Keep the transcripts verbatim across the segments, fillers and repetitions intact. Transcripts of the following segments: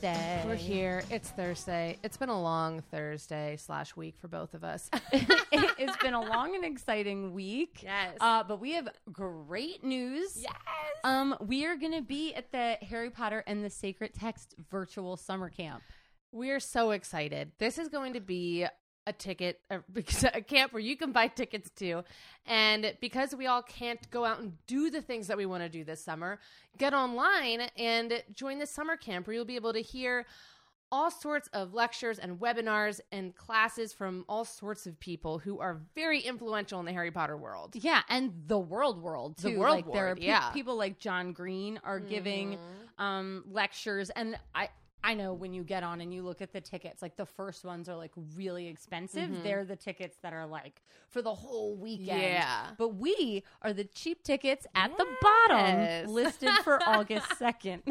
Thursday. We're here. It's Thursday. It's been a long Thursday slash week for both of us. it, it's been a long and exciting week. Yes. Uh, but we have great news. Yes. Um, we are going to be at the Harry Potter and the Sacred Text virtual summer camp. We're so excited. This is going to be a ticket, a, a camp where you can buy tickets to. And because we all can't go out and do the things that we want to do this summer, get online and join the summer camp where you'll be able to hear all sorts of lectures and webinars and classes from all sorts of people who are very influential in the Harry Potter world. Yeah, and the world world, too. The world like, world, there are pe- yeah. People like John Green are giving mm-hmm. um, lectures. And I... I know when you get on and you look at the tickets, like the first ones are like really expensive. Mm-hmm. They're the tickets that are like for the whole weekend. Yeah. But we are the cheap tickets at yes. the bottom listed for August second.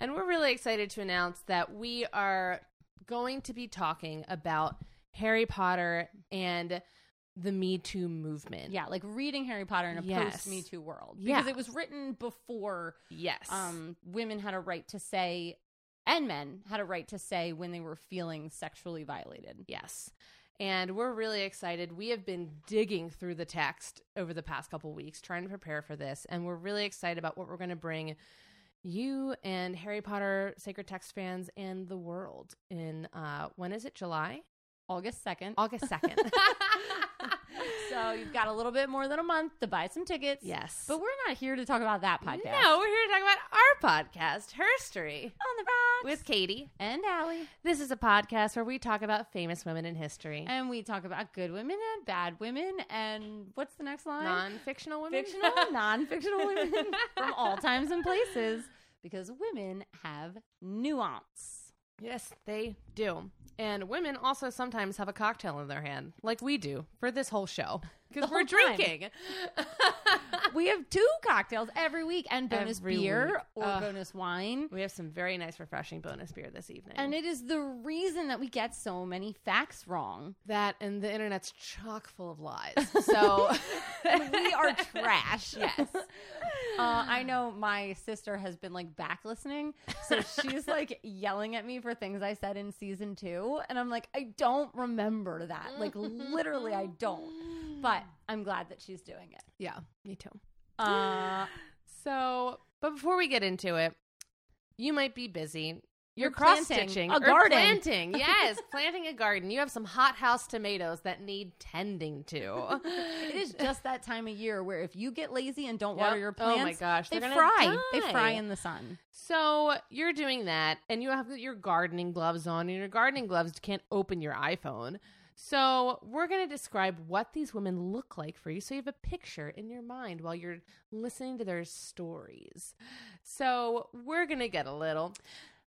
And we're really excited to announce that we are going to be talking about Harry Potter and the Me Too movement. Yeah, like reading Harry Potter in a yes. post-Me Too world. Because yeah. it was written before yes. um, women had a right to say... And men had a right to say when they were feeling sexually violated. Yes. And we're really excited. We have been digging through the text over the past couple weeks, trying to prepare for this. And we're really excited about what we're going to bring you and Harry Potter Sacred Text fans and the world in, uh, when is it, July? August second. August second. So you've got a little bit more than a month to buy some tickets. Yes. But we're not here to talk about that podcast. No, we're here to talk about our podcast, Herstory. On the Rocks. With Katie. And Allie. This is a podcast where we talk about famous women in history. And we talk about good women and bad women. And what's the next line? Non-fictional women. Fictional, non-fictional women from all times and places. Because women have nuance. Yes, they do. And women also sometimes have a cocktail in their hand, like we do for this whole show, because we're drinking. We have two cocktails every week and bonus every beer week. or uh, bonus wine. We have some very nice, refreshing bonus beer this evening. And it is the reason that we get so many facts wrong. That and the internet's chock full of lies. So we are trash. Yes. Uh, I know my sister has been like back listening, so she's like yelling at me for things I said in season two, and I'm like, I don't remember that. Like literally, I don't. But I'm glad that she's doing it. Yeah, me too. Uh, so, but before we get into it, you might be busy. You're, You're cross-stitching. A or garden. Planting. Yes, planting a garden. You have some hothouse tomatoes that need tending to. It is just that time of year where if you get lazy and don't yep. water your plants, oh my gosh, they fry. Die. They fry in the sun. So you're doing that, and you have your gardening gloves on, and your gardening gloves can't open your iPhone. So we're going to describe what these women look like for you, so you have a picture in your mind while you're listening to their stories. So we're going to get a little...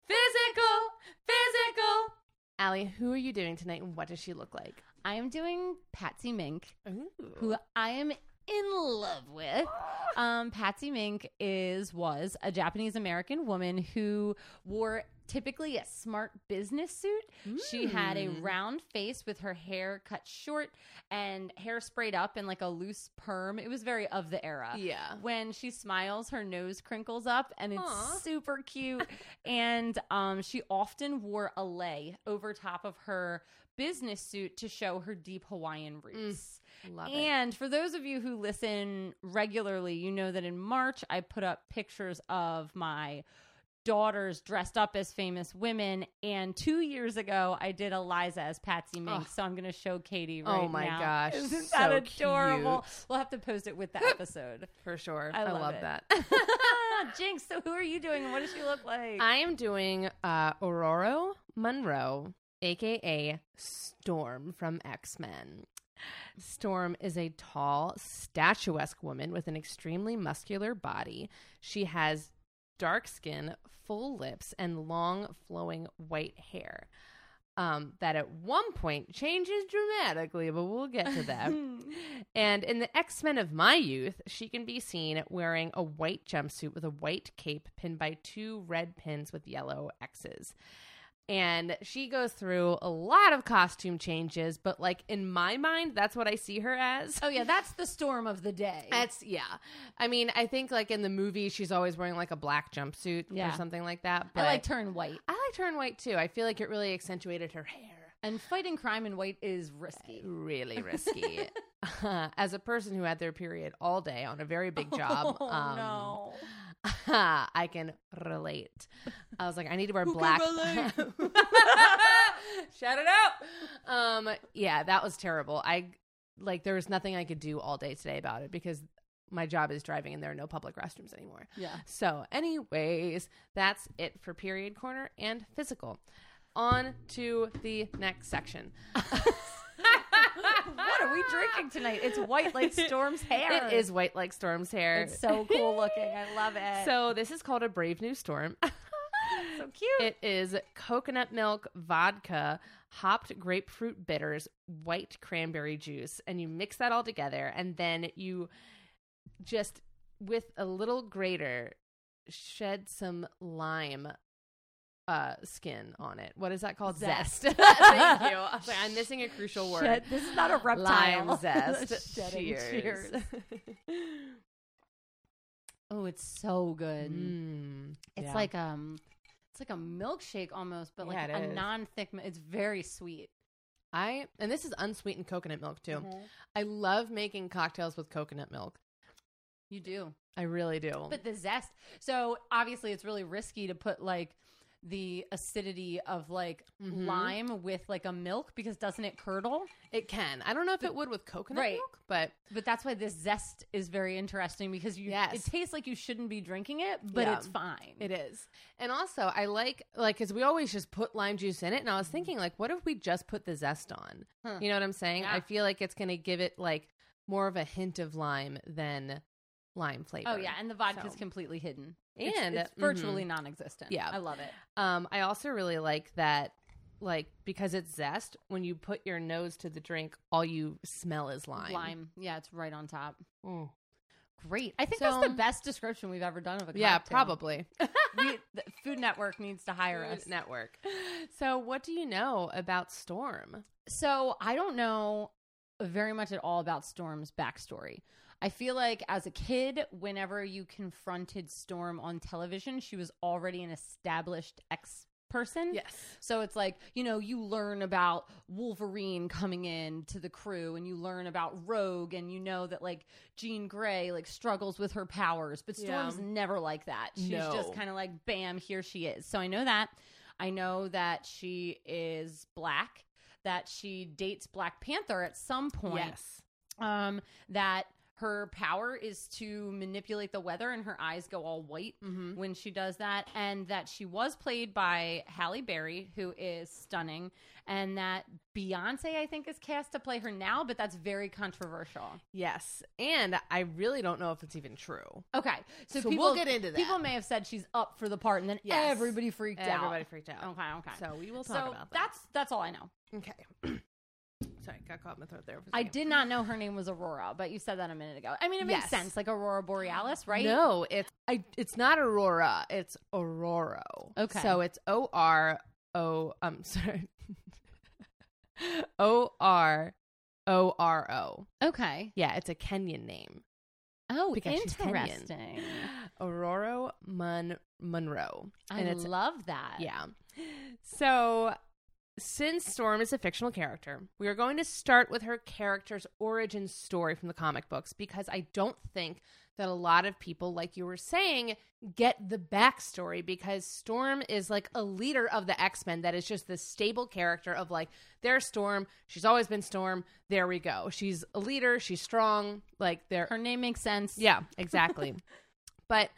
Physical, physical. Allie, who are you doing tonight and what does she look like? I am doing Patsy Mink, Ooh. who I am in love with. Um, Patsy Mink is, was a Japanese-American woman who wore typically a smart business suit. Mm. She had a round face with her hair cut short and hair sprayed up in like a loose perm. It was very of the era. Yeah. When she smiles, her nose crinkles up and it's Aww. super cute. And um, she often wore a lei over top of her business suit to show her deep Hawaiian roots. Mm. Love it. And for those of you who listen regularly, you know that in March, I put up pictures of my daughters dressed up as famous women, and two years ago I did Eliza as Patsy Mink, oh. so I'm going to show Katie right now. Oh my now. gosh, isn't so that adorable? Cute. We'll have to post it with the episode for sure. I love, I love that. Jinx, so who are you doing? What does she look like? I am doing uh, Ororo Munroe, aka Storm from X-Men. Storm is a tall, statuesque woman with an extremely muscular body. She has dark skin, full lips, and long flowing white hair um, that at one point changes dramatically, but we'll get to that. And in the X-Men of my youth, she can be seen wearing a white jumpsuit with a white cape pinned by two red pins with yellow X's. And she goes through a lot of costume changes, but like in my mind, that's what I see her as. Oh yeah, that's the Storm of the day. That's yeah. I mean, I think like in the movie, she's always wearing like a black jumpsuit yeah. or something like that. But I liked her in white. I liked her in white too. I feel like it really accentuated her hair. And fighting crime in white is risky. Really risky. uh, as a person who had their period all day on a very big job. Oh, um, no. Uh, I can relate. I was like, I need to wear who black. Shout it out. Um, yeah, that was terrible. I like there was nothing I could do all day today about it because my job is driving and there are no public restrooms anymore. Yeah. So anyways, that's it for Period Corner and Physical. On to the next section. What are we drinking tonight? It's white like Storm's hair. It is white like Storm's hair. It's so cool looking. I love it. So this is called a Brave New Storm. So cute. It is coconut milk, vodka, hopped grapefruit bitters, white cranberry juice, and you mix that all together, and then you just, with a little grater, shed some lime uh skin on it. What is that called? Zest. Zest. Thank you. I'm, sorry, I'm missing a crucial word. Shed. This is not a reptile. Lime zest. Cheers. Cheers. Oh, it's so good. Mm, it's yeah. like um, it's like a milkshake almost, but yeah, like a is. non-thick. It's very sweet. I and this is unsweetened coconut milk too. Mm-hmm. I love making cocktails with coconut milk. You do. I really do. But the zest. So obviously, it's really risky to put like the acidity of like mm-hmm. lime with like a milk, because doesn't it curdle? It can. I don't know if but, it would with coconut right. milk, but but that's why this zest is very interesting, because you yes. it tastes like you shouldn't be drinking it, but yeah. it's fine. It is. And also I like like because we always just put lime juice in it, and I was thinking like, what if we just put the zest on? Huh. You know what I'm saying? Yeah. I feel like it's gonna give it like more of a hint of lime than lime flavor. Oh yeah, and the vodka is so. completely hidden. And it's, it's virtually mm-hmm. non-existent. Yeah, I love it. Um, I also really like that, like because it's zest. When you put your nose to the drink, all you smell is lime. Lime, yeah, it's right on top. Mm. Great. I think so, that's the best description we've ever done of a cocktail. Yeah, probably. we, the Food Network needs to hire Food us. Network. So, what do you know about Storm? So, I don't know very much at all about Storm's backstory. I feel like as a kid, whenever you confronted Storm on television, she was already an established ex-person. Yes. So it's like, you know, you learn about Wolverine coming in to the crew, and you learn about Rogue, and you know that like Jean Grey like struggles with her powers, but Storm's yeah. never like that. She's no. just kind of like, bam, here she is. So I know that. I know that she is black, that she dates Black Panther at some point. Yes. Um, that her power is to manipulate the weather, and her eyes go all white mm-hmm. when she does that. And that she was played by Halle Berry, who is stunning. And that Beyoncé, I think, is cast to play her now, but that's very controversial. Yes. And I really don't know if it's even true. Okay. So, so people, we'll get into that. People may have said she's up for the part, and then yes. everybody freaked everybody out. Everybody freaked out. Okay, okay. So we will talk so about that. That's, that's all I know. Okay. Sorry, got caught in my throat there. I did not know her name was Aurora, but you said that a minute ago. I mean, it makes yes. sense, like Aurora Borealis, right? No, it's I. It's not Aurora. It's Ororo. Okay, so it's O R O. I'm sorry, O R O R O. Okay, yeah, it's a Kenyan name. Oh, because interesting. Ororo Mun Munroe. I and it's, love that. Yeah. So, since Storm is a fictional character, we are going to start with her character's origin story from the comic books, because I don't think that a lot of people, like you were saying, get the backstory, because Storm is like a leader of the X-Men that is just this stable character of like, there's Storm, she's always been Storm, there we go. She's a leader, she's strong, like there. Her name makes sense. Yeah, exactly. But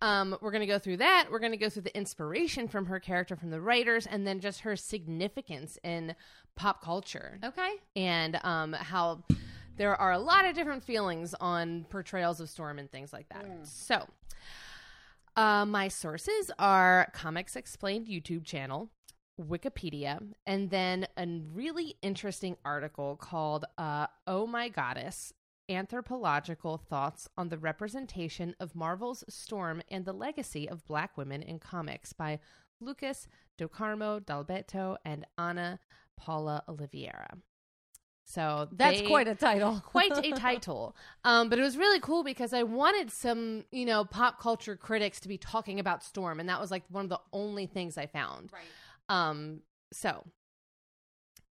Um, we're going to go through that. We're going to go through the inspiration from her character, from the writers, and then just her significance in pop culture. Okay. And um, how there are a lot of different feelings on portrayals of Storm and things like that. Mm. So uh, my sources are Comics Explained YouTube channel, Wikipedia, and then a really interesting article called uh, Oh My Goddess, Anthropological Thoughts on the Representation of Marvel's Storm and the Legacy of Black Women in Comics by Lucas, DeCarmo, Dalbetto, and Ana Paula Oliveira. So that's they, quite a title, quite a title. Um, but it was really cool because I wanted some, you know, pop culture critics to be talking about Storm. And that was like one of the only things I found. Right. Um, so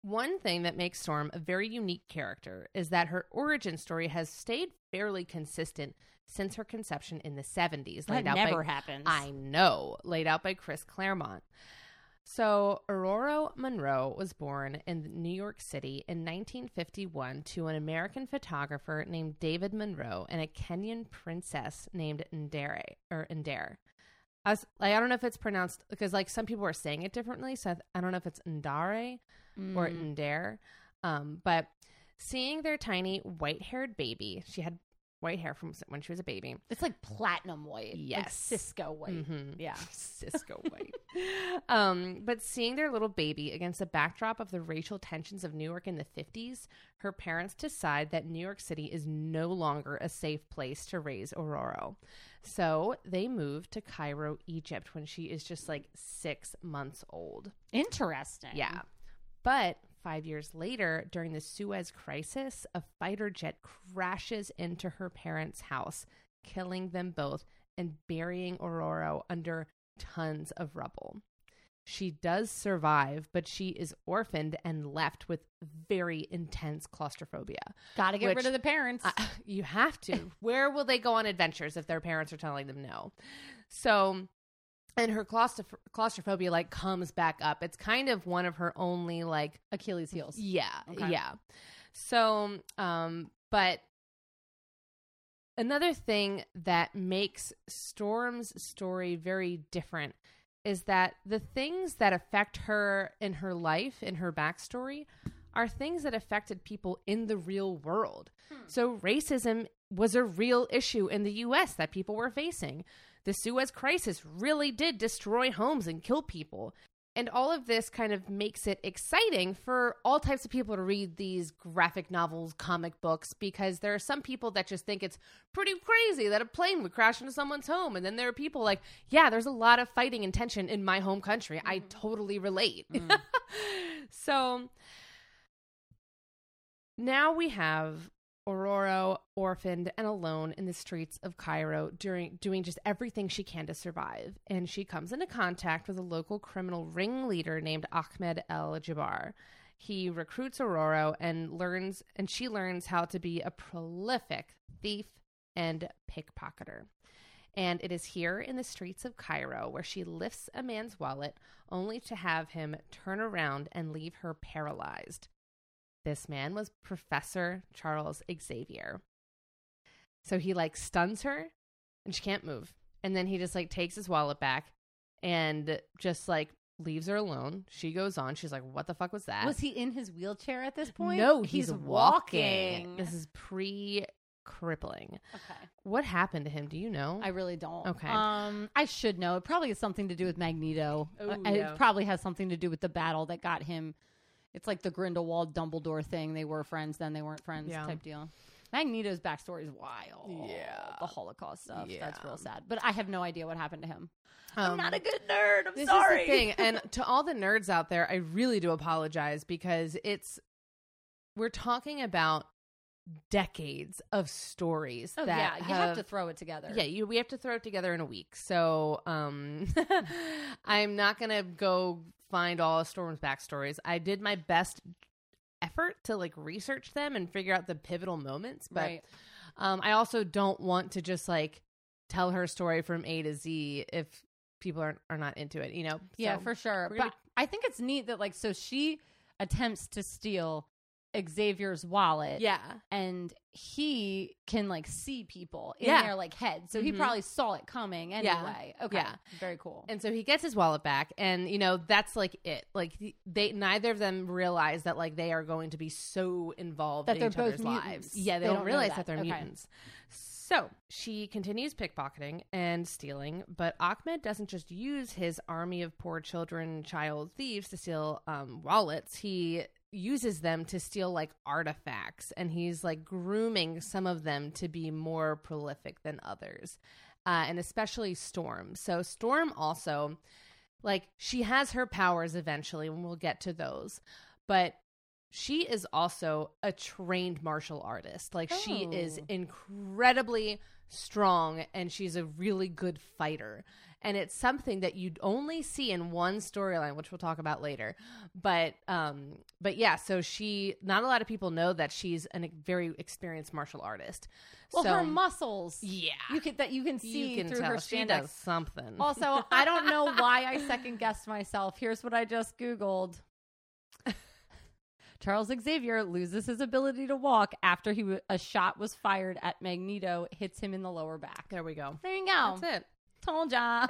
one thing that makes Storm a very unique character is that her origin story has stayed fairly consistent since her conception in the seventies. That never happens. I know. Laid out by Chris Claremont. So, Ororo Munroe was born in New York City in nineteen fifty-one to an American photographer named David Munroe and a Kenyan princess named Ndere or Ndere. I, was, like, I don't know if it's pronounced because, like, some people are saying it differently. So I don't know if it's Ndere mm. or Ndere. Um, but seeing their tiny white-haired baby, she had white hair from when she was a baby. It's like platinum white. Yes. Like Cisco white. Mm-hmm. Yeah. Cisco white. um, but seeing their little baby against the backdrop of the racial tensions of New York in the fifties, her parents decide that New York City is no longer a safe place to raise Ororo. So they move to Cairo, Egypt when she is just like six months old. Interesting. Yeah. But five years later, during the Suez Crisis, a fighter jet crashes into her parents' house, killing them both and burying Ororo under tons of rubble. She does survive, but she is orphaned and left with very intense claustrophobia. Gotta get which, rid of the parents. Uh, you have to. Where will they go on adventures if their parents are telling them no? So... and her claustroph- claustrophobia, like, comes back up. It's kind of one of her only, like... Achilles heels. Yeah, okay. yeah. So, um, but another thing that makes Storm's story very different is that the things that affect her in her life, in her backstory, are things that affected people in the real world. Hmm. So racism was a real issue in the U S that people were facing. The Suez Crisis really did destroy homes and kill people. And all of this kind of makes it exciting for all types of people to read these graphic novels, comic books, because there are some people that just think it's pretty crazy that a plane would crash into someone's home. And then there are people like, yeah, there's a lot of fighting and tension in my home country. Mm. I totally relate. Mm. So now we have... Ororo, orphaned and alone in the streets of Cairo, during doing just everything she can to survive. And she comes into contact with a local criminal ringleader named Ahmed El Jabbar. He recruits Ororo and learns, and she learns how to be a prolific thief and pickpocketer. And it is here in the streets of Cairo where she lifts a man's wallet only to have him turn around and leave her paralyzed. This man was Professor Charles Xavier. So he like stuns her and she can't move. And then he just like takes his wallet back and just like leaves her alone. She goes on. She's like, what the fuck was that? Was he in his wheelchair at this point? No, he's, he's walking. walking. This is pre-crippling. Okay. What happened to him? Do you know? I really don't. Okay. Um, I should know. It probably has something to do with Magneto. Ooh, uh, no. It probably has something to do with the battle that got him. It's like the Grindelwald Dumbledore thing. They were friends, then they weren't friends yeah. type deal. Magneto's backstory is wild. Yeah. The Holocaust stuff. Yeah. That's real sad. But I have no idea what happened to him. Um, I'm not a good nerd. I'm this sorry. Is the thing. And to all the nerds out there, I really do apologize because it's, we're talking about decades of stories. Oh, that yeah. You have, have to throw it together. Yeah. You, we have to throw it together in a week. So um, I'm not going to go find all of Storm's backstories. I did my best effort to like research them and figure out the pivotal moments, but right. um, I also don't want to just like tell her story from A to Z if people are, are not into it, you know? Yeah, so, for sure. But be- I think it's neat that like, so she attempts to steal Xavier's wallet. Yeah. And he can like see people in yeah. their like head. So mm-hmm. he probably saw it coming anyway. Yeah. Okay. Yeah. Very cool. And so he gets his wallet back and you know, that's like it. Like they, neither of them realize that like they are going to be so involved that in they're each both other's mutants. Lives. Yeah. They, they don't, don't realize that. that they're okay. mutants. So she continues pickpocketing and stealing, but Ahmed doesn't just use his army of poor children, child thieves to steal um, wallets. He uses them to steal like artifacts and he's like grooming some of them to be more prolific than others uh, and especially Storm. So Storm also Like, she has her powers eventually, and we'll get to those. But she is also a trained martial artist. Like, oh. she is incredibly strong, and she's a really good fighter. And it's something that you'd only see in one storyline, which we'll talk about later. But um, but yeah, so she, not a lot of people know that she's an, a very experienced martial artist. Well, so, her muscles. Yeah. You can, that you can see you can through her spandex. She does something. Also, I don't know why I second guessed myself. Here's what I just Googled. Charles Xavier loses his ability to walk after he w- a shot was fired at Magneto, hits him in the lower back. There we go. There you go. That's it. Told ya.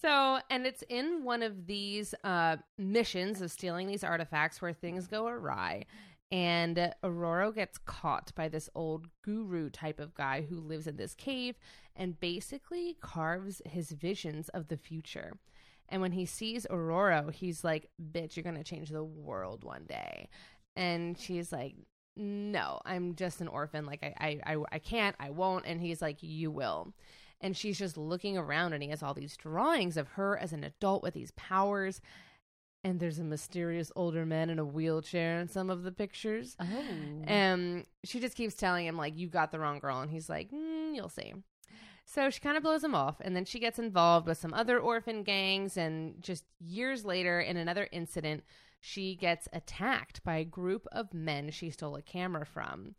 So, and it's in one of these uh, missions of stealing these artifacts where things go awry. And Ororo gets caught by this old guru type of guy who lives in this cave and basically carves his visions of the future. And when he sees Ororo, he's like, bitch, you're going to change the world one day. And she's like, no, I'm just an orphan. Like, I, I, I, I can't, I won't. And he's like, you will. And she's just looking around, and he has all these drawings of her as an adult with these powers. And there's a mysterious older man in a wheelchair in some of the pictures. Oh. And she just keeps telling him, like, you got the wrong girl. And he's like, mm, you'll see. So she kind of blows him off, and then she gets involved with some other orphan gangs. And just years later, in another incident, she gets attacked by a group of men she stole a camera from.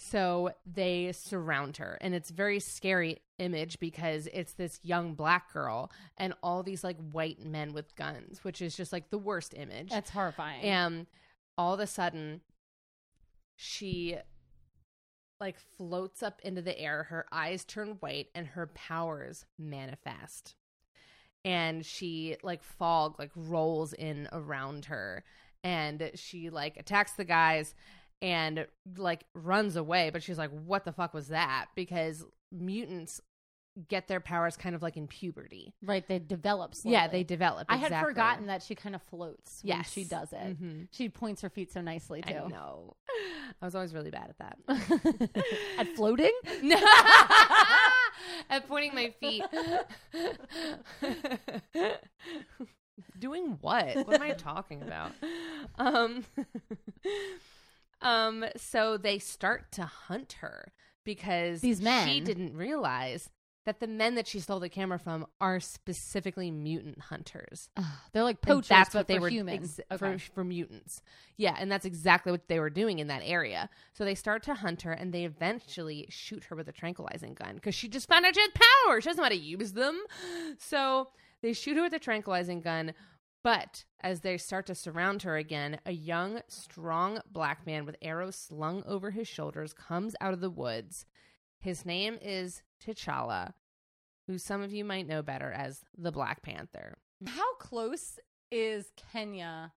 So they surround her, and it's a very scary image because it's this young black girl and all these like white men with guns, which is just like the worst image. That's horrifying. And all of a sudden, she like floats up into the air, her eyes turn white, and her powers manifest. And she like fog like rolls in around her, and she like attacks the guys and like runs away. But she's like, what the fuck was that? Because mutants get their powers kind of like in puberty, right? They develop slowly. Yeah, they develop. I exactly. had forgotten that she kind of floats when yes. she does it. Mm-hmm. She points her feet so nicely too. I know. I was always really bad at that. At floating? No. At pointing my feet. Doing what? What am I talking about? Um. Um. So they start to hunt her because These men. she didn't realize that the men that she stole the camera from are specifically mutant hunters. Uh, they're like poachers, that's what but they for were humans. Ex- okay. for, for mutants. Yeah, and that's exactly what they were doing in that area. So they start to hunt her, and they eventually shoot her with a tranquilizing gun because she just found out she had power. She doesn't know how to use them. So they shoot her with a tranquilizing gun, but as they start to surround her again, a young, strong black man with arrows slung over his shoulders comes out of the woods. His name is T'Challa, who some of you might know better as the Black Panther. How close is Kenya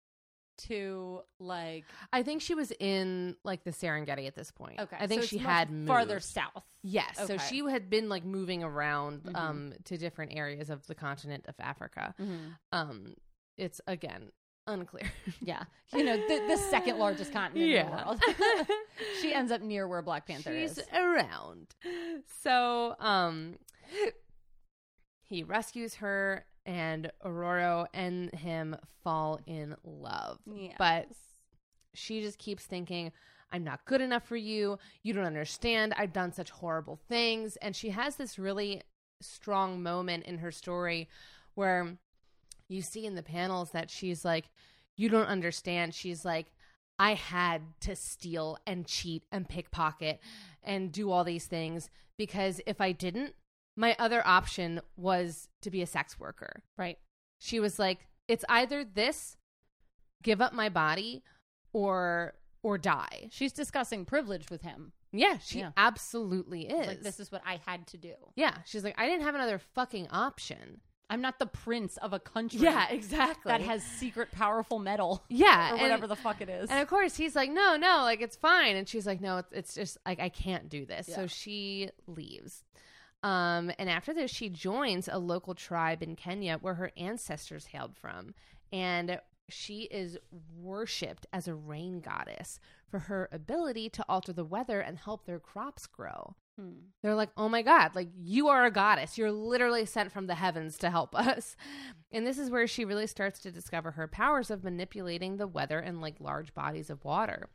to, like... I think she was in, like, the Serengeti at this point. Okay. I think so she had moved. Farther south. Yes. Okay. So she had been, like, moving around mm-hmm. um, to different areas of the continent of Africa. Mm-hmm. Um, it's, again... unclear. Yeah. You know, the, the second largest continent yeah. in the world. She ends up near where Black Panther She's is. around. So um, he rescues her, and Ororo and him fall in love. Yes. But she just keeps thinking, I'm not good enough for you. You don't understand. I've done such horrible things. And she has this really strong moment in her story where... you see in the panels that she's like, you don't understand. She's like, I had to steal and cheat and pickpocket and do all these things because if I didn't, my other option was to be a sex worker. Right. She was like, it's either this, give up my body, or or die. She's discussing privilege with him. Yeah, she yeah. absolutely is. Like, this is what I had to do. Yeah. She's like, I didn't have another fucking option. I'm not the prince of a country. Yeah, exactly. That has secret powerful metal. Yeah. Or whatever and, the fuck it is. And of course, he's like, no, no, like, it's fine. And she's like, no, it's, it's just, like, I can't do this. Yeah. So she leaves. Um, and after this, she joins a local tribe in Kenya where her ancestors hailed from. And she is worshipped as a rain goddess for her ability to alter the weather and help their crops grow. Hmm. They're like, oh my God, like you are a goddess. You're literally sent from the heavens to help us. And this is where she really starts to discover her powers of manipulating the weather and like large bodies of water.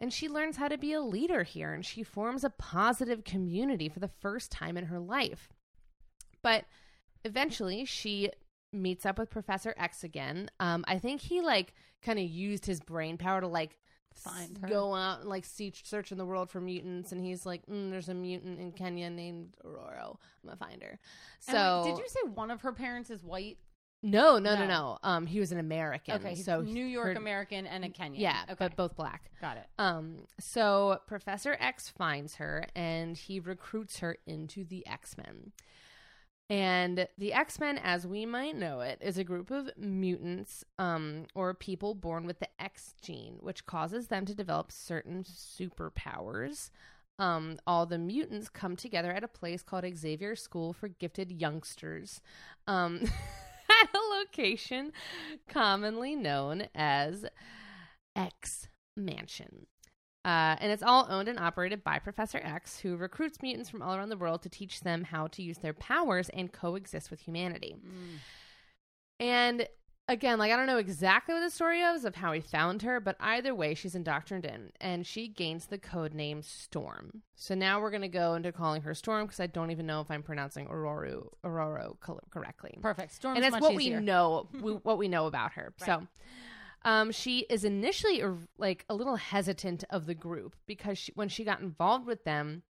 And she learns how to be a leader here, and she forms a positive community for the first time in her life. But eventually she meets up with Professor X again. Um, I think he like kind of used his brain power to like find her, go out and like see, search in the world for mutants, and he's like, mm, there's a mutant in Kenya named Ororo. I'm gonna find her. So and, like, did you say one of her parents is white? No, no, no, no. no. Um, he was an American. Okay, he's so New York her, American and a Kenyan. Yeah, okay. But both black. Got it. Um, so Professor X finds her, and he recruits her into the X-Men. And the X-Men, as we might know it, is a group of mutants um, or people born with the X gene, which causes them to develop certain superpowers. Um, all the mutants come together at a place called Xavier School for Gifted Youngsters, um, at a location commonly known as X Mansion. Uh, and it's all owned and operated by Professor X, who recruits mutants from all around the world to teach them how to use their powers and coexist with humanity. Mm. And again, like, I don't know exactly what the story is of how he found her, but either way, she's indoctrinated in, and she gains the codename Storm. So now we're going to go into calling her Storm, because I don't even know if I'm pronouncing Ororo, Ororo correctly. Perfect. Storm is much easier. And that's what we know, we, what we know about her. Right. So... Um, she is initially a, like a little hesitant of the group, because she, when she got involved with them,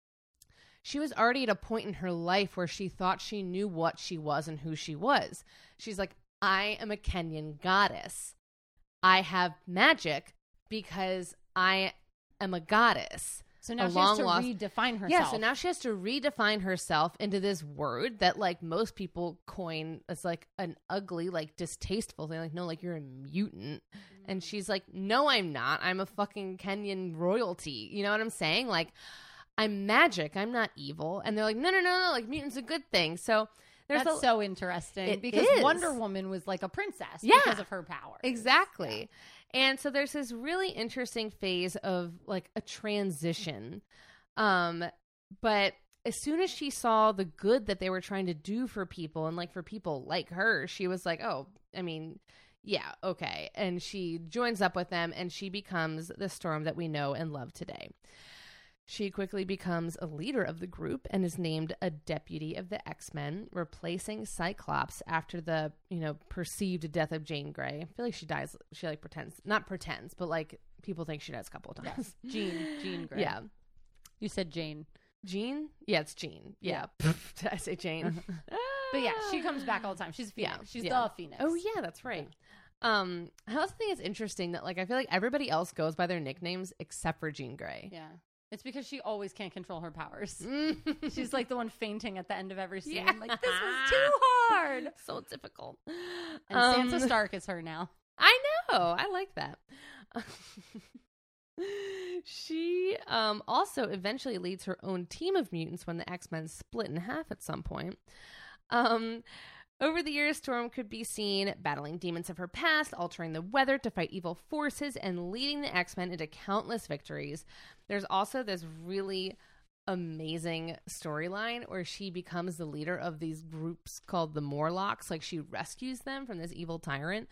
she was already at a point in her life where she thought she knew what she was and who she was. She's like, I am a Kenyan goddess. I have magic because I am a goddess. So now she has to lost... redefine herself. Yeah, so now she has to redefine herself into this word that, like, most people coin as, like, an ugly, like, distasteful thing. Like, no, like, you're a mutant. Mm. And she's like, no, I'm not. I'm a fucking Kenyan royalty. You know what I'm saying? Like, I'm magic. I'm not evil. And they're like, no, no, no, no. Like, mutant's a good thing. So... There's That's a, so interesting it because is. Wonder Woman was like a princess yeah, because of her power. Exactly. Yeah. And so there's this really interesting phase of like a transition. Um, but as soon as she saw the good that they were trying to do for people, and like for people like her, she was like, oh, I mean, yeah, okay. And she joins up with them, and she becomes the Storm that we know and love today. She quickly becomes a leader of the group and is named a deputy of the X-Men, replacing Cyclops after the, you know, perceived death of Jean Grey. I feel like she dies. She like pretends, not pretends, but like people think she dies a couple of times. Yes. Jean, Jean Grey. Yeah. You said Jane. Jean? Yeah, it's Jean. Yeah. yeah. Did I say Jane? But yeah, she comes back all the time. She's a Phoenix. Yeah. She's yeah. the Phoenix. Oh yeah, that's right. Yeah. Um, I also think it's interesting that like, I feel like everybody else goes by their nicknames except for Jean Grey. Yeah. It's because she always can't control her powers. She's like the one fainting at the end of every scene. Yeah. Like, this was too hard. So difficult. And um, Sansa Stark is her now. I know. I like that. She um, also eventually leads her own team of mutants when the X-Men split in half at some point. Um... Over the years, Storm could be seen battling demons of her past, altering the weather to fight evil forces, and leading the X-Men into countless victories. There's also this really amazing storyline where she becomes the leader of these groups called the Morlocks. Like, she rescues them from this evil tyrant,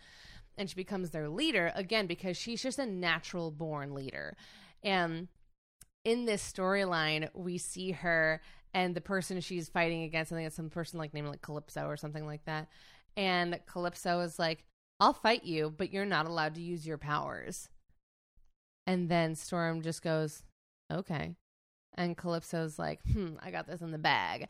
and she becomes their leader, again, because she's just a natural-born leader. And in this storyline, we see her... And the person she's fighting against, I think it's some person like named like Calypso or something like that. And Calypso is like, I'll fight you, but you're not allowed to use your powers. And then Storm just goes, okay. And Calypso's like, hmm, I got this in the bag.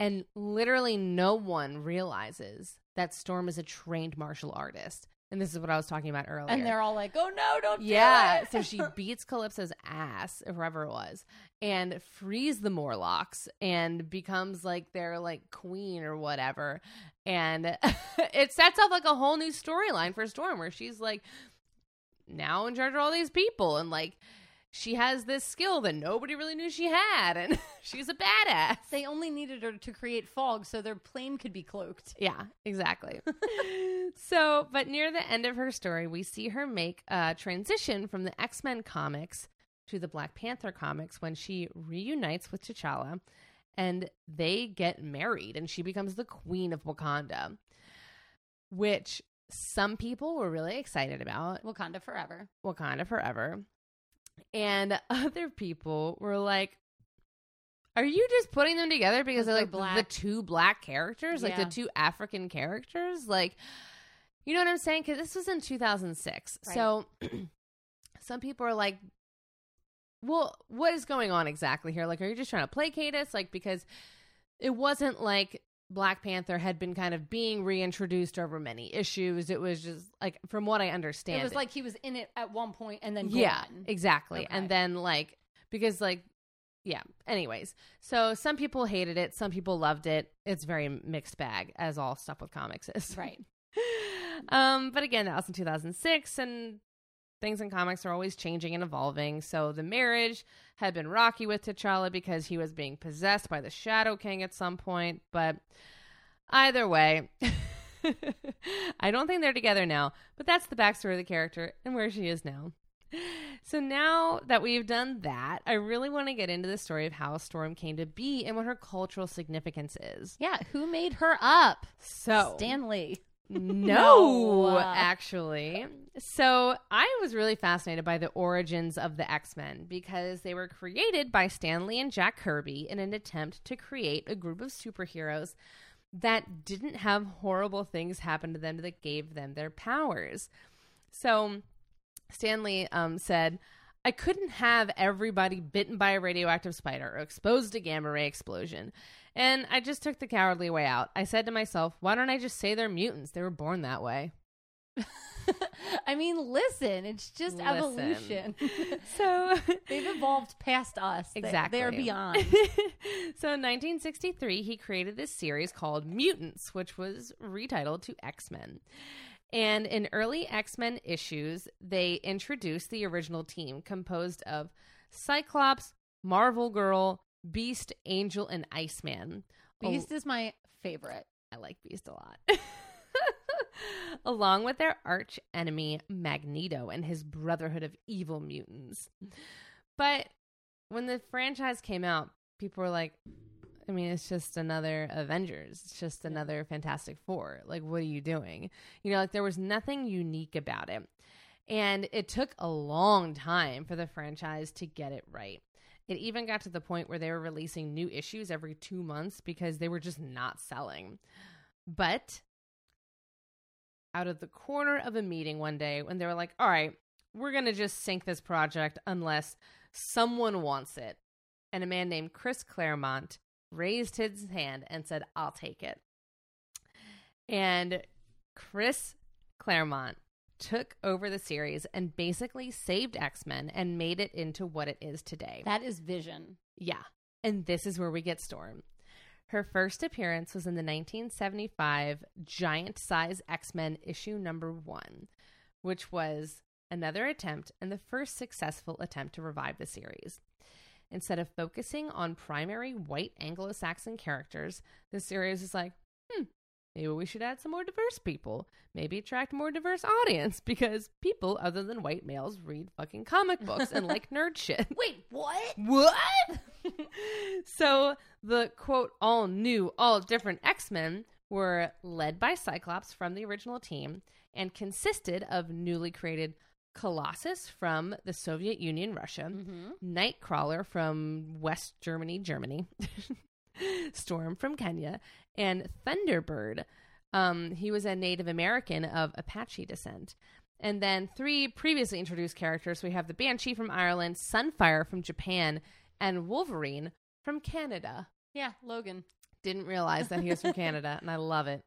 And literally no one realizes that Storm is a trained martial artist. And this is what I was talking about earlier. And they're all like, oh, no, don't yeah. do it. Yeah, so she beats Calypso's ass, whoever it was, and frees the Morlocks and becomes, like, their, like, queen or whatever. And it sets up, like, a whole new storyline for Storm where she's, like, now in charge of all these people. And, like, she has this skill that nobody really knew she had. And she's a badass. They only needed her to create fog so their plane could be cloaked. Yeah, exactly. So, but near the end of her story, we see her make a transition from the X-Men comics to the Black Panther comics when she reunites with T'Challa and they get married and she becomes the queen of Wakanda, which some people were really excited about. Wakanda forever. Wakanda forever. And other people were like, are you just putting them together because they're like black. The two black characters, yeah. like the two African characters? Like, you know what I'm saying? Because this was in two thousand six. Right. So some people are like, well, what is going on exactly here? Like, are you just trying to placate us? Like, because it wasn't like Black Panther had been kind of being reintroduced over many issues. It was just like, from what I understand, it was like he was in it at one point and then gone. Yeah, exactly. Okay. And then like, because like, yeah. Anyways, so some people hated it. Some people loved it. It's very mixed bag, as all stuff with comics is. Right. um, but again, that was in two thousand six, and things in comics are always changing and evolving. So the marriage had been rocky with T'Challa because he was being possessed by the Shadow King at some point. But either way, I don't think they're together now. But that's the backstory of the character and where she is now. So now that we've done that, I really want to get into the story of how Storm came to be and what her cultural significance is. Yeah, who made her up? So Stan Lee. No, no, actually. So I was really fascinated by the origins of the X-Men because they were created by Stan Lee and Jack Kirby in an attempt to create a group of superheroes that didn't have horrible things happen to them that gave them their powers. So Stan Lee um, said, I couldn't have everybody bitten by a radioactive spider or exposed to gamma ray explosion. And I just took the cowardly way out. I said to myself, why don't I just say they're mutants? They were born that way. I mean, listen, it's just listen. Evolution. So they've evolved past us. Exactly. They're beyond. So in nineteen sixty-three, he created this series called Mutants, which was retitled to X-Men. And in early X-Men issues, they introduced the original team composed of Cyclops, Marvel Girl, Beast, Angel, and Iceman. Beast oh, is my favorite. I like Beast a lot. Along with their arch enemy, Magneto, and his Brotherhood of Evil Mutants. But when the franchise came out, people were like, I mean, it's just another Avengers. It's just another Fantastic Four. Like, what are you doing? You know, like there was nothing unique about it. And it took a long time for the franchise to get it right. It even got to the point where they were releasing new issues every two months because they were just not selling. But out of the corner of a meeting one day when they were like, all right, we're going to just sink this project unless someone wants it. And a man named Chris Claremont raised his hand and said, I'll take it. And Chris Claremont took over the series and basically saved X-Men and made it into what it is today. That is vision. Yeah. And this is where we get Storm. Her first appearance was in the nineteen seventy-five Giant Size X-Men issue number one, which was another attempt and the first successful attempt to revive the series. Instead of focusing on primary white Anglo-Saxon characters, the series is like, hmm, maybe we should add some more diverse people. Maybe attract more diverse audience because people other than white males read fucking comic books and like nerd shit. Wait, what? What? So the, quote, all new, all different X-Men were led by Cyclops from the original team and consisted of newly created Colossus from the Soviet Union, Russia, mm-hmm. Nightcrawler from West Germany, Germany, Storm from Kenya, and Thunderbird. Um, he was a Native American of Apache descent. And then three previously introduced characters. We have the Banshee from Ireland, Sunfire from Japan, and Wolverine from Canada. Yeah, Logan. Didn't realize that he was from Canada, and I love it.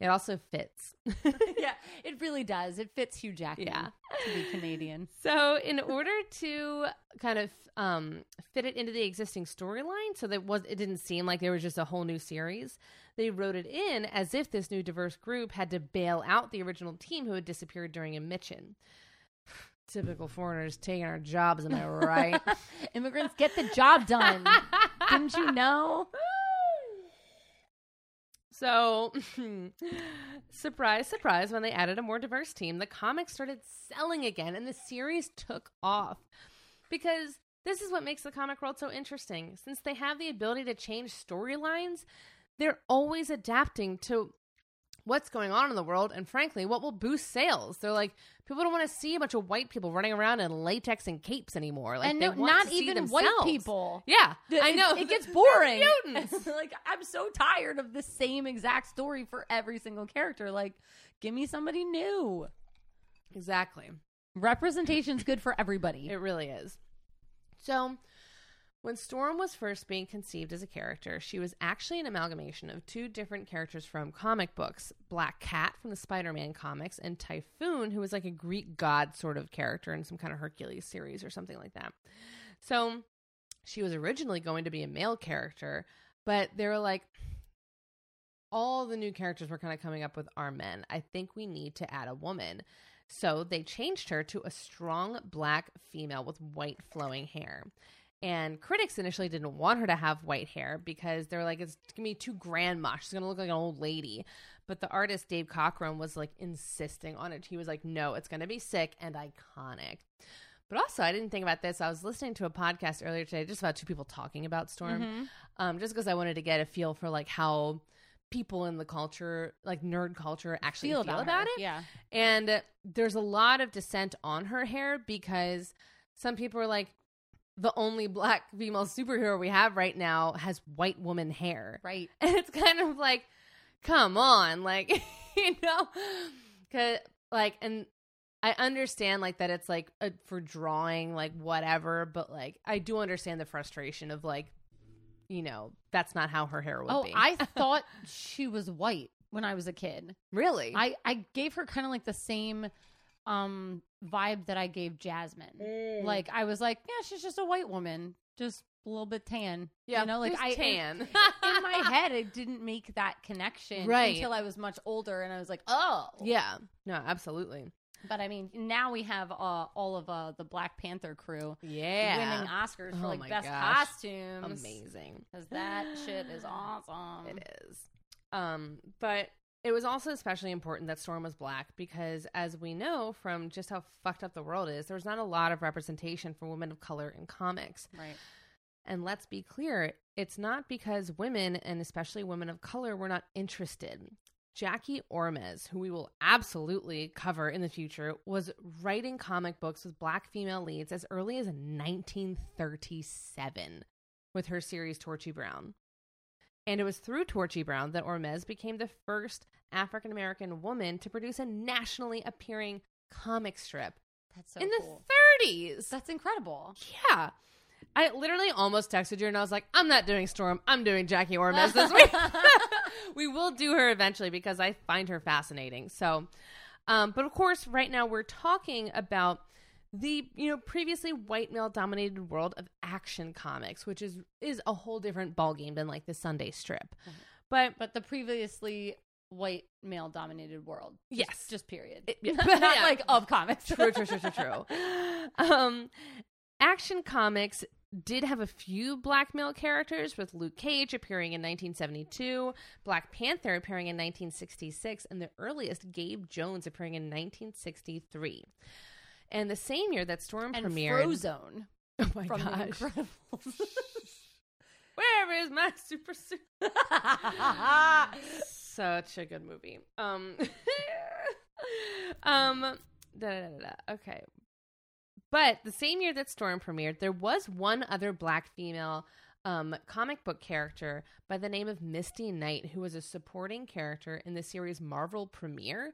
It also fits. Yeah, it really does. It fits Hugh Jackman yeah. to be Canadian. So in order to kind of um, fit it into the existing storyline so that was, it didn't seem like there was just a whole new series, they wrote it in as if this new diverse group had to bail out the original team who had disappeared during a mission. Typical foreigners taking our jobs, am I right? Immigrants, get the job done. Didn't you know? So, surprise, surprise, when they added a more diverse team, the comics started selling again and the series took off. Because this is what makes the comic world so interesting. Since they have the ability to change storylines, they're always adapting to what's going on in the world and, frankly, what will boost sales. They're like, people don't want to see a bunch of white people running around in latex and capes anymore. Like, and no, they want not to even see white people. Yeah, the, I know. It, it gets boring. Like, I'm so tired of the same exact story for every single character. Like, give me somebody new. Exactly. Representation's good for everybody. It really is. So, when Storm was first being conceived as a character, she was actually an amalgamation of two different characters from comic books. Black Cat from the Spider-Man comics and Typhoon, who was like a Greek god sort of character in some kind of Hercules series or something like that. So she was originally going to be a male character, but they were like, all the new characters we're kind of coming up with are men. I think we need to add a woman. So they changed her to a strong black female with white flowing hair. And critics initially didn't want her to have white hair because they were like, it's going to be too grandma. She's going to look like an old lady. But the artist, Dave Cockrum, was like insisting on it. He was like, no, it's going to be sick and iconic. But also, I didn't think about this. I was listening to a podcast earlier today just about two people talking about Storm, mm-hmm. um, just because I wanted to get a feel for like how people in the culture, like nerd culture, actually feel, feel about, about it. Yeah. And uh, there's a lot of dissent on her hair because some people are like, the only black female superhero we have right now has white woman hair. Right. And it's kind of like, come on. Like, you know, 'cause like, and I understand like that it's like a, for drawing, like whatever, but like, I do understand the frustration of like, you know, that's not how her hair would oh, be. I thought she was white when I was a kid. Really? I, I gave her kind of like the same um vibe that I gave Jasmine. Mm. Like I was like, yeah, she's just a white woman, just a little bit tan. Yeah, you know, like I tan. in, in my head, I didn't make that connection right. until I was much older, and I was like, oh, yeah, no, absolutely. But I mean, now we have uh, all of uh, the Black Panther crew, yeah, winning Oscars for oh like best gosh. costumes, amazing, because that shit is awesome. It is, um, but. It was also especially important that Storm was black because, as we know from just how fucked up the world is, there was not a lot of representation for women of color in comics. Right. And let's be clear, it's not because women, and especially women of color, were not interested. Jackie Ormez, who we will absolutely cover in the future, was writing comic books with black female leads as early as nineteen thirty-seven with her series Torchy Brown. And it was through Torchy Brown that Ormez became the first African-American woman to produce a nationally appearing comic strip. That's so in cool. the thirties. That's incredible. Yeah. I literally almost texted you and I was like, I'm not doing Storm. I'm doing Jackie Ormez this week. We will do her eventually because I find her fascinating. So, um, but of course, right now we're talking about the, you know, previously white male dominated world of action comics, which is is a whole different ballgame than like the Sunday strip. Mm-hmm. But but the previously white male dominated world. Just, yes. Just period. It, yeah. Not yeah. like of comics. True, true, true, true, true. um, action comics did have a few black male characters, with Luke Cage appearing in nineteen seventy-two, Black Panther appearing in nineteen sixty-six, and the earliest Gabe Jones appearing in nineteen sixty-three. And the same year that Storm and premiered... And Frozone. Oh, my from gosh. From The Incredibles. Where is my super suit? Such a good movie. Um, um, da, da, da, da. Okay. But the same year that Storm premiered, there was one other black female um, comic book character by the name of Misty Knight, who was a supporting character in the series Marvel Premiere.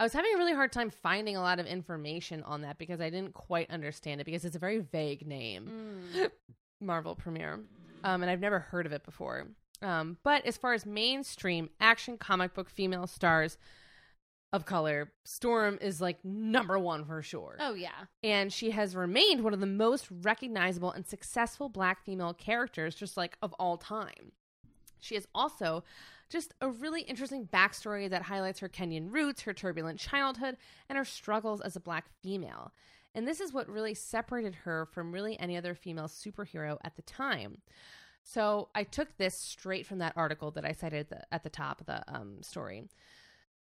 I was having a really hard time finding a lot of information on that because I didn't quite understand it because it's a very vague name, mm. Marvel Premiere, um, and I've never heard of it before. Um, but as far as mainstream action comic book female stars of color, Storm is like number one for sure. Oh, yeah. And she has remained one of the most recognizable and successful black female characters just like of all time. She is also just a really interesting backstory that highlights her Kenyan roots, her turbulent childhood, and her struggles as a black female. And this is what really separated her from really any other female superhero at the time. So I took this straight from that article that I cited at the, at the top of the um, story.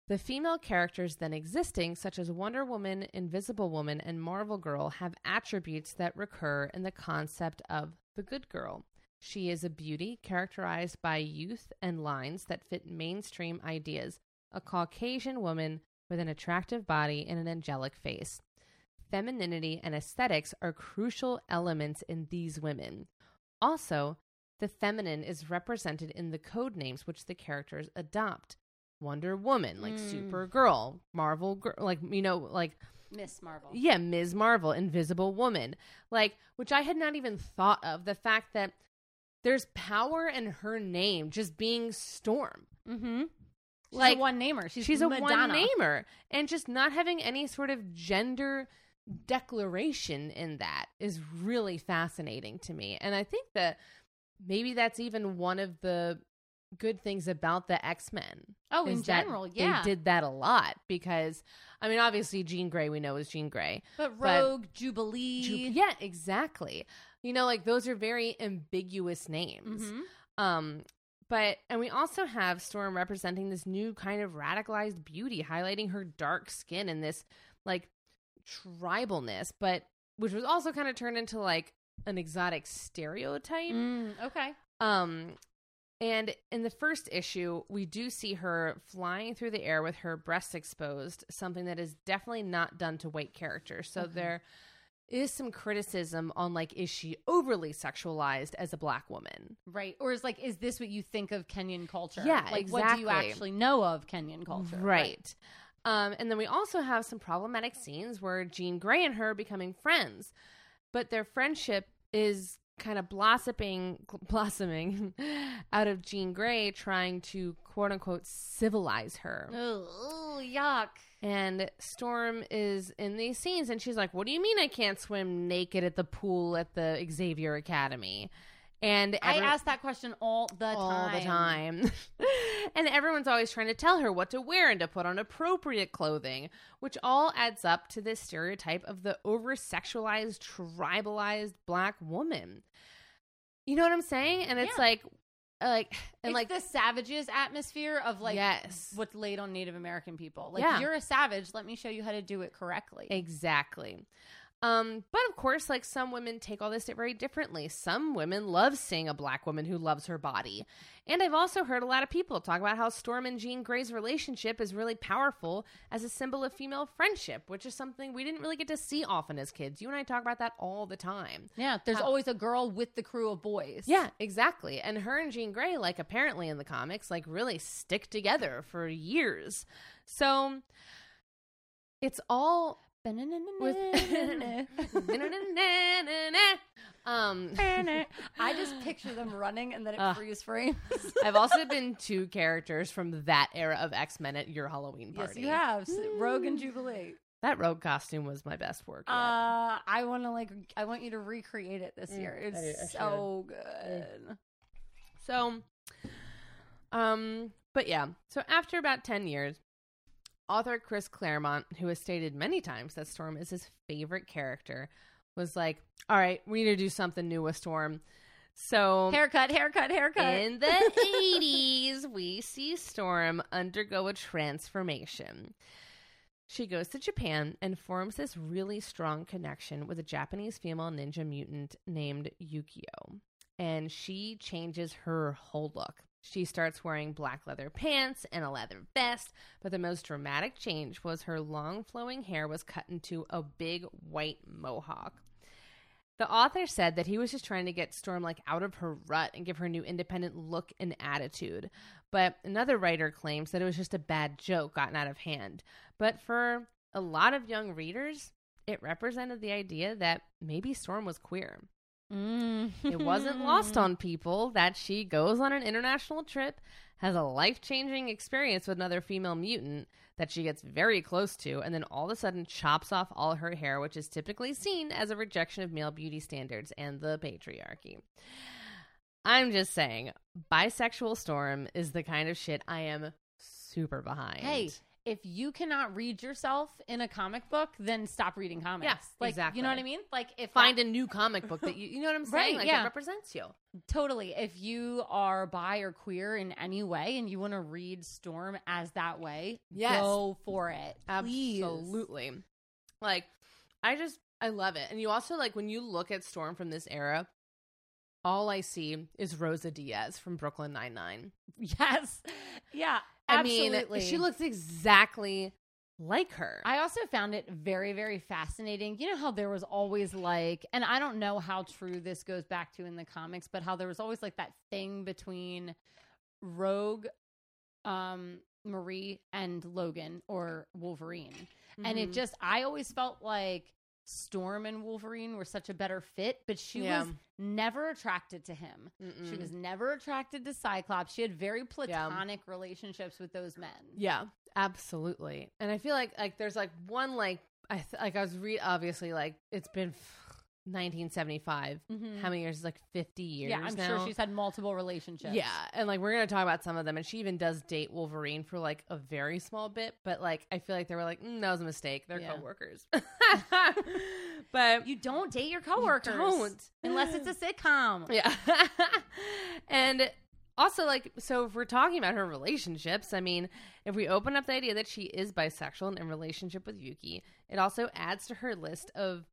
The female characters then existing, such as Wonder Woman, Invisible Woman, and Marvel Girl, have attributes that recur in the concept of the good girl. She is a beauty characterized by youth and lines that fit mainstream ideas, a Caucasian woman with an attractive body and an angelic face. Femininity and aesthetics are crucial elements in these women. Also, the feminine is represented in the code names which the characters adopt. Wonder Woman, like mm. Supergirl, Marvel Girl, like, you know, like Miss Marvel. Yeah, Miz Marvel, Invisible Woman, like, which I had not even thought of. The fact that there's power in her name just being Storm. Mm-hmm. She's like, a one-namer. She's, she's a one-namer. And just not having any sort of gender declaration in that is really fascinating to me. And I think that maybe that's even one of the good things about the X-Men. Oh, in general, yeah. They did that a lot because, I mean, obviously Jean Grey we know is Jean Grey. But Rogue, but Jubilee. Ju- yeah, exactly. You know, like, those are very ambiguous names. Mm-hmm. Um, but, and we also have Storm representing this new kind of radicalized beauty, highlighting her dark skin and this, like, tribalness, but, which was also kind of turned into, like, an exotic stereotype. Mm, okay. Um... And in the first issue, we do see her flying through the air with her breasts exposed, something that is definitely not done to white characters. So okay. There is some criticism on, like, is she overly sexualized as a black woman? Right. Or is, like, is this what you think of Kenyan culture? Yeah, like, exactly. What do you actually know of Kenyan culture? Right. Right. Um, and then we also have some problematic scenes where Jean Grey and her are becoming friends, but their friendship is kind of blossoming blossoming out of Jean Grey trying to quote unquote civilize her. Oh, yuck. And Storm is in these scenes and she's like, what do you mean I can't swim naked at the pool at the Xavier Academy? And every- I ask that question all the time. All the time. And everyone's always trying to tell her what to wear and to put on appropriate clothing, which all adds up to this stereotype of the over-sexualized, tribalized black woman. You know what I'm saying? And it's yeah. like... like and it's like the savages atmosphere of like yes. what's laid on Native American people. Like, yeah. you're a savage. Let me show you how to do it correctly. Exactly. Um, but of course, like, some women take all this very differently. Some women love seeing a black woman who loves her body. And I've also heard a lot of people talk about how Storm and Jean Grey's relationship is really powerful as a symbol of female friendship, which is something we didn't really get to see often as kids. You and I talk about that all the time. Yeah. There's how- always a girl with the crew of boys. Yeah, exactly. And her and Jean Grey, like, apparently in the comics, like, really stick together for years. So it's all... With, um, I just picture them running and then it uh, freeze frames. I've also been two characters from that era of X-Men at your Halloween party. Yes, you have. Mm. Rogue and Jubilee. That Rogue costume was my best work. Uh, I want to like. I want you to recreate it this mm, year. It's I, I so should. Good. Mm. So, um, but yeah. So after about ten years. Author Chris Claremont, who has stated many times that Storm is his favorite character, was like, all right, we need to do something new with Storm. So haircut, haircut, haircut. In the eighties, we see Storm undergo a transformation. She goes to Japan and forms this really strong connection with a Japanese female ninja mutant named Yukio. And she changes her whole look. She starts wearing black leather pants and a leather vest, but the most dramatic change was her long flowing hair was cut into a big white mohawk. The author said that he was just trying to get Storm like out of her rut and give her a new independent look and attitude. But another writer claims that it was just a bad joke gotten out of hand. But for a lot of young readers, it represented the idea that maybe Storm was queer. Mm. It wasn't lost on people that she goes on an international trip, has a life-changing experience with another female mutant that she gets very close to, and then all of a sudden chops off all her hair, which is typically seen as a rejection of male beauty standards and the patriarchy. I'm just saying, bisexual Storm is the kind of shit I am super behind. Hey, if you cannot read yourself in a comic book, then stop reading comics. Yes, like, exactly. You know what I mean? Like, if find that, a new comic book that you, you know what I'm saying? Right, like, yeah. It represents you. Totally. If you are bi or queer in any way and you want to read Storm as that way, yes. Go for it. Please. Absolutely. Like, I just, I love it. And you also, like, when you look at Storm from this era, all I see is Rosa Diaz from Brooklyn Nine-Nine. Yes. Yeah. I absolutely. Mean, she looks exactly like her. I also found it very, very fascinating. You know how there was always like, and I don't know how true this goes back to in the comics, but how there was always like that thing between Rogue, um, Marie, and Logan or Wolverine. Mm-hmm. And it just, I always felt like Storm and Wolverine were such a better fit, but she yeah. was never attracted to him. Mm-mm. She was never attracted to Cyclops. She had very platonic yeah. relationships with those men. Yeah, absolutely. And I feel like like there's like one like I th- like I was re obviously like it's been nineteen seventy-five. Mm-hmm. How many years? It's like fifty years. Yeah, I'm now. Sure she's had multiple relationships. Yeah, and like we're gonna talk about some of them. And she even does date Wolverine for like a very small bit. But like I feel like they were like mm, that was a mistake. They're yeah. coworkers. But you don't date your coworkers. You don't unless it's a sitcom. Yeah. And also, like, so if we're talking about her relationships, I mean, if we open up the idea that she is bisexual and in relationship with Yuki, it also adds to her list of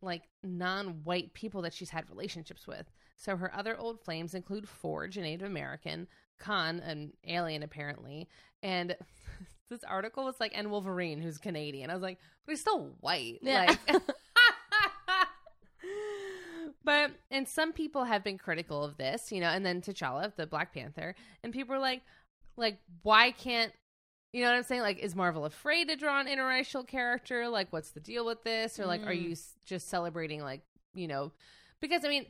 like non-white people that she's had relationships with. So her other old flames include Forge, a Native American, Khan, an alien apparently, and this article was like, and Wolverine, who's Canadian. I was like, but he's still white. Yeah. Like, but and some people have been critical of this, you know. And then T'Challa, the Black Panther, and people are like, like why can't, you know what I'm saying? Like, is Marvel afraid to draw an interracial character? Like, what's the deal with this? Or, like, mm. are you s- just celebrating, like, you know? Because, I mean,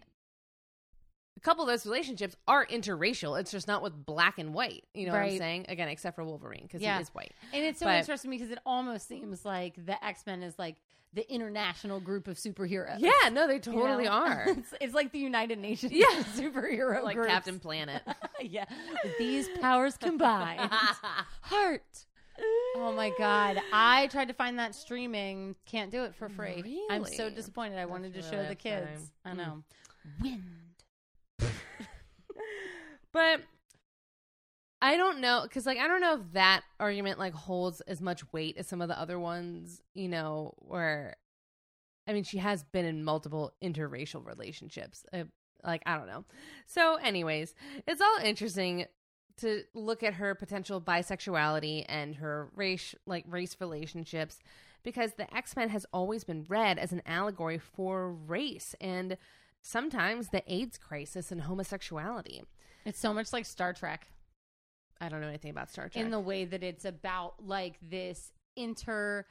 a couple of those relationships are interracial. It's just not with black and white. You know right. what I'm saying? Again, except for Wolverine, because yeah. he is white. And it's so but, interesting because it almost seems like the X-Men is, like, the international group of superheroes. Yeah, no, they totally you know? Are. it's, it's like the United Nations yeah. superhero like groups. Captain Planet. Yeah. These powers combined. Heart. Oh, my God. I tried to find that streaming. Can't do it for free. Really? I'm so disappointed. I That's wanted to really show the kids. Time. I know. Mm. Wind. But I don't know, because, like, I don't know if that argument, like, holds as much weight as some of the other ones, you know, where, I mean, she has been in multiple interracial relationships. Uh, like, I don't know. So, anyways, it's all interesting to look at her potential bisexuality and her race, like, race relationships, because the X-Men has always been read as an allegory for race and sometimes the AIDS crisis and homosexuality. It's so much like Star Trek. I don't know anything about Star Trek. In the way that it's about like this interplanetary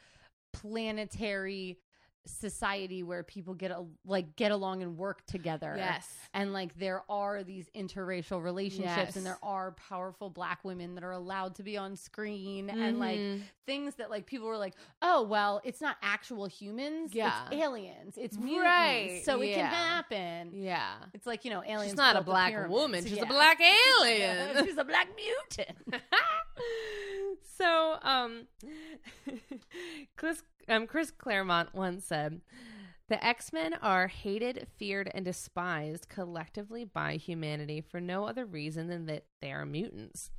society where people get a, like get along and work together. Yes. And like there are these interracial relationships yes. and there are powerful black women that are allowed to be on screen mm-hmm. and like things that like people were like, oh, well, it's not actual humans. Yeah. It's aliens. It's mutants. Right. So yeah. it can happen. Yeah. It's like, you know, aliens. She's not a black woman. She's yeah. a black alien. She's a black mutant. So, um, Chris, um, Chris Claremont once said, "The X-Men are hated, feared, and despised collectively by humanity for no other reason than that they are mutants."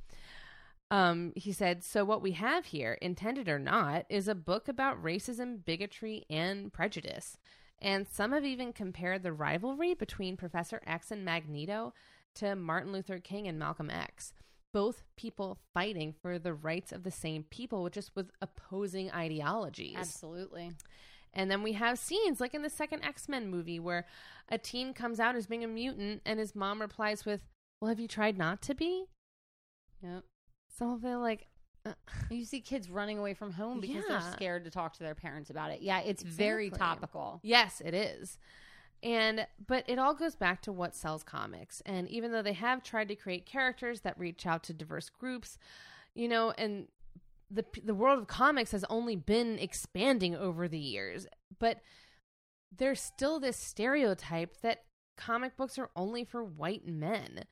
Um, he said, "So what we have here, intended or not, is a book about racism, bigotry, and prejudice. And some have even compared the rivalry between Professor X and Magneto to Martin Luther King and Malcolm X. Both people fighting for the rights of the same people, which is with opposing ideologies." Absolutely. And then we have scenes like in the second X-Men movie where a teen comes out as being a mutant and his mom replies with, "Well, have you tried not to be?" Yep. So they're like, uh, you see kids running away from home because yeah. they're scared to talk to their parents about it. Yeah, it's exactly. very topical. Yes, it is. And but it all goes back to what sells comics. And even though they have tried to create characters that reach out to diverse groups, you know, and the the world of comics has only been expanding over the years, but there's still this stereotype that comic books are only for white men.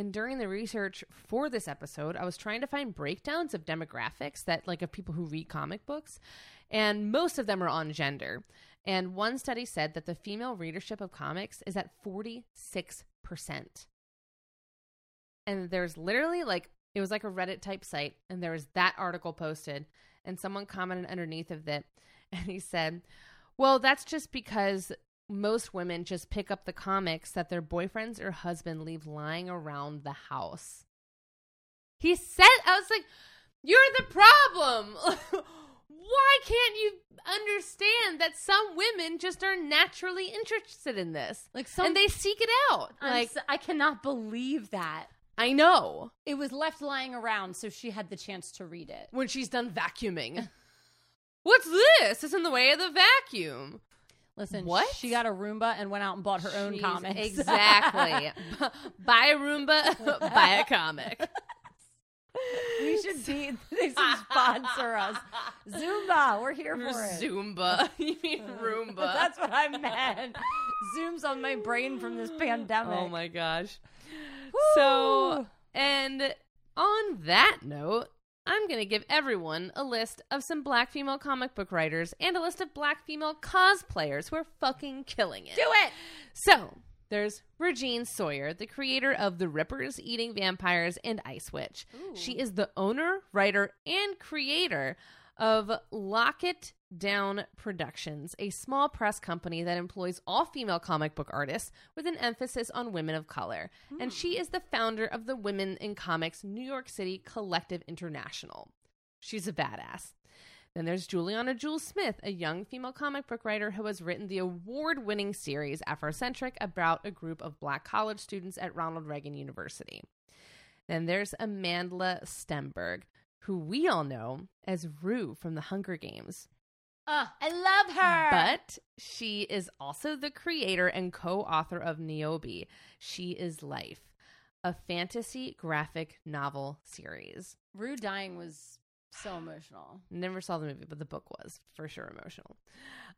And during the research for this episode, I was trying to find breakdowns of demographics that, like, of people who read comic books, and most of them are on gender. And one study said that the female readership of comics is at forty-six percent. And there's literally, like, it was like a Reddit type site, and there was that article posted, and someone commented underneath of it, and he said, well, that's just because most women just pick up the comics that their boyfriends or husband leave lying around the house. He said, I was like, you're the problem. Why can't you understand that some women just are naturally interested in this? Like, some, and they seek it out. I'm like, so, I cannot believe that. I know. It was left lying around, so she had the chance to read it. When she's done vacuuming. What's this? It's in the way of the vacuum. Listen, what? She got a Roomba and went out and bought her Jeez, own comics. Exactly. Buy a Roomba, buy a comic. We should see. They should sponsor us. Zumba, we're here for Zumba. it. Zumba. You mean Roomba. That's what I meant. Zooms on my brain from this pandemic. Oh, my gosh. Woo! So, and on that note, I'm going to give everyone a list of some black female comic book writers and a list of black female cosplayers who are fucking killing it. Do it! So, there's Regine Sawyer, the creator of The Rippers, Eating Vampires, and Ice Witch. Ooh. She is the owner, writer, and creator of Lock It Down Productions, a small press company that employs all female comic book artists with an emphasis on women of color. Mm. And she is the founder of the Women in Comics New York City Collective International. She's a badass. Then there's Juliana Jules Smith, a young female comic book writer who has written the award-winning series Afrocentric about a group of black college students at Ronald Reagan University. Then there's Amandla Stemberg, who we all know as Rue from The Hunger Games. Uh, I love her. But she is also the creator and co-author of Niobe, She Is Life, a fantasy graphic novel series. Rue dying was so emotional. Never saw the movie, but the book was for sure emotional.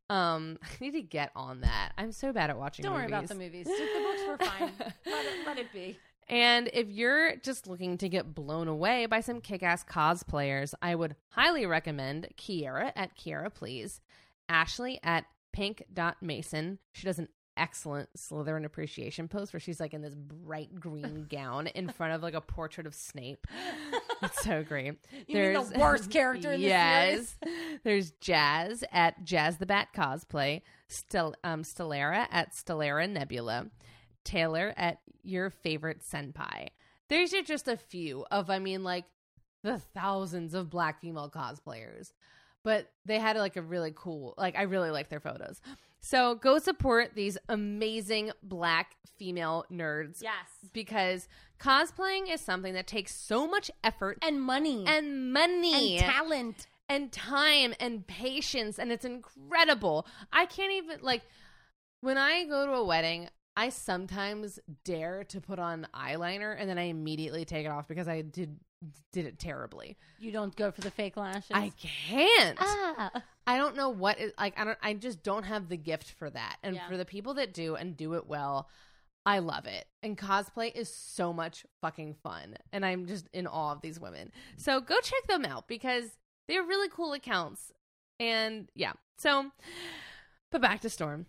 Um, I need to get on that. I'm so bad at watching Don't movies. Don't worry about the movies. The books were fine. Let it, let it be. And if you're just looking to get blown away by some kick-ass cosplayers, I would highly recommend Kiara at Kiara Please, Ashley at pink dot mason. She does an excellent Slytherin appreciation post where she's like in this bright green gown in front of like a portrait of Snape. It's so great. You There's mean the worst character in the yes. series. There's Jazz at Jazz the Bat Cosplay, Stel- um, Stellara at Stellara Nebula, Taylor at Your Favorite Senpai. There's just a few of, I mean, like the thousands of black female cosplayers, but they had like a really cool, like I really like their photos. So go support these amazing black female nerds. Yes. Because cosplaying is something that takes so much effort and money and money and talent and time and patience. And it's incredible. I can't even like when I go to a wedding, I sometimes dare to put on eyeliner and then I immediately take it off because I did did it terribly. You don't go for the fake lashes? I can't. Ah. I don't know what it, like I don't I just don't have the gift for that. And yeah. for the people that do and do it well, I love it. And cosplay is so much fucking fun. And I'm just in awe of these women. So go check them out because they're really cool accounts. And yeah. So but back to Storm.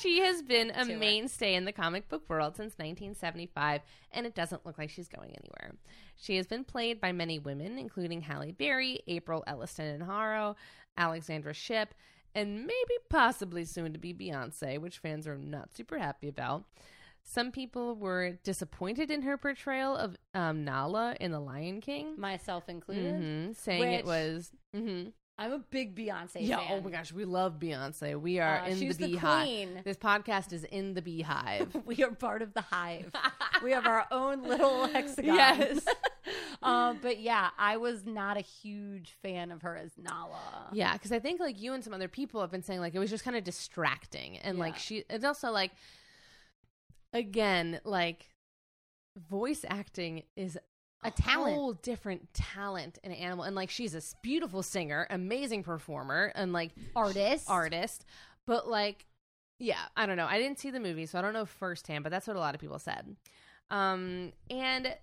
She has been a mainstay in the comic book world since nineteen seventy-five, and it doesn't look like she's going anywhere. She has been played by many women, including Halle Berry, April Elliston Enharo, Alexandra Shipp, and maybe possibly soon to be Beyoncé, which fans are not super happy about. Some people were disappointed in her portrayal of um, Nala in The Lion King. Myself included. Mm-hmm, saying which... it was... Mm-hmm. I'm a big Beyonce yeah, fan. Yeah, oh my gosh, we love Beyonce. We are uh, in the beehive. The queen. This podcast is in the beehive. We are part of the hive. We have our own little hexagon. Yes. um, but yeah, I was not a huge fan of her as Nala. Yeah, because I think like you and some other people have been saying like it was just kind of distracting, and yeah. like she, it's also like, again, like voice acting is. A talent. Whole different talent in an animal. And like she's a beautiful singer, amazing performer, and like artist. Artist. But like, yeah, I don't know. I didn't see the movie, so I don't know firsthand, but that's what a lot of people said. Um, and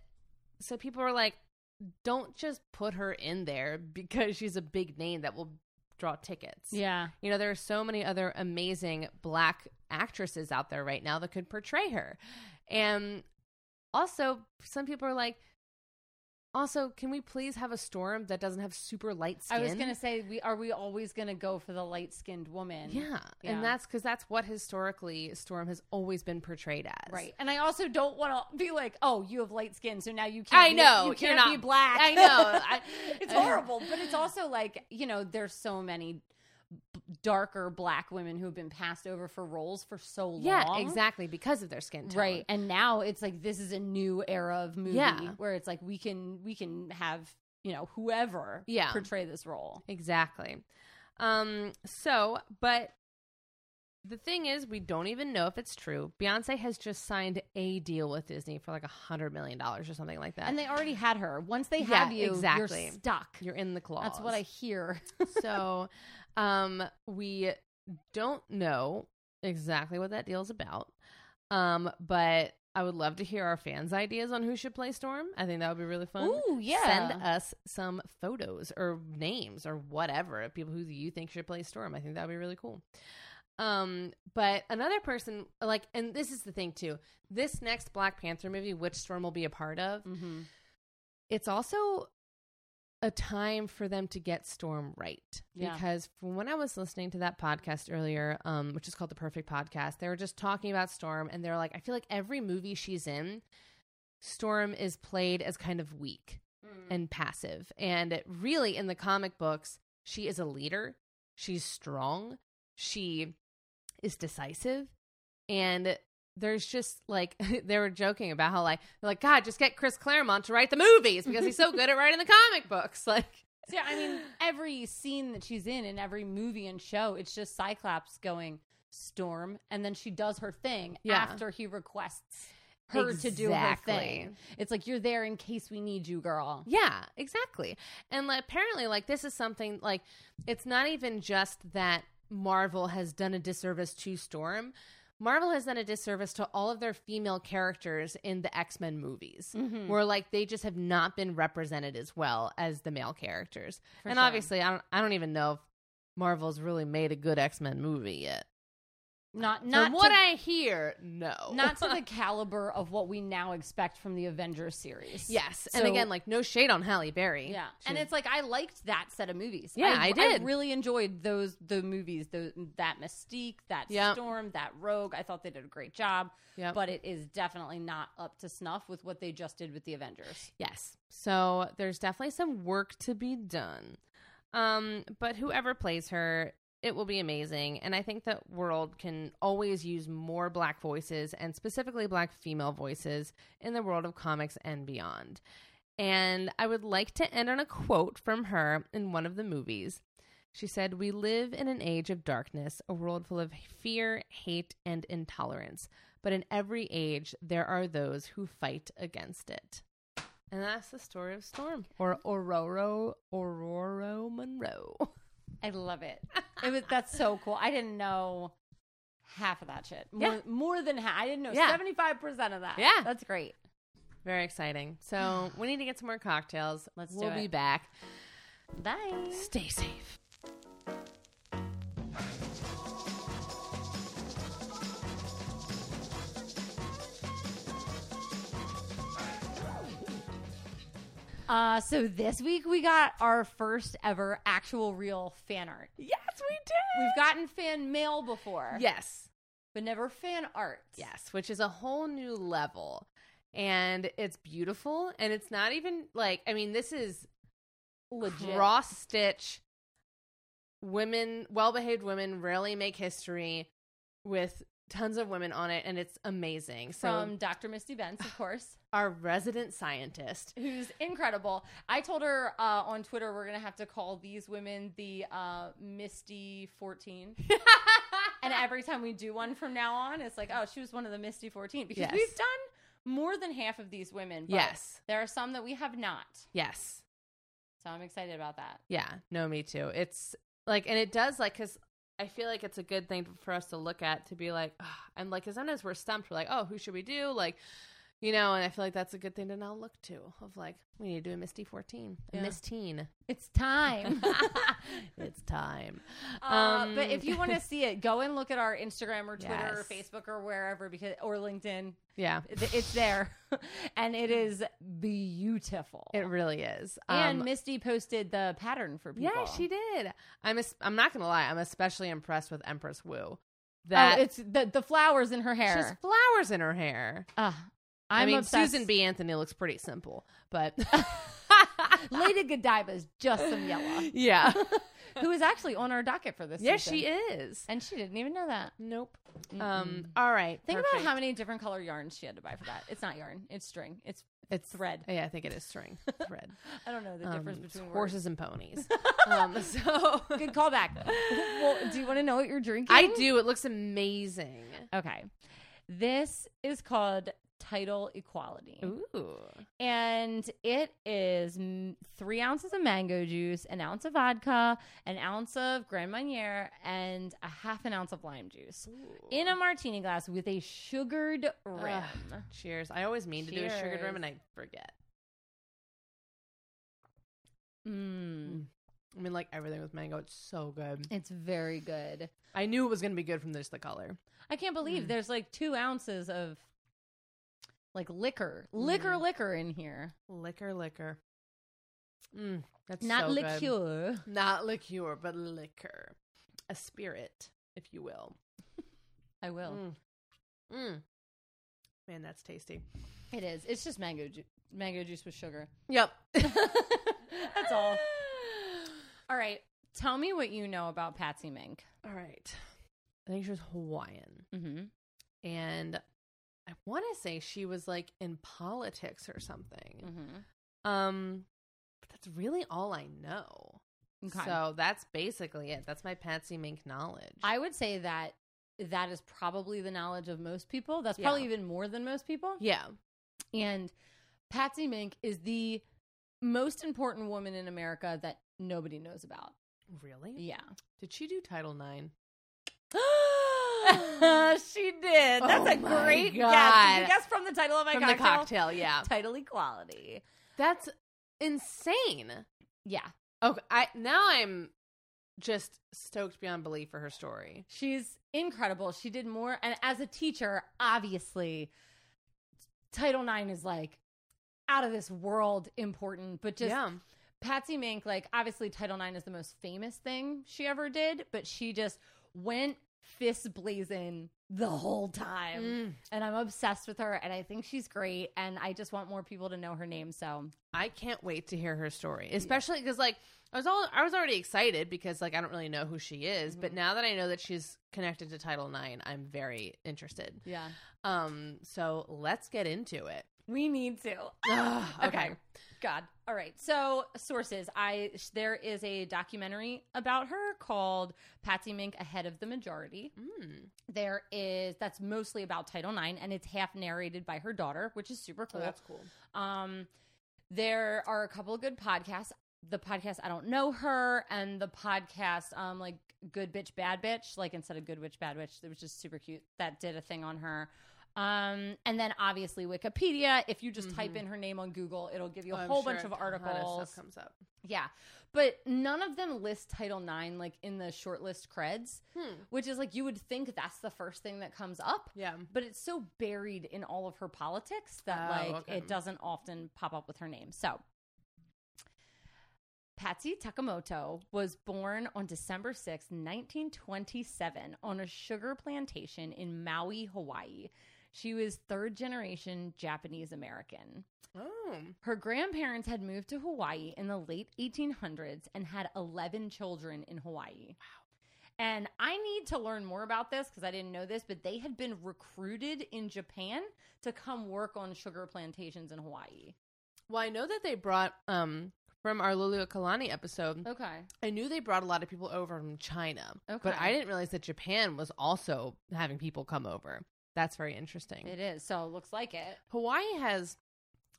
so people were like, don't just put her in there because she's a big name that will draw tickets. Yeah. You know, there are so many other amazing black actresses out there right now that could portray her. And also, some people are like, also, can we please have a Storm that doesn't have super light skin? I was going to say, we are we always going to go for the light-skinned woman? Yeah, yeah. And that's because that's what historically Storm has always been portrayed as. Right. And I also don't want to be like, oh, you have light skin, so now you can't, I know, be, you can't not, be black. I know. I, it's horrible. But it's also like, you know, there's so many darker black women who've been passed over for roles for so long. Yeah, exactly, because of their skin tone. Right. And now it's like this is a new era of movie, yeah, where it's like we can we can have, you know, whoever, yeah, portray this role. Exactly. Um so, but the thing is, we don't even know if it's true. Beyonce has just signed a deal with Disney for like a hundred million dollars or something like that. And they already had her. Once they have yeah, you, exactly. you're stuck. You're in the claws. That's what I hear. So, um, we don't know exactly what that deal is about. Um, but I would love to hear our fans' ideas on who should play Storm. I think that would be really fun. Ooh, yeah. Send us some photos or names or whatever of people who you think should play Storm. I think that would be really cool. Um, but another person, like, and this is the thing too, this next Black Panther movie, which Storm will be a part of, mm-hmm, it's also a time for them to get Storm right. Yeah. Because from when I was listening to that podcast earlier, um, which is called The Perfect Podcast, they were just talking about Storm, and they're like, I feel like every movie she's in, Storm is played as kind of weak, mm-hmm, and passive. And really in the comic books, she is a leader. She's strong. She is decisive, and there's just like they were joking about how like they're like, God, just get Chris Claremont to write the movies because he's so good at writing the comic books. Like, yeah, I mean, every scene that she's in in every movie and show, it's just Cyclops going Storm, and then she does her thing, yeah, after he requests her, exactly, to do her thing. It's like, you're there in case we need you, girl. Yeah, exactly. And like, apparently, like this is something like it's not even just that Marvel has done a disservice to Storm. Marvel has done a disservice to all of their female characters in the X-Men movies, mm-hmm, where like they just have not been represented as well as the male characters. For and sure. Obviously, I don't, I don't even know if Marvel's really made a good X-Men movie yet. Not, not From what to, I hear, no. Not to the caliber of what we now expect from the Avengers series. Yes. So, and again, like, no shade on Halle Berry. Yeah. She, and it's like, I liked that set of movies. Yeah, I, I did. I really enjoyed those, the movies, the, that Mystique, that, yep, Storm, that Rogue. I thought they did a great job. Yep. But it is definitely not up to snuff with what they just did with the Avengers. Yes. So there's definitely some work to be done. Um, but whoever plays her, it will be amazing, and I think the world can always use more black voices, and specifically black female voices, in the world of comics and beyond. And I would like to end on a quote from her in one of the movies. She said, "We live in an age of darkness, a world full of fear, hate, and intolerance. But in every age, there are those who fight against it." And that's the story of Storm, or Ororo, Ororo Munroe. I love it. It was that's so cool. I didn't know half of that shit. More, yeah. more than half. I didn't know yeah. seventy-five percent of that. Yeah. That's great. Very exciting. So we need to get some more cocktails. Let's we'll do it. We'll be back. Bye. Stay safe. Uh, so this week we got our first ever actual real fan art. Yes, we did. We've gotten fan mail before. Yes. But never fan art. Yes, which is a whole new level. And it's beautiful. And it's not even like, I mean, this is legit cross-stitch women, well-behaved women rarely make history with tons of women on it, and it's amazing. So, from Doctor Misty Benz, of course. Our resident scientist. Who's incredible. I told her uh, on Twitter we're going to have to call these women the uh, Misty fourteen. And every time we do one from now on, it's like, oh, she was one of the Misty fourteen. Because yes. we've done more than half of these women. But yes. There are some that we have not. Yes. So I'm excited about that. Yeah. No, me too. It's like, and it does like, because I feel like it's a good thing for us to look at, to be like, oh, and like, because sometimes we're stumped. We're like, oh, who should we do? Like, You know, and I feel like that's a good thing to now look to, of like, we need to do a Miss D fourteen, a yeah. Miss Teen. It's time. It's time. Uh, um, but if you want to see it, go and look at our Instagram or Twitter yes. or Facebook or wherever, because or LinkedIn. Yeah. It's there. And it is beautiful. It really is. Um, and Misty posted the pattern for people. Yeah, she did. I'm, a, I'm not going to lie. I'm especially impressed with Empress Wu. That oh, it's the, the flowers in her hair. She has flowers in her hair. Ugh. I'm I mean, obsessed. Susan B. Anthony looks pretty simple, but Lady Godiva is just some yellow. Yeah. Who is actually on our docket for this yeah, season. Yeah, she is. And she didn't even know that. Nope. Mm-hmm. Um, all right. Think perfect. About how many different color yarns she had to buy for that. It's not yarn. It's string. It's it's thread. Yeah, I think it is string. Thread. I don't know the um, difference between horses words. And ponies. um, so good callback. Well, do you want to know what you're drinking? I do. It looks amazing. Okay. This is called Title Equality. Ooh. And it is three ounces of mango juice, an ounce of vodka, an ounce of Grand Marnier, and a half an ounce of lime juice. Ooh. In a martini glass with a sugared rim. Ugh. Cheers. I always mean Cheers. To do a sugared rim and I forget. Mmm. I mean, like everything with mango, it's so good. It's very good. I knew it was going to be good from just the color. I can't believe mm. there's like two ounces of Like liquor, liquor, mm. liquor in here. Liquor, liquor. Mm, that's not so liqueur. Good. Not liqueur, but liquor. A spirit, if you will. I will. Mm. Mm. Man, that's tasty. It is. It's just mango juice. Mango juice with sugar. Yep. That's all. All right. Tell me what you know about Patsy Mink. All right. I think she was Hawaiian. Mm-hmm. And I want to say she was like in politics or something. Mm-hmm. Um, but that's really all I know. Okay. So that's basically it. That's my Patsy Mink knowledge. I would say that that is probably the knowledge of most people. That's probably yeah. even more than most people. Yeah. And Patsy Mink is the most important woman in America that nobody knows about. Really? Yeah. Did she do Title nine? She did. That's oh a great God. guess. Did you guess from the title of my from cocktail? From the cocktail, yeah. Title Equality. That's insane. Yeah. Okay. I, now I'm just stoked beyond belief for her story. She's incredible. She did more. And as a teacher, obviously, Title nine is like out of this world important. But just yeah. Patsy Mink, like obviously Title nine is the most famous thing she ever did. But she just went fist blazing the whole time mm. and I'm obsessed with her and I think she's great and I just want more people to know her name, so I can't wait to hear her story, especially because yeah. like I was all I was already excited because like I don't really know who she is, mm-hmm. but now that I know that she's connected to Title nine, I'm very interested. Yeah. Um so let's get into it. We need to. Ugh, okay. okay. God. All right. So sources. I there is a documentary about her called Patsy Mink Ahead of the Majority. Mm. There is that's mostly about Title nine and it's half narrated by her daughter, which is super cool. Oh, that's cool. Um, there are a couple of good podcasts. The podcast I Don't Know Her and the podcast um like Good Bitch Bad Bitch, like instead of Good Witch Bad Witch, it was just super cute. That did a thing on her. Um, and then obviously Wikipedia, if you just mm-hmm. type in her name on Google, it'll give you a oh, whole sure bunch of articles. Of stuff comes up. Yeah. But none of them list Title nine, like in the short list creds, hmm. which is like, you would think that's the first thing that comes up, yeah. but it's so buried in all of her politics that oh, like, okay. it doesn't often pop up with her name. So Patsy Takamoto was born on December sixth, nineteen twenty-seven on a sugar plantation in Maui, Hawaii. She was third-generation Japanese-American. Oh. Her grandparents had moved to Hawaii in the late eighteen hundreds and had eleven children in Hawaii. Wow. And I need to learn more about this because I didn't know this, but they had been recruited in Japan to come work on sugar plantations in Hawaii. Well, I know that they brought um, from our Luluakalani episode. Okay. I knew they brought a lot of people over from China. Okay. But I didn't realize that Japan was also having people come over. That's very interesting. It is. So it looks like it. Hawaii has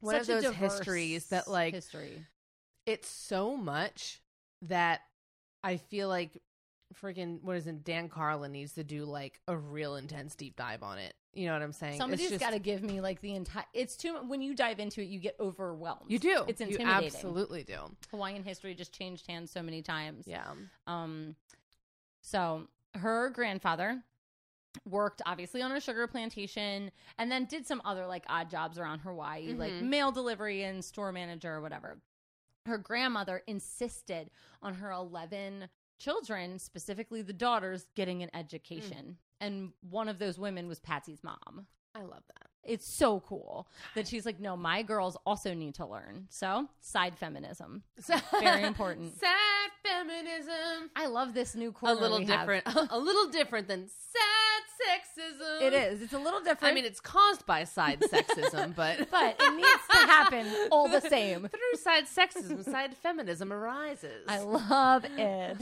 one Such of those histories that like history. It's so much that I feel like freaking, what is it, Dan Carlin needs to do like a real intense deep dive on it. You know what I'm saying? Somebody's got to give me like the entire. It's too when you dive into it, you get overwhelmed. You do. It's intimidating. You absolutely do. Hawaiian history just changed hands so many times. Yeah. Um. So her grandfather worked obviously on a sugar plantation and then did some other like odd jobs around Hawaii, mm-hmm. like mail delivery and store manager or whatever. Her grandmother insisted on her eleven children, specifically the daughters, getting an education. Mm. And one of those women was Patsy's mom. I love that. It's so cool that she's like, no, my girls also need to learn. So side feminism. Very important. Side feminism. I love this new corner. A little different. a little different than sad sexism. It is. It's a little different. I mean, it's caused by side sexism, but. But it needs to happen all the same. Through side sexism, side feminism arises. I love it.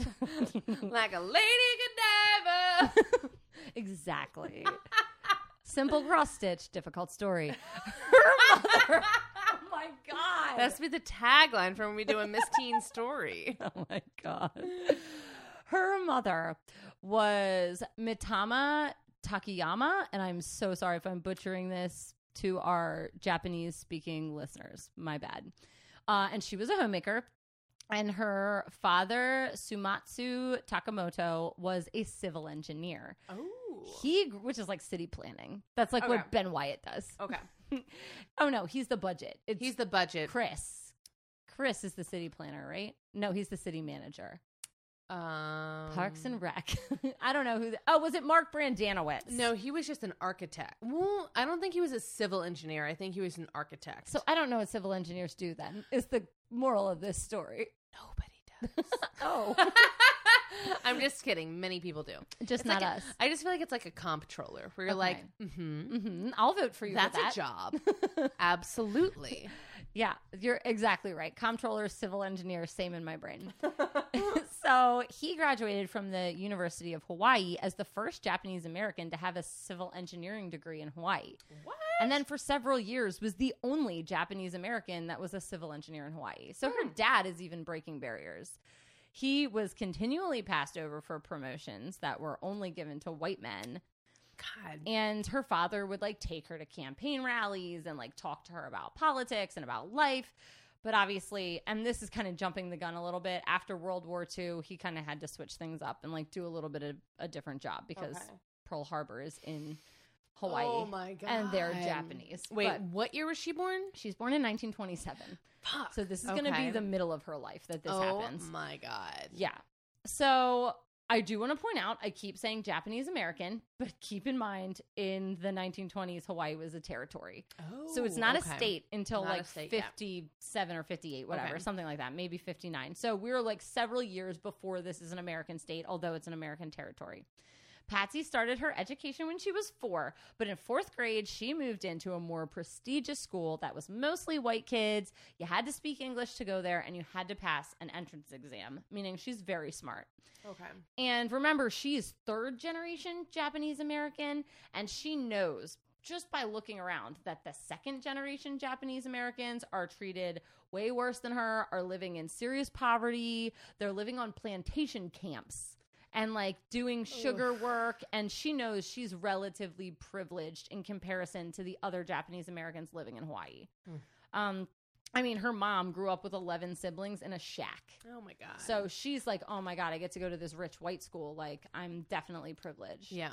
Like a lady Godiva. Exactly. Simple cross stitch, difficult story. Her mother. Oh my God. That's be the tagline for when we do a Miss Teen story. Oh my God. Her mother was Mitama Takayama, and I'm so sorry if I'm butchering this to our Japanese speaking listeners. My bad. Uh, and she was a homemaker. And her father, Sumatsu Takamoto, was a civil engineer. Oh. He, which is like city planning. That's like okay. what Ben Wyatt does. Okay. Oh, no. He's the budget. It's he's the budget. Chris. Chris is the city planner, right? No, he's the city manager. Um, Parks and Rec. I don't know who. The, oh, was it Mark Brandanowitz? No, he was just an architect. Well, I don't think he was a civil engineer. I think he was an architect. So I don't know what civil engineers do then, is the moral of this story. Nobody does. Oh. I'm just kidding. Many people do. Just it's not like us. A, I just feel like it's like a comptroller where you're okay. like, mm-hmm, mm-hmm. I'll vote for you. That's for that. a job. Absolutely. Yeah, you're exactly right. Comptroller, civil engineer, same in my brain. So he graduated from the University of Hawaii as the first Japanese American to have a civil engineering degree in Hawaii. What? And then for several years was the only Japanese American that was a civil engineer in Hawaii. So hmm. her dad is even breaking barriers. He was continually passed over for promotions that were only given to white men. God. And her father would like take her to campaign rallies and like talk to her about politics and about life. But obviously, and this is kind of jumping the gun a little bit, after World War Two, he kind of had to switch things up and like do a little bit of a different job because okay. Pearl Harbor is in Hawaii. Oh my God. And they're Japanese. Wait, but what year was she born? She's born in nineteen twenty-seven. Fuck. So this is okay. going to be the middle of her life that this oh happens. Oh my God. Yeah. So I do want to point out, I keep saying Japanese American, but keep in mind in the nineteen twenties, Hawaii was a territory. Oh, so it's not okay. a state until not like state, fifty-seven yeah. or fifty-eight, whatever, okay. something like that, maybe fifty-nine. So we were like several years before this is an American state, although it's an American territory. Patsy started her education when she was four, but in fourth grade, she moved into a more prestigious school that was mostly white kids. You had to speak English to go there, and you had to pass an entrance exam, meaning she's very smart. Okay. And remember, she is third generation Japanese American, and she knows just by looking around that the second generation Japanese Americans are treated way worse than her, are living in serious poverty. They're living on plantation camps. And like doing sugar Oof. work, and she knows she's relatively privileged in comparison to the other Japanese Americans living in Hawaii. Mm. Um, I mean, her mom grew up with eleven siblings in a shack. Oh my God. So she's like, oh my God, I get to go to this rich white school. Like, I'm definitely privileged. Yeah.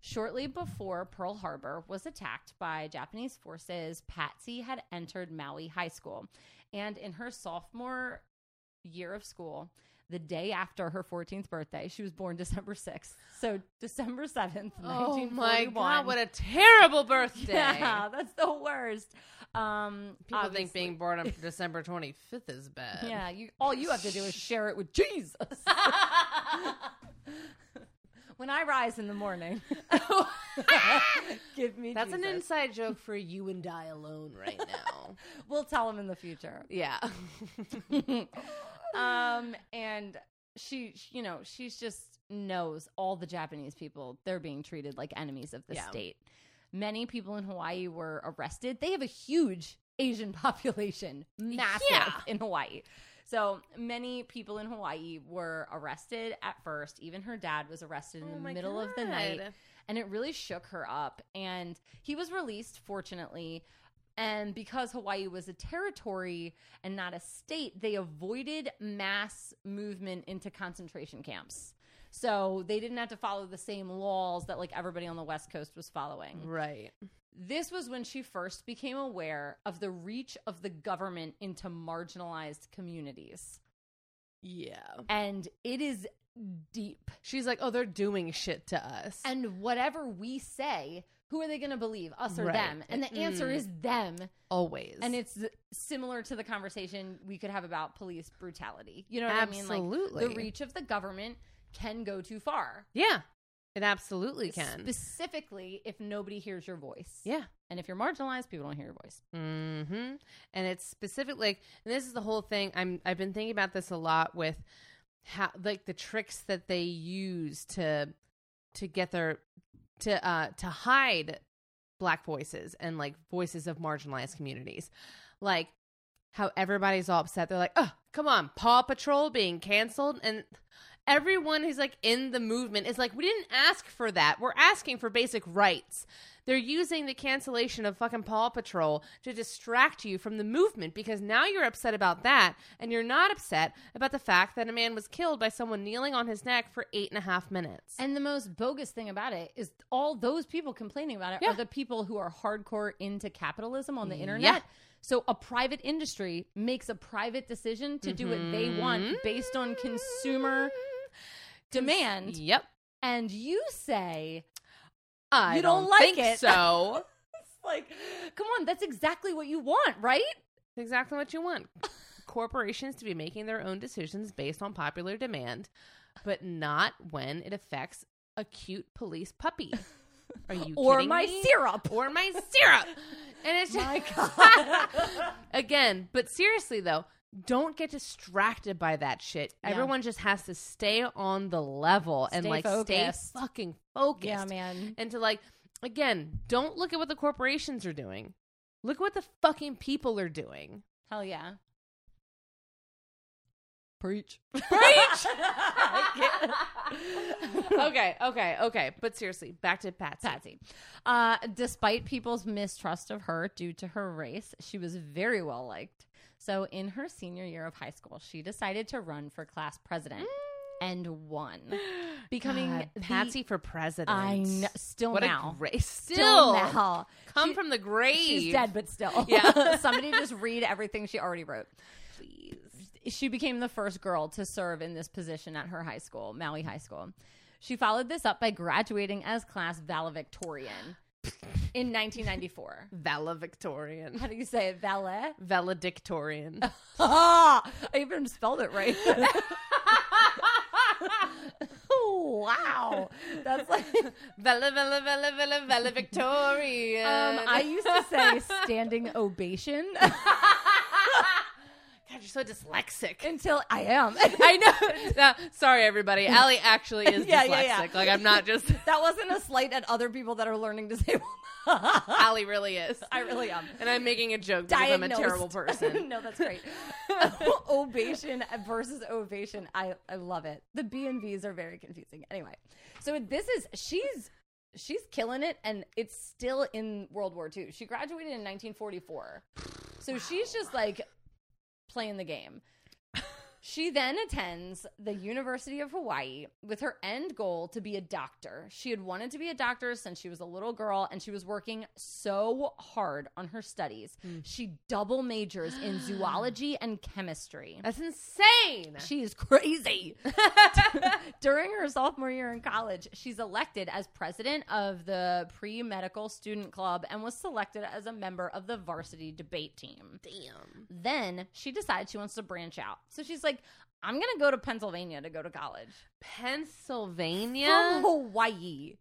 Shortly before Pearl Harbor was attacked by Japanese forces, Patsy had entered Maui High School. And in her sophomore year of school, the day after her fourteenth birthday, she was born December sixth. So December seventh, oh nineteen forty-one. Oh my God, what a terrible birthday. Yeah, that's the worst. Um, People obviously. think being born on December twenty-fifth is bad. Yeah, you, all you have to do is share it with Jesus. When I rise in the morning, give me That's Jesus. An inside joke for you and I alone right now. We'll tell them in the future. Yeah. Um, and she, you know, she's just knows all the Japanese people, they're being treated like enemies of the yeah. state. Many people in Hawaii were arrested. They have a huge Asian population, massive yeah. in Hawaii. So many people in Hawaii were arrested at first. Even her dad was arrested in oh the middle God. of the night. And it really shook her up. And he was released, fortunately. And because Hawaii was a territory and not a state, they avoided mass movement into concentration camps. So they didn't have to follow the same laws that like everybody on the West Coast was following. Right. This was when she first became aware of the reach of the government into marginalized communities. Yeah. And it is deep. She's like, oh, they're doing shit to us. And whatever we say, who are they going to believe, us or right. them? And the answer mm. is them. Always. And it's similar to the conversation we could have about police brutality. You know what Absolutely. I mean? Absolutely. Like, the reach of the government can go too far. Yeah. It absolutely can. Specifically, if nobody hears your voice. Yeah. And if you're marginalized, people don't hear your voice. Mm-hmm. And it's specifically, like, and this is the whole thing. I'm, I've been thinking about this a lot with how, like, the tricks that they use to, to get their, to, uh, to hide Black voices and, like, voices of marginalized communities. Like, how everybody's all upset. They're like, oh, come on, Paw Patrol being canceled. And everyone who's like in the movement is like, we didn't ask for that. We're asking for basic rights. They're using the cancellation of fucking Paw Patrol to distract you from the movement because now you're upset about that and you're not upset about the fact that a man was killed by someone kneeling on his neck for eight and a half minutes. And the most bogus thing about it is all those people complaining about it yeah. are the people who are hardcore into capitalism on the internet. Yeah. So a private industry makes a private decision to mm-hmm. do what they want based on consumer demand. Yep. And you say, I you don't, don't like think it. So it's like, come on, that's exactly what you want, right? That's exactly what you want. Corporations to be making their own decisions based on popular demand, but not when it affects a cute police puppy. Are you or kidding my me? syrup or my syrup? And it's just my God. Again, but seriously though, don't get distracted by that shit. Yeah. Everyone just has to stay on the level stay and like focused. stay fucking focused. Yeah, man. And to like, again, don't look at what the corporations are doing. Look at what the fucking people are doing. Hell yeah. Preach. Preach! okay, okay, okay. But seriously, back to Patsy. Patsy. Uh, despite people's mistrust of her due to her race, she was very well liked. So in her senior year of high school, she decided to run for class president mm. and won. Becoming God, the, Patsy for president. I know. Still what now. What a grace. Still, still now. Come she, from the grave. She's dead, but still. Yeah. Somebody just read everything she already wrote. Please. She became the first girl to serve in this position at her high school, Maui High School. She followed this up by graduating as class valedictorian in nineteen ninety-four. Valedictorian. How do you say it? Valet? Valedictorian. Oh, I even spelled it right. Wow. That's like Vella, Vella, Vella, Vella, Vella Victorian. Um, I used to say standing ovation. God, you're so dyslexic. Until I am. I know. No, sorry, everybody. Allie actually is yeah, dyslexic. Yeah, yeah. Like, I'm not just... That wasn't a slight at other people that are learning disabled. Allie really is. I really am. And I'm making a joke Diagnosed. because I'm a terrible person. No, that's great. Ovation versus ovation. I, I love it. The B and B's are very confusing. Anyway, so this is... She's... She's killing it, and it's still in World War Two. She graduated in nineteen forty-four. So wow. she's just like... playing the game. She then attends the University of Hawaii with her end goal to be a doctor. She had wanted to be a doctor since she was a little girl, and she was working so hard on her studies. Mm. She double majors in zoology and chemistry. That's insane. She is crazy. During her sophomore year in college, she's elected as president of the pre-medical student club and was selected as a member of the varsity debate team. Damn. Then she decides she wants to branch out. So she's like, Like, I'm going to go to Pennsylvania to go to college. Pennsylvania? From Hawaii.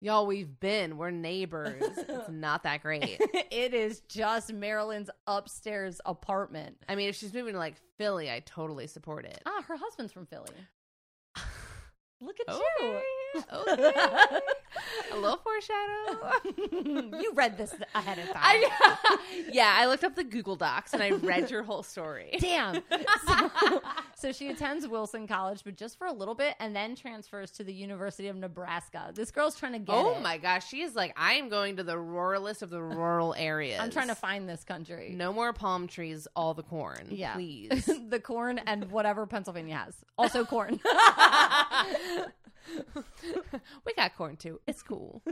Y'all, we've been. We're neighbors. It's not that great. It is just Marilyn's upstairs apartment. I mean, if she's moving to, like, Philly, I totally support it. Ah, her husband's from Philly. Look at okay. you. okay. A little foreshadow. You read this ahead of time. I, yeah, I looked up the Google Docs and I read your whole story. Damn. So, so she attends Wilson College, but just for a little bit, and then transfers to the University of Nebraska. This girl's trying to get Oh it. my gosh. She is like, I am going to the ruralest of the rural areas. I'm trying to find this country. No more palm trees, all the corn. Yeah. Please. The corn and whatever Pennsylvania has. Also corn. We got corn too. It's cool.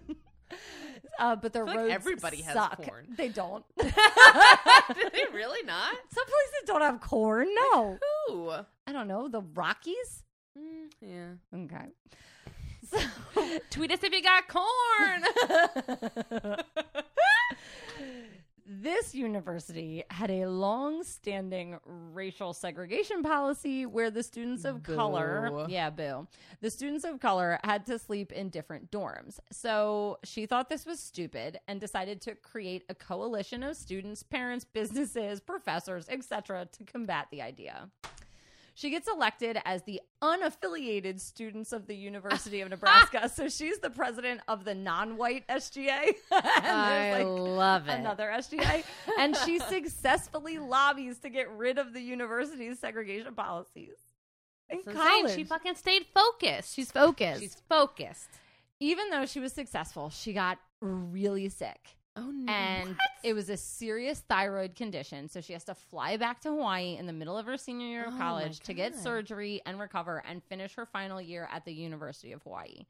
Uh, but their roads like everybody suck. Has corn. They don't. Do they really not? Some places don't have corn. No. Like who? I don't know. The Rockies? Mm, yeah. Okay. So tweet us if you got corn. This university had a long-standing racial segregation policy where the students of boo. color, yeah, boo, the students of color had to sleep in different dorms. So she thought this was stupid and decided to create a coalition of students, parents, businesses, professors, et cetera, to combat the idea. She gets elected as the unaffiliated students of the University of Nebraska. So she's the president of the non-white S G A. And I like love it. Another S G A. And she successfully lobbies to get rid of the university's segregation policies. In That's college. Insane. She fucking stayed focused. She's focused. She's focused. Even though she was successful, she got really sick. Oh, no. And what? It was a serious thyroid condition. So she has to fly back to Hawaii in the middle of her senior year of oh college to get surgery and recover and finish her final year at the University of Hawaii.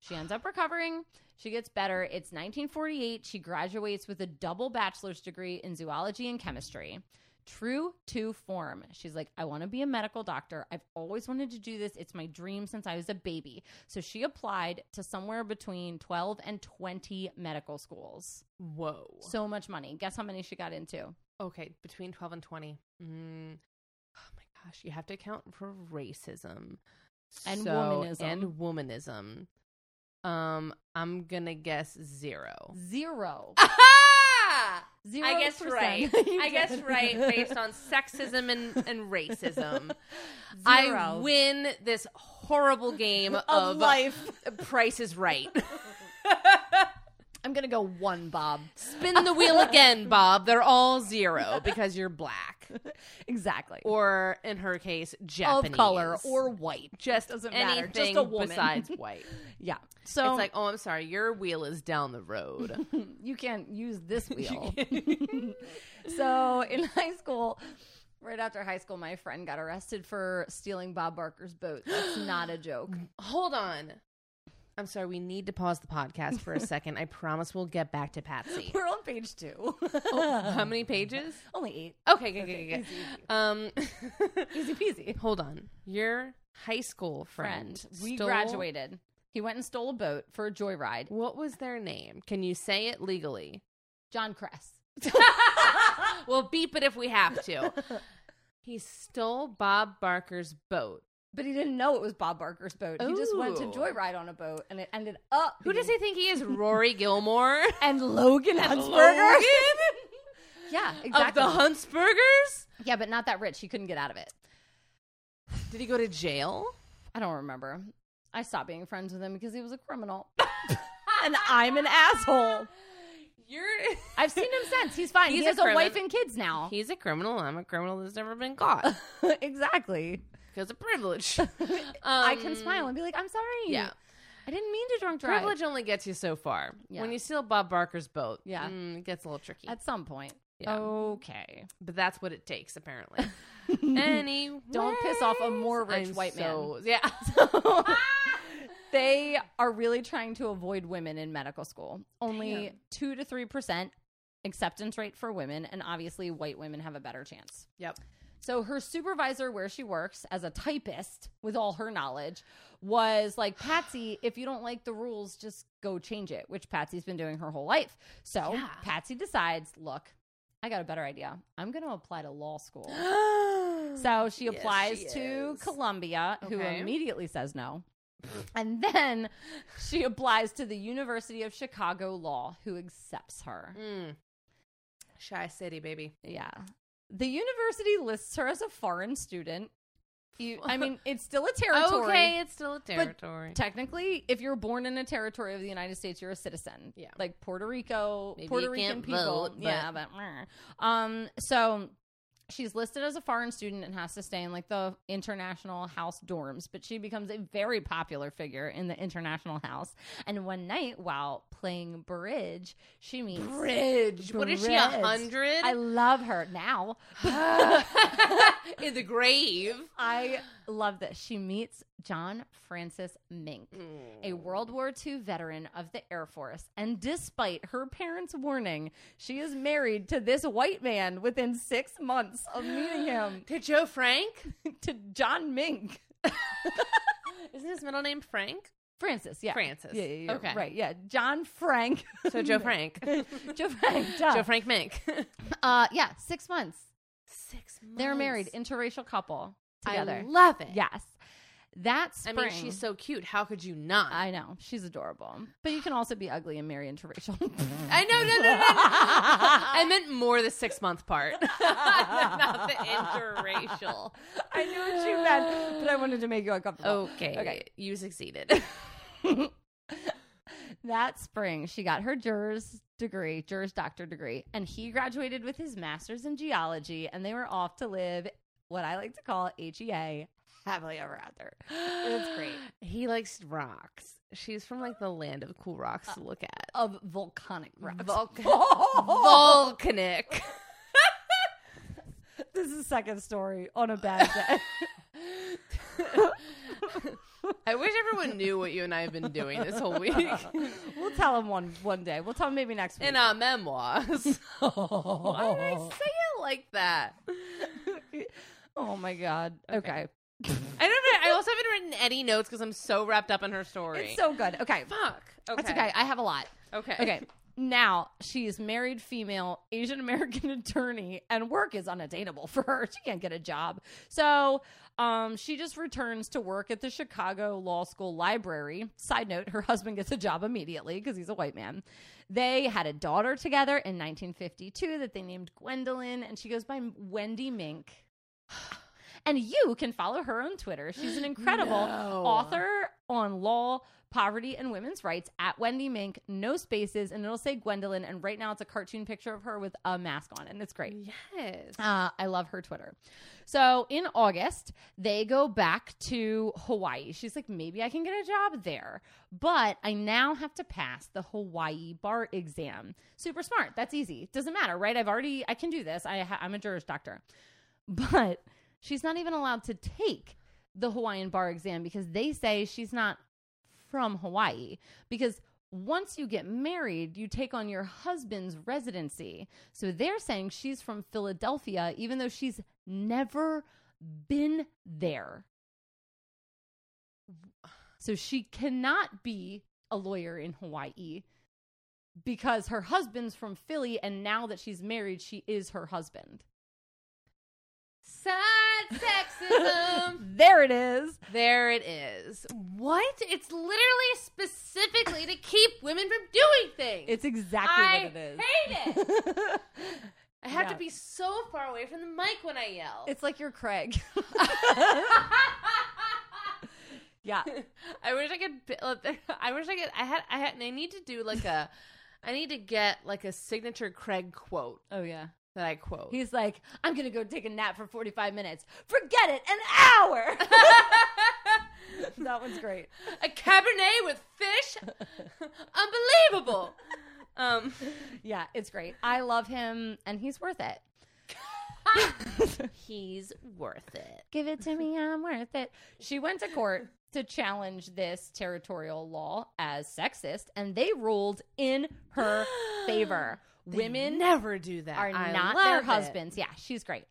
She ends up recovering. She gets better. It's nineteen forty-eight. She graduates with a double bachelor's degree in zoology and chemistry. True to form. She's like, I want to be a medical doctor. I've always wanted to do this. It's my dream since I was a baby. So she applied to somewhere between twelve and twenty medical schools. Whoa. So much money. Guess how many she got into? Okay, between twelve and twenty. Mm. Oh my gosh. You have to account for racism. And so, womanism. And womanism. Um, I'm going to guess zero. Zero. Zero I guess percent. right. I guess right based on sexism and, and racism. Zero. I win this horrible game of, of life. Price is right. I'm going to go one, Bob. Spin the wheel again, Bob. They're all zero because you're black. Exactly. Or in her case, Japanese. Of color or white. Just doesn't matter. Just a woman. Besides white. Yeah. So it's like, oh, I'm sorry. Your wheel is down the road. You can't use this wheel. So in high school, right after high school, my friend got arrested for stealing Bob Barker's boat. That's not a joke. Hold on. I'm sorry, we need to pause the podcast for a second. I promise we'll get back to Patsy. We're on page two. Oh, how many pages? Only eight. Okay, good, okay, good, good. Easy, easy. Um, easy peasy. Hold on. Your high school friend. friend. We stole... graduated. He went and stole a boat for a joyride. What was their name? Can you say it legally? John Cress. We'll beep it if we have to. He stole Bob Barker's boat. But he didn't know it was Bob Barker's boat. Ooh. He just went to joyride on a boat, and it ended up. Who does he think he is? Rory Gilmore and Logan and Huntsberger. Logan? Yeah, exactly. Of the Huntsbergers. Yeah, but not that rich. He couldn't get out of it. Did he go to jail? I don't remember. I stopped being friends with him because he was a criminal, and I'm an asshole. You're. I've seen him since. He's fine. He's he has a, a wife and kids now. He's a criminal. I'm a criminal that's never been caught. Exactly. Because of privilege. um, I can smile and be like, I'm sorry. Yeah. I didn't mean to drunk drive. Privilege only gets you so far. Yeah. When you steal Bob Barker's boat, yeah. mm, it gets a little tricky. At some point. Yeah. Okay. But that's what it takes, apparently. Anyway. Don't piss off a more rich I'm white so, man. Yeah. So they are really trying to avoid women in medical school. Only Damn. two to three percent acceptance rate for women. And obviously, white women have a better chance. Yep. So her supervisor where she works as a typist with all her knowledge was like, Patsy, if you don't like the rules, just go change it, which Patsy's been doing her whole life. So yeah. Patsy decides, look, I got a better idea. I'm going to apply to law school. So she yes, applies she to Columbia, okay. who immediately says no. And then she applies to the University of Chicago Law, who accepts her. Mm. Shy city, baby. Yeah. The university lists her as a foreign student, You, I mean, it's still a territory. Okay, it's still a territory. But technically, if you're born in a territory of the United States, you're a citizen. Yeah, like Puerto Rico, Maybe Puerto Rican people. Vote, but... Yeah, but um, so she's listed as a foreign student and has to stay in like the international house dorms. But she becomes a very popular figure in the international house. And one night, while playing bridge, she meets bridge. bridge. What is she? A hundred? I love her now. In the grave. I love that she meets John Francis Mink, mm. a World War Two veteran of the Air Force. And despite her parents' warning, she is married to this white man within six months of meeting him. To Joe Frank? To John Mink. Isn't his middle name Frank? Francis, yeah. Francis. Yeah, yeah, yeah. Okay. Right, yeah. John Frank. So Joe Frank. Joe Frank. John. Joe Frank Mink. uh, yeah, six months. Six months. They're married, interracial couple together. I love it. Yes. That spring, I mean, she's so cute. How could you not? I know. She's adorable. But you can also be ugly and marry interracial. I know. No, no, no. no. I meant more the six-month part. Not the interracial. I knew what you meant, but I wanted to make you uncomfortable. Okay. Okay. You succeeded. That spring, she got her Juris degree, Juris doctor degree, and he graduated with his master's in geology, and they were off to live what I like to call H E A. Happily ever after. It's great. He likes rocks. She's from like the land of cool rocks uh, to look at. Of volcanic rocks. Vulcan- volcanic. This is the second story on a bad day. I wish everyone knew what you and I have been doing this whole week. We'll tell them one one day. We'll tell them maybe next week. In our memoirs. Why did I say it like that? Oh my God. Okay. okay. I don't know. I also haven't written any notes because I'm so wrapped up in her story. It's so good. Okay. Fuck. Okay. That's okay. I have a lot. Okay. Okay. Now, she is married, female, Asian American attorney, and work is unattainable for her. She can't get a job. So um, she just returns to work at the Chicago Law School Library. Side note, her husband gets a job immediately because he's a white man. They had a daughter together in nineteen fifty-two that they named Gwendolyn, and she goes by Wendy Mink. And you can follow her on Twitter. She's an incredible no. author on law, poverty, and women's rights at Wendy Mink, no spaces, and it'll say Gwendolyn. And right now it's a cartoon picture of her with a mask on, and it's great. Yes. Uh, I love her Twitter. So in August, they go back to Hawaii. She's like, maybe I can get a job there, but I now have to pass the Hawaii bar exam. Super smart. That's easy. Doesn't matter, right? I've already, I can do this. I ha- I'm a Juris Doctor. But she's not even allowed to take the Hawaiian bar exam because they say she's not from Hawaii. Because once you get married, you take on your husband's residency. So they're saying she's from Philadelphia, even though she's never been there. So she cannot be a lawyer in Hawaii because her husband's from Philly. And now that she's married, she is her husband. Sad sexism. There it is. There it is. What? It's literally specifically to keep women from doing things. It's exactly I what it is. I hate it. I have yeah. to be so far away from the mic when I yell. It's like you're Craig. Yeah. I wish I could. I wish I could. I had. I had. I need to do like a. I need to get like a signature Craig quote. Oh yeah. That I quote. He's like, I'm going to go take a nap for forty-five minutes. Forget it, an hour. That one's great. A Cabernet with fish? Unbelievable. Um, yeah, it's great. I love him, and he's worth it. He's worth it. Give it to me, I'm worth it. She went to court to challenge this territorial law as sexist, and they ruled in her favor. They Women never do that. Are I not their husbands. It. Yeah, she's great.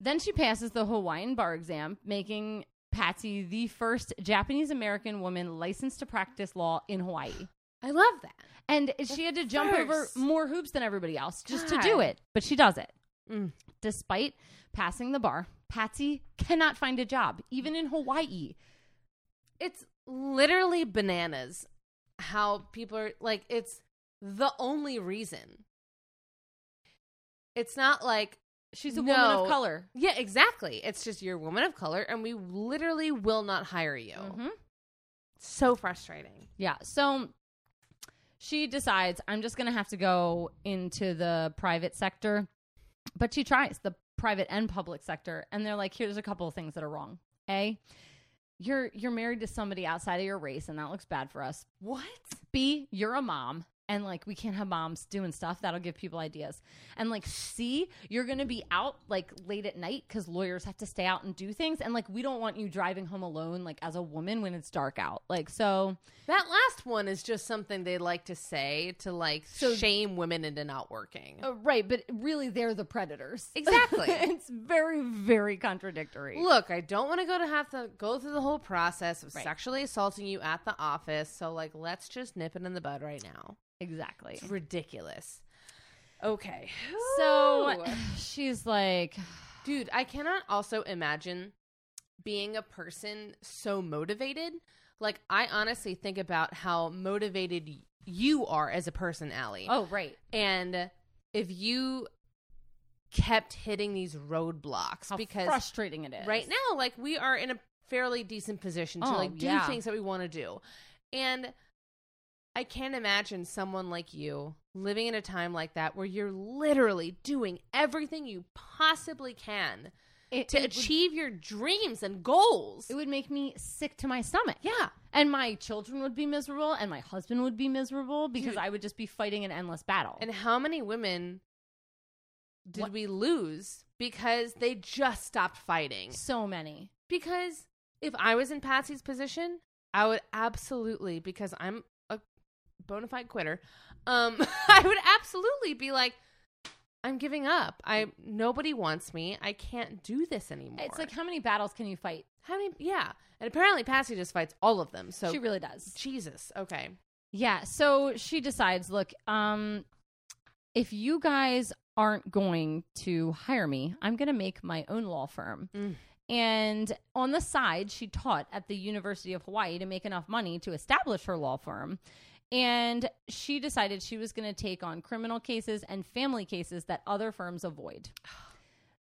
Then she passes the Hawaiian bar exam, making Patsy the first Japanese-American woman licensed to practice law in Hawaii. I love that. And the she had to first. jump over more hoops than everybody else just God. to do it. But she does it. Mm. Despite passing the bar, Patsy cannot find a job, even in Hawaii. It's literally bananas how people are like, it's the only reason. It's not like She's a no. woman of color. Yeah, exactly. It's just you're a woman of color and we literally will not hire you. Mm-hmm. So frustrating. Yeah. So she decides, I'm just going to have to go into the private sector. But she tries the private and public sector. And they're like, here's a couple of things that are wrong. A, you're you're married to somebody outside of your race and that looks bad for us. What? B, you're a mom. And, like, we can't have moms doing stuff. That'll give people ideas. And, like, see, you're going to be out, like, late at night because lawyers have to stay out and do things. And, like, we don't want you driving home alone, like, as a woman when it's dark out. Like, so. That last one is just something they like to say to, like, so, shame women into not working. Uh, right. But really, they're the predators. Exactly. It's very, very contradictory. Look, I don't want to go to have to go through the whole process of right. sexually assaulting you at the office. So, like, let's just nip it in the bud right now. Exactly. It's ridiculous. Okay. So she's like, dude, I cannot also imagine being a person so motivated. Like, I honestly think about how motivated you are as a person, Allie. Oh, right. And if you kept hitting these roadblocks, how because frustrating it is. Right now, like, we are in a fairly decent position to oh, like do yeah. things that we want to do. And I can't imagine someone like you living in a time like that where you're literally doing everything you possibly can it, to it achieve would, your dreams and goals. It would make me sick to my stomach. Yeah. And my children would be miserable and my husband would be miserable because Dude. I would just be fighting an endless battle. And how many women did what? we lose because they just stopped fighting? So many. Because if I was in Patsy's position, I would absolutely, because I'm bona fide quitter, um I would absolutely be like, I'm giving up. I nobody wants me. I can't do this anymore. It's like, how many battles can you fight? How many? Yeah. And apparently Patsy just fights all of them, so she really does. Jesus. Okay. Yeah. So she decides, look, um if you guys aren't going to hire me, I'm gonna make my own law firm. mm. And on the side, she taught at the University of Hawaii to make enough money to establish her law firm. And she decided she was going to take on criminal cases and family cases that other firms avoid.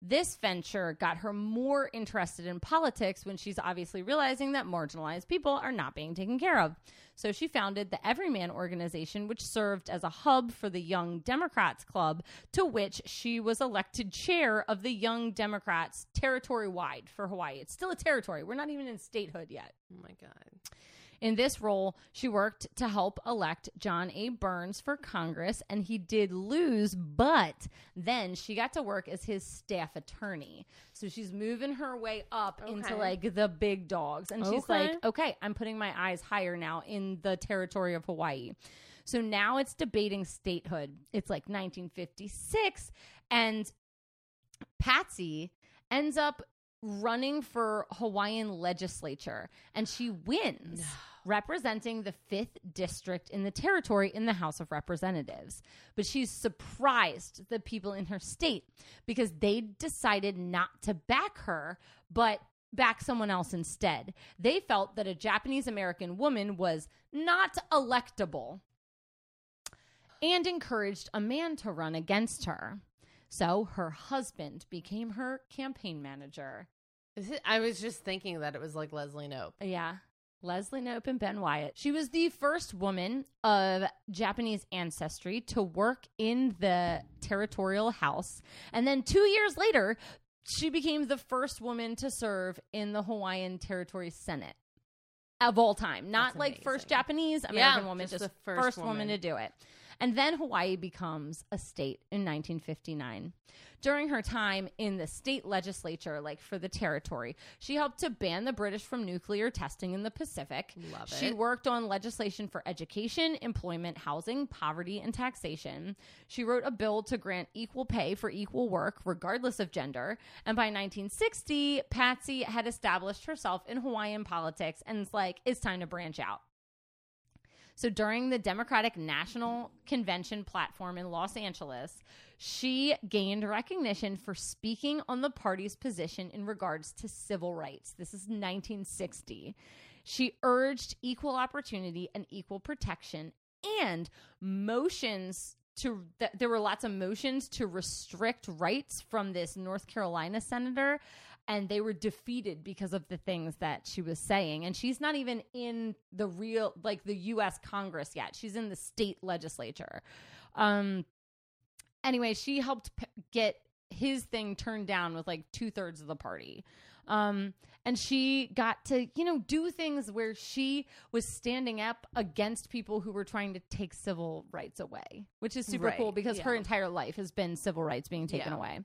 This venture got her more interested in politics when she's obviously realizing that marginalized people are not being taken care of. So she founded the Everyman Organization, which served as a hub for the Young Democrats Club, to which she was elected chair of the Young Democrats territory-wide for Hawaii. It's still a territory. We're not even in statehood yet. Oh, my God. In this role, she worked to help elect John A. Burns for Congress, and he did lose, but then she got to work as his staff attorney. So she's moving her way up okay. into, like, the big dogs. And okay. she's like, okay, I'm putting my eyes higher now in the territory of Hawaii. So now it's debating statehood. It's, like, nineteen fifty-six, and Patsy ends up running for Hawaiian legislature, and she wins, no. representing the fifth district in the territory in the House of Representatives. But she's surprised the people in her state because they decided not to back her, but back someone else instead. They felt that a Japanese American woman was not electable and encouraged a man to run against her. So her husband became her campaign manager. Is it, I was just thinking that it was like Leslie Knope. Yeah. Leslie Knope and Ben Wyatt. She was the first woman of Japanese ancestry to work in the territorial house. And then two years later, she became the first woman to serve in the Hawaiian Territory Senate of all time. Not That's like amazing. First Japanese American yeah, woman, just, just the first, first woman. woman to do it. And then Hawaii becomes a state in nineteen fifty-nine. During her time in the state legislature, like for the territory, she helped to ban the British from nuclear testing in the Pacific. Love it. She worked on legislation for education, employment, housing, poverty, and taxation. She wrote a bill to grant equal pay for equal work, regardless of gender. And by nineteen sixty, Patsy had established herself in Hawaiian politics and is like, it's time to branch out. So during the Democratic National Convention platform in Los Angeles, she gained recognition for speaking on the party's position in regards to civil rights. This is nineteen sixty. She urged equal opportunity and equal protection and motions to th- there were lots of motions to restrict rights from this North Carolina senator, and they were defeated because of the things that she was saying. And she's not even in the real, like, the U S Congress yet. She's in the state legislature. Um, anyway, she helped p- get his thing turned down with like two thirds of the party. Um, and she got to, you know, do things where she was standing up against people who were trying to take civil rights away, which is super right. cool because yeah. her entire life has been civil rights being taken yeah. away.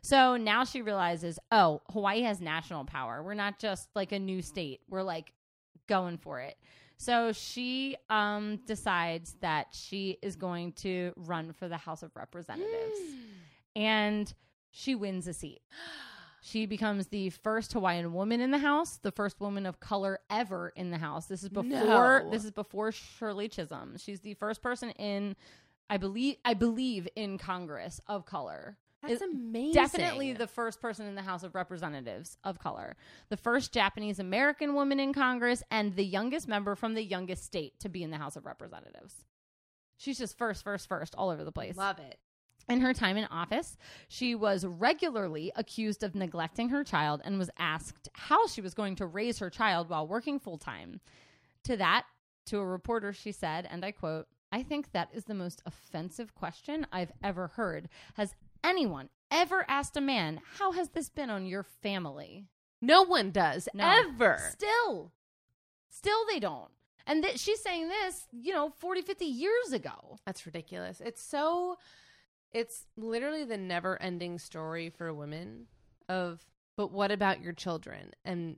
So now she realizes, oh, Hawaii has national power. We're not just like a new state. We're like going for it. So she um, decides that she is going to run for the House of Representatives and she wins a seat. She becomes the first Hawaiian woman in the House, the first woman of color ever in the House. This is before no. this is before Shirley Chisholm. She's the first person in, I believe, I believe in Congress of color. That's amazing. Definitely the first person in the House of Representatives of color. The first Japanese American woman in Congress and the youngest member from the youngest state to be in the House of Representatives. She's just first, first, first all over the place. Love it. In her time in office, she was regularly accused of neglecting her child and was asked how she was going to raise her child while working full-time. To that, to a reporter, she said, and I quote, "I think that is the most offensive question I've ever heard. Has anyone ever asked a man, how has this been on your family?" No one does, no. ever. Still. Still they don't. And th- she's saying this, you know, forty, fifty years ago. That's ridiculous. It's so... It's literally the never-ending story for women of, but what about your children? And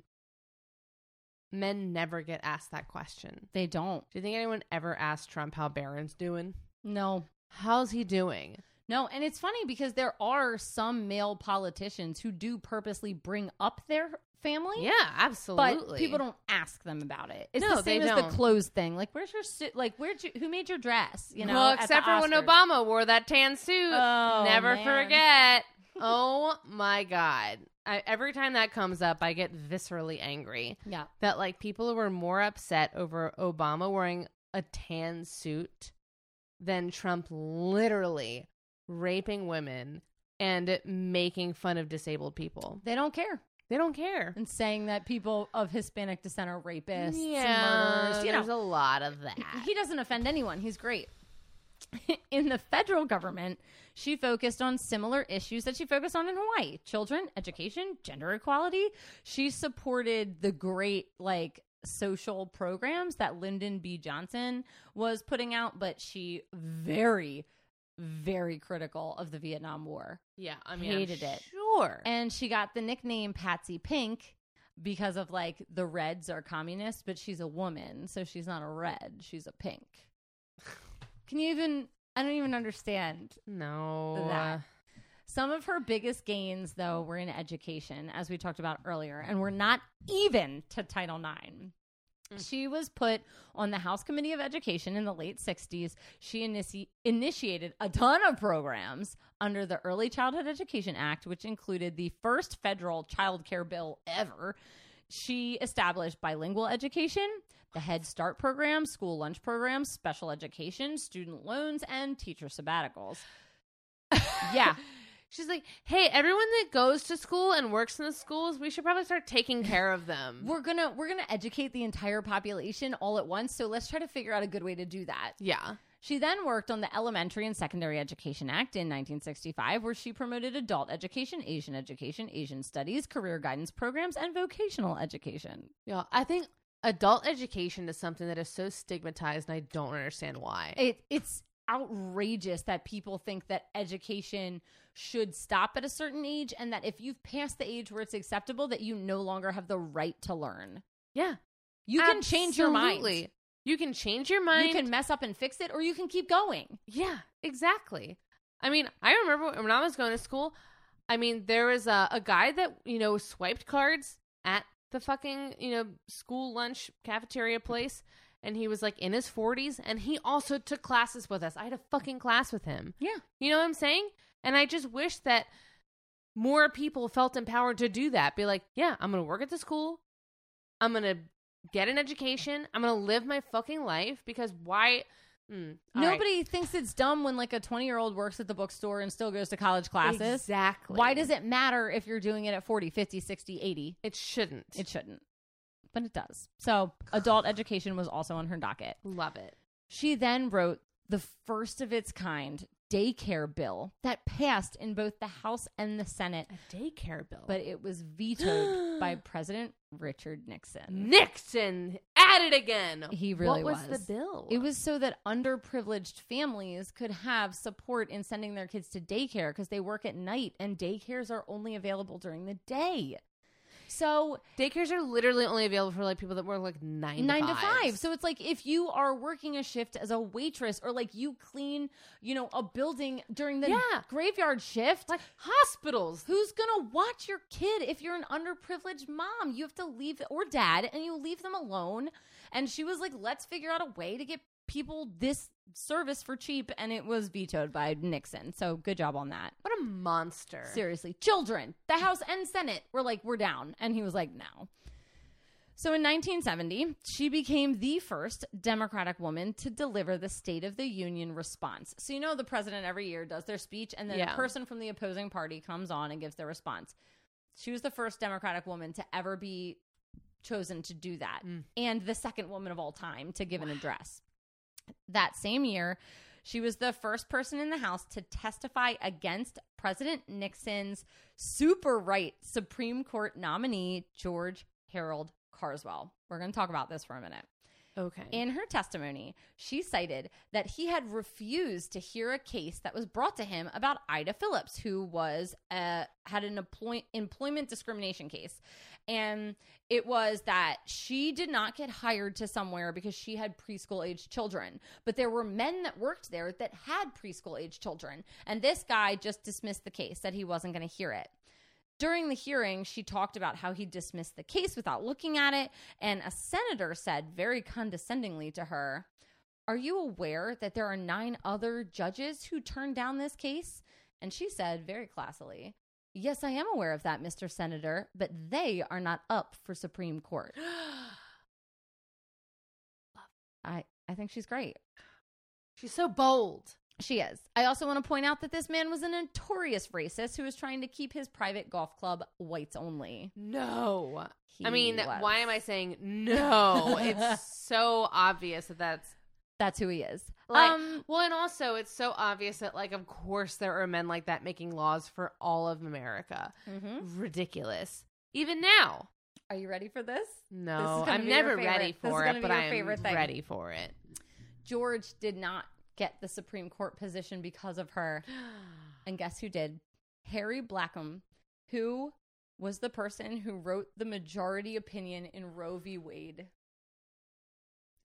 men never get asked that question. They don't. Do you think anyone ever asked Trump how Barron's doing? No. How's he doing? No, and it's funny because there are some male politicians who do purposely bring up their family. Yeah, absolutely. But people don't ask them about it. It's no, the same as don't. the clothes thing. Like, where's your suit? Like, where'd you? Who made your dress? You know, well, except for when Obama wore that tan suit. Oh, never man. forget. Oh my God! I, every time that comes up, I get viscerally angry. Yeah, that like people were more upset over Obama wearing a tan suit than Trump literally raping women and making fun of disabled people. They don't care. They don't care. And saying that people of Hispanic descent are rapists, yeah, murderers. You there's know, a lot of that. He doesn't offend anyone. He's great. In the federal government, she focused on similar issues that she focused on in Hawaii. Children, education, gender equality. She supported the great, like, social programs that Lyndon B. Johnson was putting out, but she very... very critical of the Vietnam War. Yeah, I mean, hated I'm it. Sure. And she got the nickname Patsy Pink because of like the Reds are communists, but she's a woman, so she's not a red, she's a pink. Can you even? I don't even understand. No. That. Some of her biggest gains, though, were in education, as we talked about earlier, and we're not even to Title nine. She was put on the House Committee of Education in the late sixties. She initi- initiated a ton of programs under the Early Childhood Education Act, which included the first federal child care bill ever. She established bilingual education, the Head Start program, school lunch programs, special education, student loans, and teacher sabbaticals. Yeah. She's like, hey, everyone that goes to school and works in the schools, we should probably start taking care of them. We're gonna we're gonna educate the entire population all at once, so let's try to figure out a good way to do that. Yeah. She then worked on the Elementary and Secondary Education Act in nineteen sixty-five, where she promoted adult education, Asian education, Asian studies, career guidance programs, and vocational education. Yeah, I think adult education is something that is so stigmatized, and I don't understand why. It, it's... outrageous that people think that education should stop at a certain age and that if you've passed the age where it's acceptable that you no longer have the right to learn. Yeah. You Absolutely. can change your mind. You can change your mind. You can mess up and fix it or you can keep going. Yeah, exactly. I mean, I remember when I was going to school, I mean, there was a, a guy that, you know, swiped cards at the fucking, you know, school lunch cafeteria place. And he was like in his forties and he also took classes with us. I had a fucking class with him. Yeah. You know what I'm saying? And I just wish that more people felt empowered to do that. Be like, yeah, I'm going to work at the school. I'm going to get an education. I'm going to live my fucking life because why? Mm. Nobody right. thinks it's dumb when like a twenty year old works at the bookstore and still goes to college classes. Exactly. Why does it matter if you're doing it at forty, fifty, sixty, eighty? It shouldn't. It shouldn't. But it does. So adult education was also on her docket. Love it. She then wrote the first of its kind daycare bill that passed in both the House and the Senate. A daycare bill. But it was vetoed by President Richard Nixon. Nixon! At it again! He really was. What was the bill? It was so that underprivileged families could have support in sending their kids to daycare because they work at night and daycares are only available during the day. So daycares are literally only available for like people that work like nine, nine to five. five. So it's like if you are working a shift as a waitress or like you clean, you know, a building during the yeah. graveyard shift, like hospitals, who's going to watch your kid? If you're an underprivileged mom, you have to leave or dad and you leave them alone. And she was like, let's figure out a way to get people this service for cheap, and it was vetoed by Nixon. So good job on that. What a monster. Seriously. Children, the House and Senate were like, we're down. And he was like, no. So in nineteen seventy, she became the first Democratic woman to deliver the State of the Union response. So you know the president every year does their speech, and then yeah. a person from the opposing party comes on and gives their response. She was the first Democratic woman to ever be chosen to do that, mm. and the second woman of all time to give wow. an address. That same year, she was the first person in the House to testify against President Nixon's super right Supreme Court nominee, George Harold Carswell. We're going to talk about this for a minute. Okay. In her testimony, she cited that he had refused to hear a case that was brought to him about Ida Phillips, who was uh, had an employ- employment discrimination case. And it was that she did not get hired to somewhere because she had preschool-aged children. But there were men that worked there that had preschool-aged children. And this guy just dismissed the case, said he wasn't going to hear it. During the hearing, she talked about how he dismissed the case without looking at it, and a senator said very condescendingly to her, "Are you aware that there are nine other judges who turned down this case?" And she said very classily, "Yes, I am aware of that, Mister Senator, but they are not up for Supreme Court." I, I think she's great. She's so bold. She is. I also want to point out that this man was a notorious racist who was trying to keep his private golf club whites only. No. He I mean, was. Why am I saying no? It's so obvious that that's... That's who he is. Like, um, well, and also it's so obvious that, like, of course there are men like that making laws for all of America. Mm-hmm. Ridiculous. Even now. Are you ready for this? No, this I'm never ready for it, but I'm ready for it. George did not get the Supreme Court position because of her. And guess who did? Harry Blackham, who was the person who wrote the majority opinion in Roe v. Wade.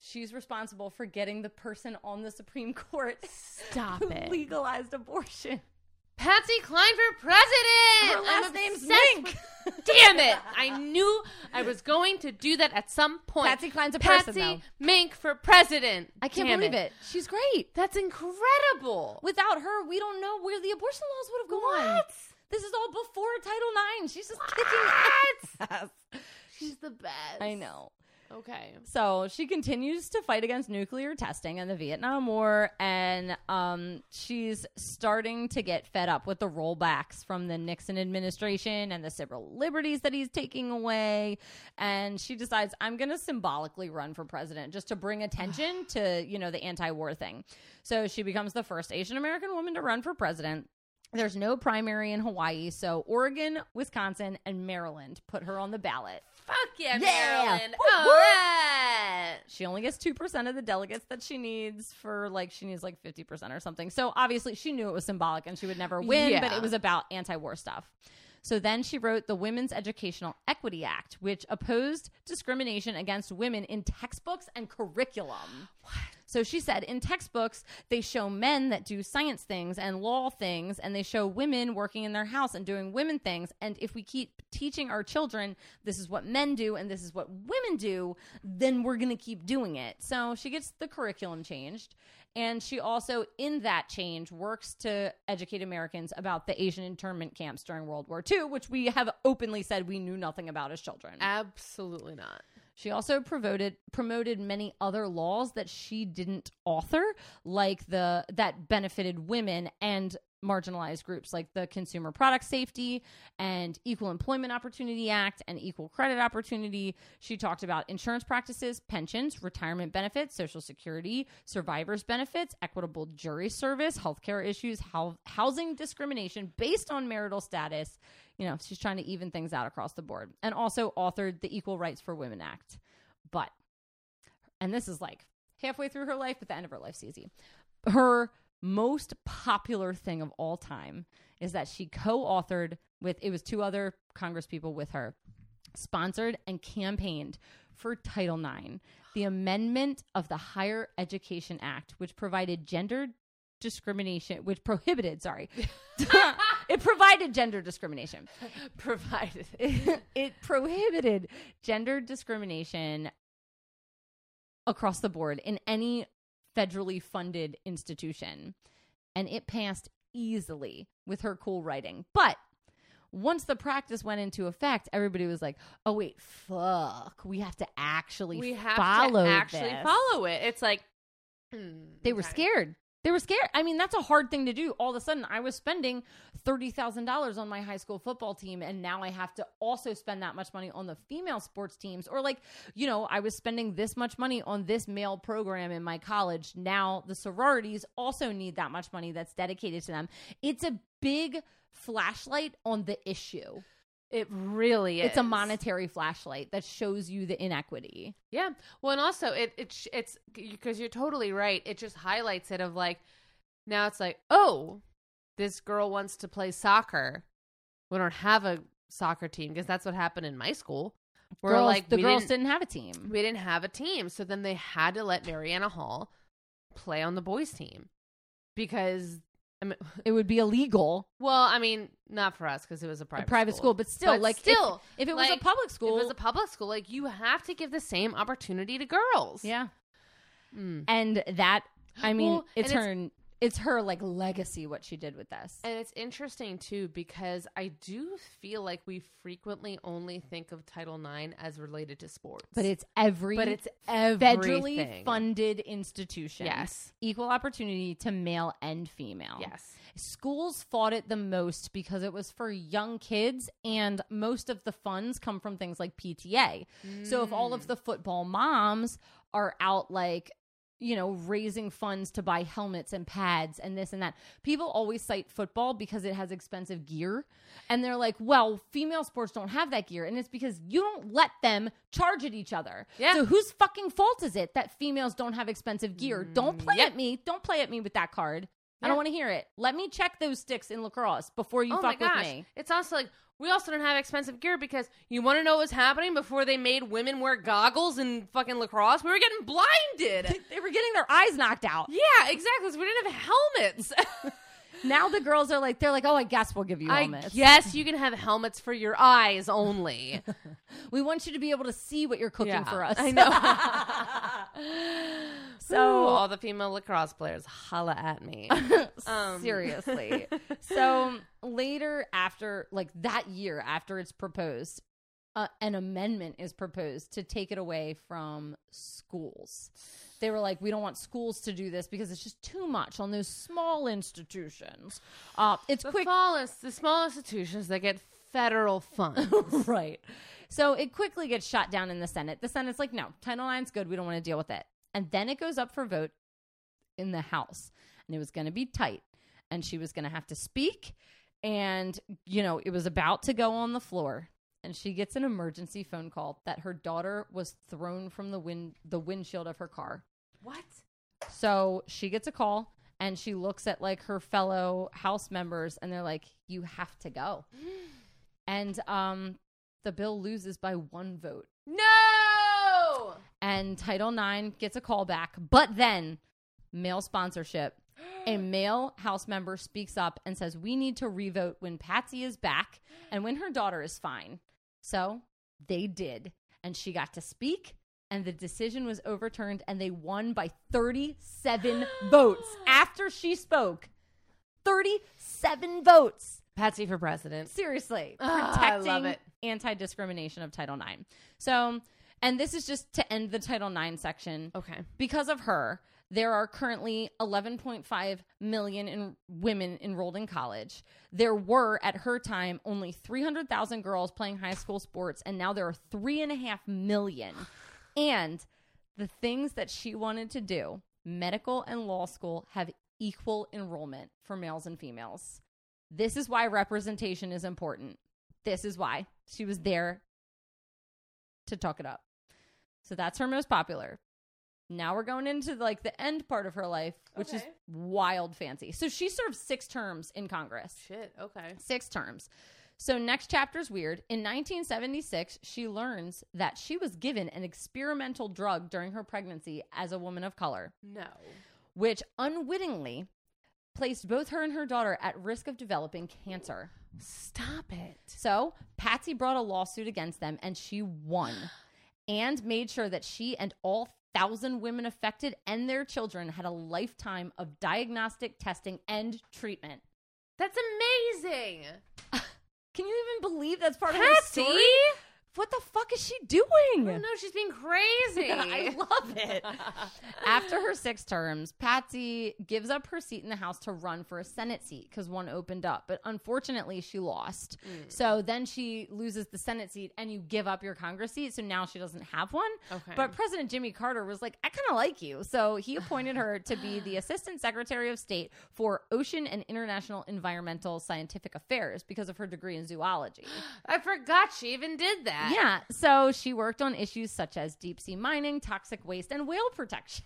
She's responsible for getting the person on the Supreme Court Stop who it. legalized abortion. Patsy Cline for president! Her last I'm name's Mink! With... Damn it! I knew I was going to do that at some point. Patsy Cline's a Patsy person, Patsy Mink for president. I can't Damn believe it. it. She's great. That's incredible. Without her, we don't know where the abortion laws would have gone. What? This is all before Title nine. She's just what? kicking ass. She's the best. I know. Okay. So she continues to fight against nuclear testing and the Vietnam War, and um, she's starting to get fed up with the rollbacks from the Nixon administration and the civil liberties that he's taking away. And she decides, I'm going to symbolically run for president just to bring attention to, you know, the anti-war thing. So she becomes the first Asian American woman to run for president. There's no primary in Hawaii, so Oregon, Wisconsin, and Maryland put her on the ballot. Fuck yeah, yeah. Maryland. Woo, all woo. Right. She only gets two percent of the delegates that she needs for, like, she needs, like, fifty percent or something. So, obviously, she knew it was symbolic and she would never win, yeah. but it was about anti-war stuff. So then she wrote the Women's Educational Equity Act, which opposed discrimination against women in textbooks and curriculum. What? So she said, in textbooks, they show men that do science things and law things, and they show women working in their house and doing women things. And if we keep teaching our children this is what men do and this is what women do, then we're going to keep doing it. So she gets the curriculum changed. And she also, in that change, works to educate Americans about the Asian internment camps during World War Two, which we have openly said we knew nothing about as children. Absolutely not. She also promoted promoted many other laws that she didn't author, like the that benefited women and marginalized groups, like the Consumer Product Safety and Equal Employment Opportunity Act and Equal Credit Opportunity. She talked about insurance practices, pensions, retirement benefits, Social Security, survivors benefits, equitable jury service, healthcare issues, ho- housing discrimination based on marital status. You know, she's trying to even things out across the board, and also authored the Equal Rights for Women Act. But, and this is like halfway through her life, but the end of her life's easy. Her most popular thing of all time is that she co-authored with, it was two other congresspeople with her, sponsored and campaigned for Title nine, the amendment of the Higher Education Act, which provided gender discrimination, which prohibited, sorry, it provided gender discrimination. Provided. It, it prohibited gender discrimination across the board in any federally funded institution, and it passed easily with her cool writing. But once the practice went into effect, everybody was like, oh wait, fuck, we have to actually we have follow to actually this. follow it. It's like mm, they were scared. They were scared. I mean, that's a hard thing to do. All of a sudden, I was spending thirty thousand dollars on my high school football team, and now I have to also spend that much money on the female sports teams. Or like, you know, I was spending this much money on this male program in my college. Now the sororities also need that much money that's dedicated to them. It's a big flashlight on the issue. It really is. It's a monetary flashlight that shows you the inequity. Yeah. Well, and also it, it it's because you're totally right. It just highlights it of like, now it's like, oh, this girl wants to play soccer. We don't have a soccer team, because that's what happened in my school. We're girls, like the we girls didn't, didn't have a team. We didn't have a team. So then they had to let Marianna Hall play on the boys team, because I mean, it would be illegal. Well, I mean, not for us, because it was a private, a private school. school. But still, but like, still, if, if it like, was a public school, if it was a public school, like, you have to give the same opportunity to girls. Yeah, mm. and that, I mean, well, it's her, it's, it's her like legacy, what she did with this. And it's interesting too, because I do feel like we frequently only think of Title nine as related to sports, but it's every, but it's everything. Federally funded institution. Yes, equal opportunity to male and female. Yes. Schools fought it the most because it was for young kids, and most of the funds come from things like P T A. Mm. So if all of the football moms are out, like, you know, raising funds to buy helmets and pads and this and that, people always cite football because it has expensive gear. And they're like, well, female sports don't have that gear. And it's because you don't let them charge at each other. Yeah. So whose fucking fault is it that females don't have expensive gear? Mm, don't play yep. at me. Don't play at me with that card. I don't want to hear it. Let me check those sticks in lacrosse before you oh fuck my gosh. with me. It's also like, we also don't have expensive gear because you want to know what was happening before they made women wear goggles in fucking lacrosse? We were getting blinded. They were getting their eyes knocked out. Yeah, exactly. So we didn't have helmets. Now the girls are like, they're like, oh, I guess we'll give you helmets. Yes, you can have helmets for your eyes only. We want you to be able to see what you're cooking yeah, for us. I know. So ooh, all the female lacrosse players, holla at me. um. Seriously. So later, after like that year after it's proposed, uh, an amendment is proposed to take it away from schools. They were like, we don't want schools to do this because it's just too much on those small institutions. Uh, it's the quick. Smallest, the small institutions that get federal funds. Right. So it quickly gets shot down in the Senate. The Senate's like, no, Title nine's good. We don't want to deal with it. And then it goes up for vote in the House. And it was going to be tight. And she was going to have to speak. And, you know, it was about to go on the floor. And she gets an emergency phone call that her daughter was thrown from the wind the windshield of her car. What? So she gets a call, and she looks at like her fellow House members, and they're like, "You have to go." And um, the bill loses by one vote. No. And Title nine gets a call back, but then male sponsorship. A male House member speaks up and says, "We need to revote when Patsy is back and when her daughter is fine." So they did, and she got to speak, and the decision was overturned, and they won by thirty-seven votes after she spoke. thirty-seven votes. Patsy for president. Seriously. Oh, protecting anti-discrimination of Title nine. So And this is just to end the Title nine section. Okay. Because of her, there are currently eleven point five million in women enrolled in college. There were, at her time, only three hundred thousand girls playing high school sports, and now there are three point five million. And the things that she wanted to do, medical and law school, have equal enrollment for males and females. This is why representation is important. This is why she was there to talk it up. So that's her most popular. Now we're going into like the end part of her life, which okay. is wild fancy. So she served six terms in Congress. Shit, okay. Six terms. So next chapter's weird. In nineteen seventy-six, she learns that she was given an experimental drug during her pregnancy as a woman of color. No. Which unwittingly placed both her and her daughter at risk of developing cancer. Stop it. So Patsy brought a lawsuit against them and she won and made sure that she and all thousand women affected and their children had a lifetime of diagnostic testing and treatment. That's amazing. Can you even believe that's part Patsy? Of her story? What the fuck is she doing? I don't know. She's being crazy. I love it. After her six terms, Patsy gives up her seat in the House to run for a Senate seat because one opened up. But unfortunately, she lost. Mm. So then she loses the Senate seat and you give up your Congress seat. So now she doesn't have one. Okay. But President Jimmy Carter was like, I kind of like you. So he appointed her to be the Assistant Secretary of State for Ocean and International Environmental Scientific Affairs because of her degree in zoology. I forgot she even did that. Yeah, so she worked on issues such as deep-sea mining, toxic waste, and whale protection.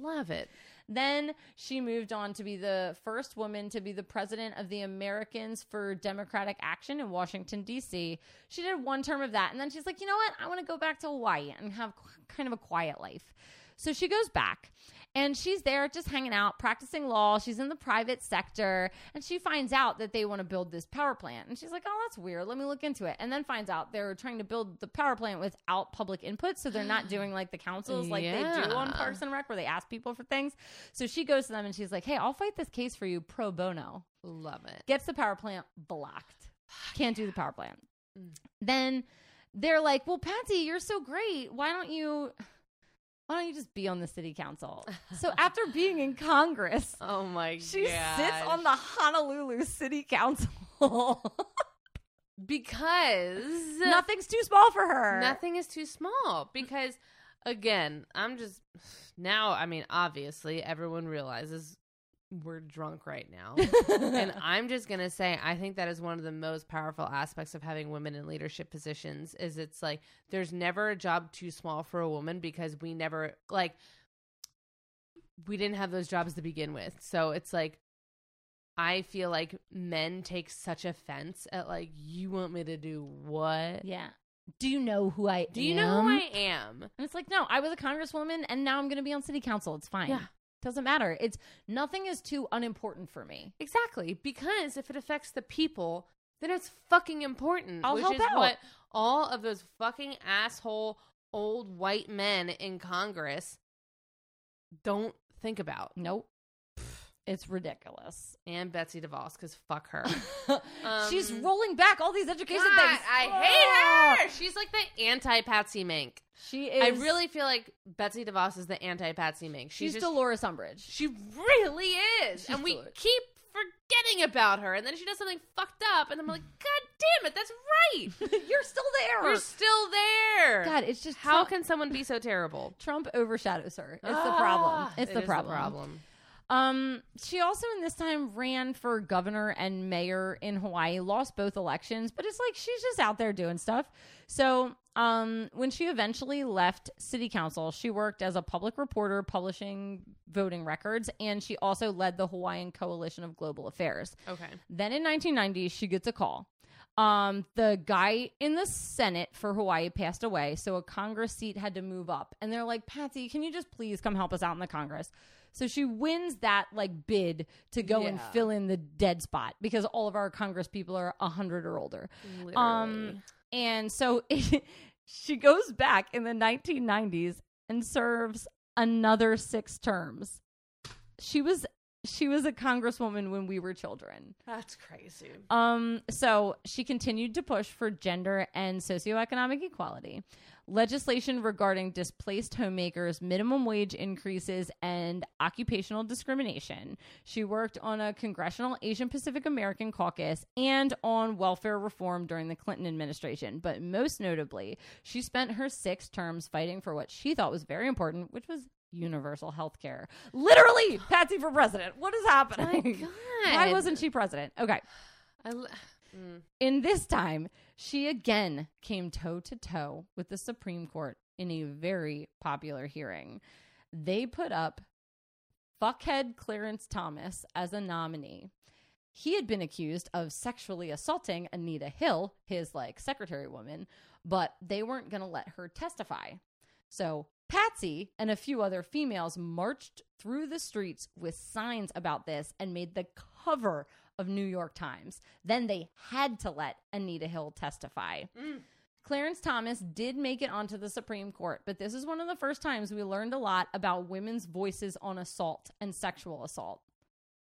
Love it. Then she moved on to be the first woman to be the president of the Americans for Democratic Action in Washington, D C. She did one term of that, and then she's like, you know what? I want to go back to Hawaii and have kind of a quiet life. So she goes back, and she's there just hanging out, practicing law. She's in the private sector, and she finds out that they want to build this power plant. And she's like, oh, that's weird. Let me look into it. And then finds out they're trying to build the power plant without public input, so they're not doing like the councils like yeah. they do on Parks and Rec where they ask people for things. So she goes to them, and she's like, hey, I'll fight this case for you pro bono. Love it. Gets the power plant blocked. Can't do the power plant. Mm. Then they're like, well, Patsy, you're so great. Why don't you... Why don't you just be on the city council? So after being in Congress, oh my she gosh. sits on the Honolulu City Council because nothing's too small for her. Nothing is too small because, again, I'm just now. I mean, obviously, everyone realizes we're drunk right now, and I'm just gonna say I think that is one of the most powerful aspects of having women in leadership positions. Is it's like there's never a job too small for a woman because we never like we didn't have those jobs to begin with. So it's like I feel like men take such offense at like you want me to do what? Yeah. Do you know who I? Do am? you know who I am? And it's like no, I was a congresswoman, and now I'm gonna be on city council. It's fine. Yeah. Doesn't matter. It's nothing is too unimportant for me. Exactly. Because if it affects the people, then it's fucking important. I'll which help is out. What all of those fucking asshole old white men in Congress don't think about. Nope. It's ridiculous. And Betsy DeVos, because fuck her. um, She's rolling back all these education God, things. I oh. hate her. She's like the anti-Patsy Mink. She is. I really feel like Betsy DeVos is the anti-Patsy Mink. She's, she's just, Dolores Umbridge. She really is. She's and we Dolores. keep forgetting about her. And then she does something fucked up. And I'm like, God damn it. That's right. You're still there. You're still there. God, it's just. How Trump. can someone be so terrible? Trump overshadows her. It's ah, the problem. It's the it problem. Is the problem. Um, she also in this time ran for governor and mayor in Hawaii, lost both elections, but it's like she's just out there doing stuff. So um, when she eventually left city council, she worked as a public reporter publishing voting records, and she also led the Hawaiian Coalition of Global Affairs. Okay. Then in nineteen ninety, she gets a call. Um, the guy in the Senate for Hawaii passed away, so a Congress seat had to move up. And they're like, Patsy, can you just please come help us out in the Congress? So she wins that like bid to go yeah. and fill in the dead spot because all of our Congress people are one hundred or older. Literally. Um, and so it, she goes back in the nineteen nineties and serves another six terms. She was she was a congresswoman when we were children. That's crazy. Um, so she continued to push for gender and socioeconomic equality, legislation regarding displaced homemakers, minimum wage increases, and occupational discrimination. She worked on a congressional Asian Pacific American caucus and on welfare reform during the Clinton administration. But most notably, she spent her six terms fighting for what she thought was very important, which was universal health care. Literally, Patsy for president. What is happening? Oh my God. Why wasn't she president? Okay. I l- mm. In this time, she again came toe to toe with the Supreme Court in a very popular hearing. They put up fuckhead Clarence Thomas as a nominee. He had been accused of sexually assaulting Anita Hill, his like secretary woman, but they weren't going to let her testify. So Patsy and a few other females marched through the streets with signs about this and made the cover of New York Times. Then they had to let Anita Hill testify. Mm. Clarence Thomas did make it onto the Supreme Court, but this is one of the first times we learned a lot about women's voices on assault and sexual assault.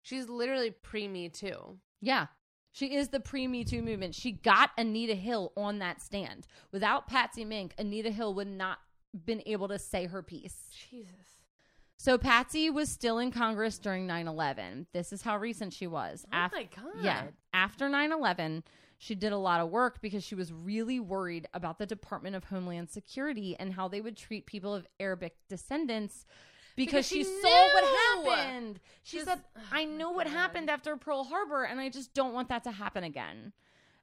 She's literally pre-Me Too. Yeah. She is the pre-Me Too movement. She got Anita Hill on that stand. Without Patsy Mink, Anita Hill would not been able to say her piece. Jesus. So Patsy was still in Congress during nine eleven. This is how recent she was. Oh Af- my God. Yeah. After nine eleven, she did a lot of work because she was really worried about the Department of Homeland Security and how they would treat people of Arabic descendants because, because she, she saw knew. what happened. She just, said, I know what God. happened after Pearl Harbor and I just don't want that to happen again.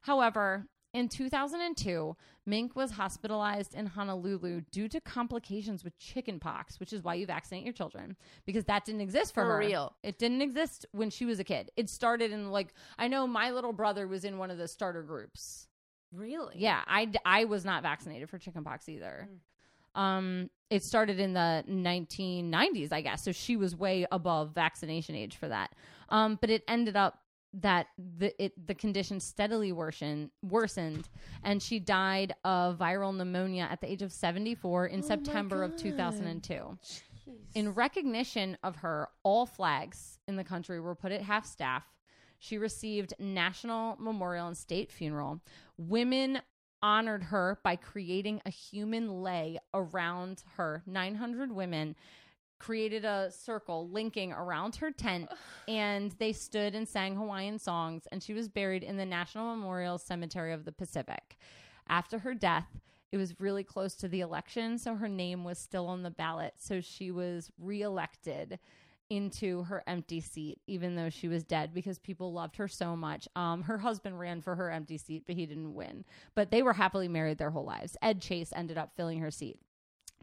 However, in two thousand two, Mink was hospitalized in Honolulu due to complications with chickenpox, which is why you vaccinate your children, because that didn't exist for, for her. real. It didn't exist when she was a kid. It started in, like, I know my little brother was in one of the starter groups. Really? Yeah. I, I was not vaccinated for chickenpox either. Mm. Um, it started in the nineteen nineties, I guess. So she was way above vaccination age for that. Um, but it ended up that the it the condition steadily worsen, worsened, and she died of viral pneumonia at the age of seventy-four in oh September of two thousand two. Jeez. In recognition of her, all flags in the country were put at half-staff. She received national memorial and state funeral. Women honored her by creating a human lay around her. nine hundred women created a circle linking around her tent, and they stood and sang Hawaiian songs, and she was buried in the National Memorial Cemetery of the Pacific. After her death, it was really close to the election, so her name was still on the ballot, so she was reelected into her empty seat, even though she was dead, because people loved her so much. Um, her husband ran for her empty seat, but he didn't win. But they were happily married their whole lives. Ed Chase ended up filling her seat.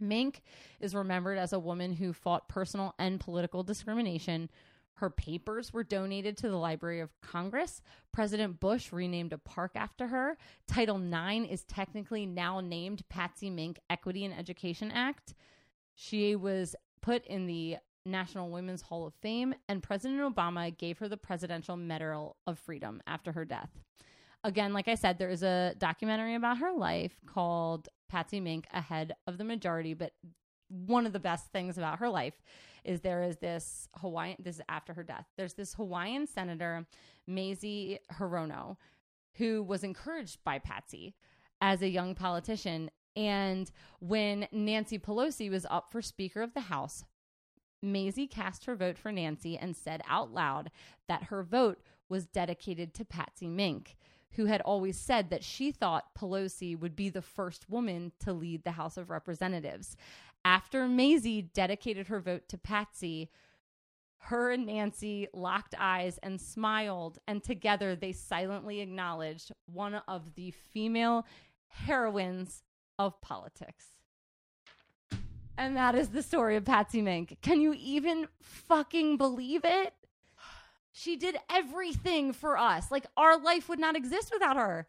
Mink is remembered as a woman who fought personal and political discrimination. Her papers were donated to the Library of Congress. President Bush renamed a park after her. Title nine is technically now named Patsy Mink Equity and Education Act. She was put in the National Women's Hall of Fame, and President Obama gave her the Presidential Medal of Freedom after her death. Again, like I said, there is a documentary about her life called Patsy Mink Ahead of the Majority, but one of the best things about her life is there is this Hawaiian, this is after her death, there's this Hawaiian senator, Maisie Hirono, who was encouraged by Patsy as a young politician. And when Nancy Pelosi was up for Speaker of the House, Maisie cast her vote for Nancy and said out loud that her vote was dedicated to Patsy Mink, who had always said that she thought Pelosi would be the first woman to lead the House of Representatives. After Maisie dedicated her vote to Patsy, her and Nancy locked eyes and smiled, and together they silently acknowledged one of the female heroines of politics. And that is the story of Patsy Mink. Can you even fucking believe it? She did everything for us. Like, our life would not exist without her.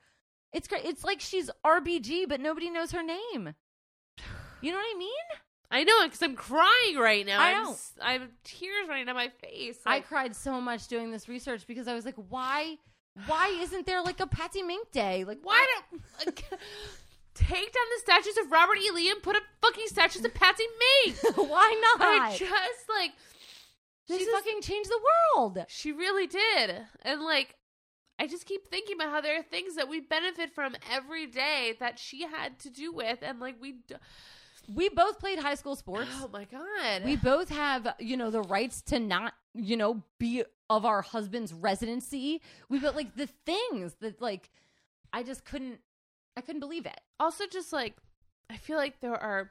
It's great. It's like she's R B G, but nobody knows her name. You know what I mean? I know, because I'm crying right now. I know. I have tears running down my face. Like, I cried so much doing this research because I was like, why? Why isn't there like a Patsy Mink Day? Like, why don't like, take down the statues of Robert E. Lee and put up fucking statues of Patsy Mink? Why not? I just like. This she is... fucking changed the world. She really did. And like, I just keep thinking about how there are things that we benefit from every day that she had to do with. And like, we... D- We both played high school sports. Oh, my God. We both have, you know, the rights to not, you know, be of our husband's residency. We both, like, the things that, like, I just couldn't, I couldn't believe it. Also, just, like, I feel like there are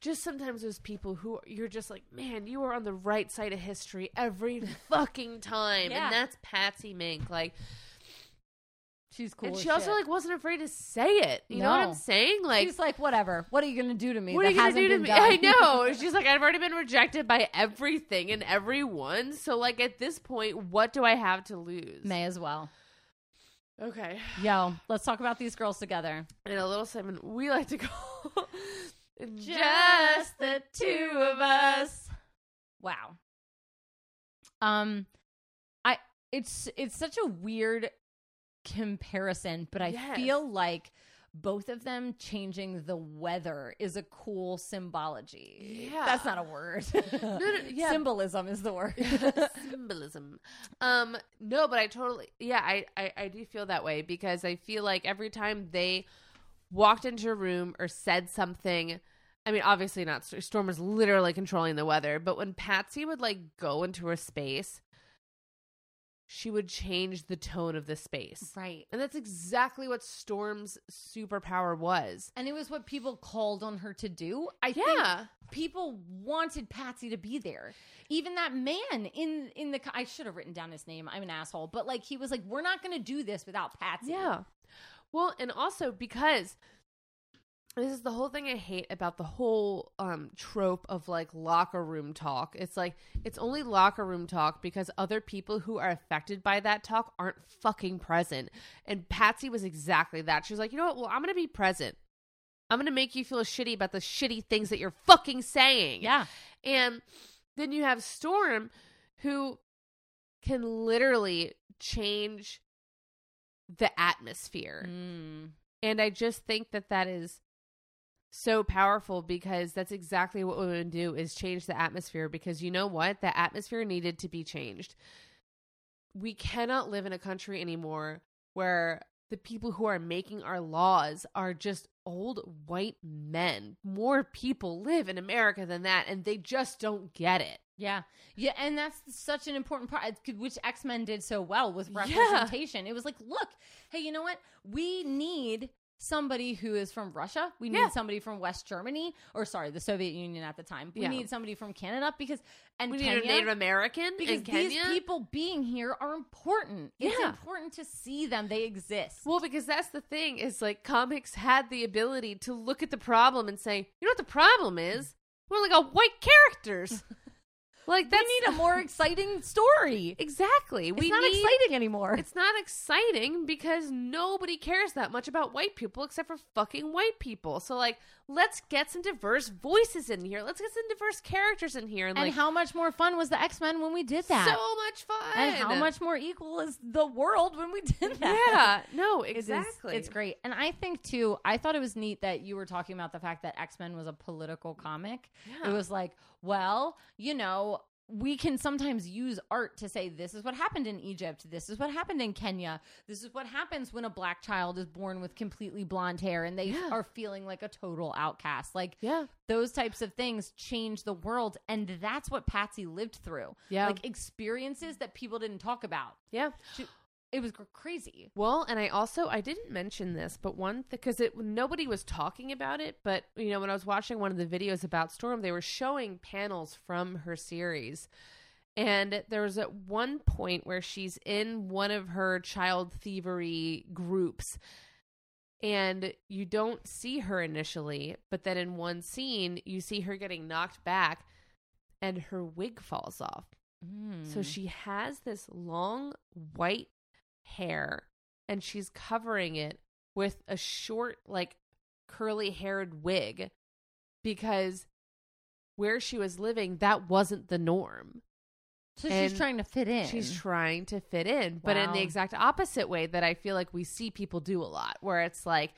just sometimes those people who you're just like, man, you are on the right side of history every fucking time. Yeah. And that's Patsy Mink. Like, she's cool. And she also shit. like wasn't afraid to say it. You no. know what I'm saying? Like she's like, whatever. What are you gonna do to me? What are you gonna do to me? Done? I know. She's like, I've already been rejected by everything and everyone. So like at this point, what do I have to lose? May as well. Okay. Yo, let's talk about these girls together. In a little segment we like to call Just the Two of Us. Wow. Um I it's it's such a weird comparison, but I yes. feel like both of them changing the weather is a cool symbology. Yeah, that's not a word. no, no, yeah. Symbolism is the word. Symbolism. Um, no, but I totally, yeah, I, I, I do feel that way because I feel like every time they walked into a room or said something, I mean, obviously not Storm was literally controlling the weather, but when Patsy would like go into her space, she would change the tone of the space. Right. And that's exactly what Storm's superpower was. And it was what people called on her to do. I yeah. think people wanted Patsy to be there. Even that man in, in the... I should have written down his name. I'm an asshole. But, like, he was like, we're not going to do this without Patsy. Yeah. Well, and also because... This is the whole thing I hate about the whole um, trope of like locker room talk. It's like, it's only locker room talk because other people who are affected by that talk aren't fucking present. And Patsy was exactly that. She was like, you know what? Well, I'm going to be present. I'm going to make you feel shitty about the shitty things that you're fucking saying. Yeah. And then you have Storm who can literally change the atmosphere. Mm. And I just think that that is so powerful because that's exactly what women do is change the atmosphere because you know what? The atmosphere needed to be changed. We cannot live in a country anymore where the people who are making our laws are just old white men. More people live in America than that and they just don't get it. Yeah. Yeah. And that's such an important part, which X-Men did so well with representation. Yeah. It was like, look, hey, you know what? We need... somebody who is from Russia. We need yeah. somebody from West Germany, or sorry, the Soviet Union at the time. We yeah. need somebody from Canada because and we Kenya, need a Native American because in Kenya. These people being here are important. It's yeah. important to see them. They exist. Well, because that's the thing is like comics had the ability to look at the problem and say, you know what the problem is? We only got white characters. Like that's, we need a more exciting story. Exactly. It's we not need, exciting anymore. It's not exciting because nobody cares that much about white people except for fucking white people. So like, let's get some diverse voices in here. Let's get some diverse characters in here. And, and like, how much more fun was the X-Men when we did that? So much fun. And how much more equal is the world when we did that? Yeah. No, exactly. It is, it's great. And I think too, I thought it was neat that you were talking about the fact that X-Men was a political comic. Yeah. It was like, well, you know, we can sometimes use art to say this is what happened in Egypt. This is what happened in Kenya. This is what happens when a black child is born with completely blonde hair and they yeah. are feeling like a total outcast. Like yeah. those types of things change the world. And that's what Patsy lived through. Yeah. Like experiences that people didn't talk about. Yeah. She, it was crazy. Well, and I also, I didn't mention this, but one, because th- nobody was talking about it, but, you know, when I was watching one of the videos about Storm, they were showing panels from her series. And there was at one point where she's in one of her child thievery groups. And you don't see her initially, but then in one scene, you see her getting knocked back and her wig falls off. Mm. So she has this long white hair and she's covering it with a short like curly haired wig because where she was living that wasn't the norm, so and she's trying to fit in she's trying to fit in wow. but in the exact opposite way that I feel like we see people do a lot where it's like,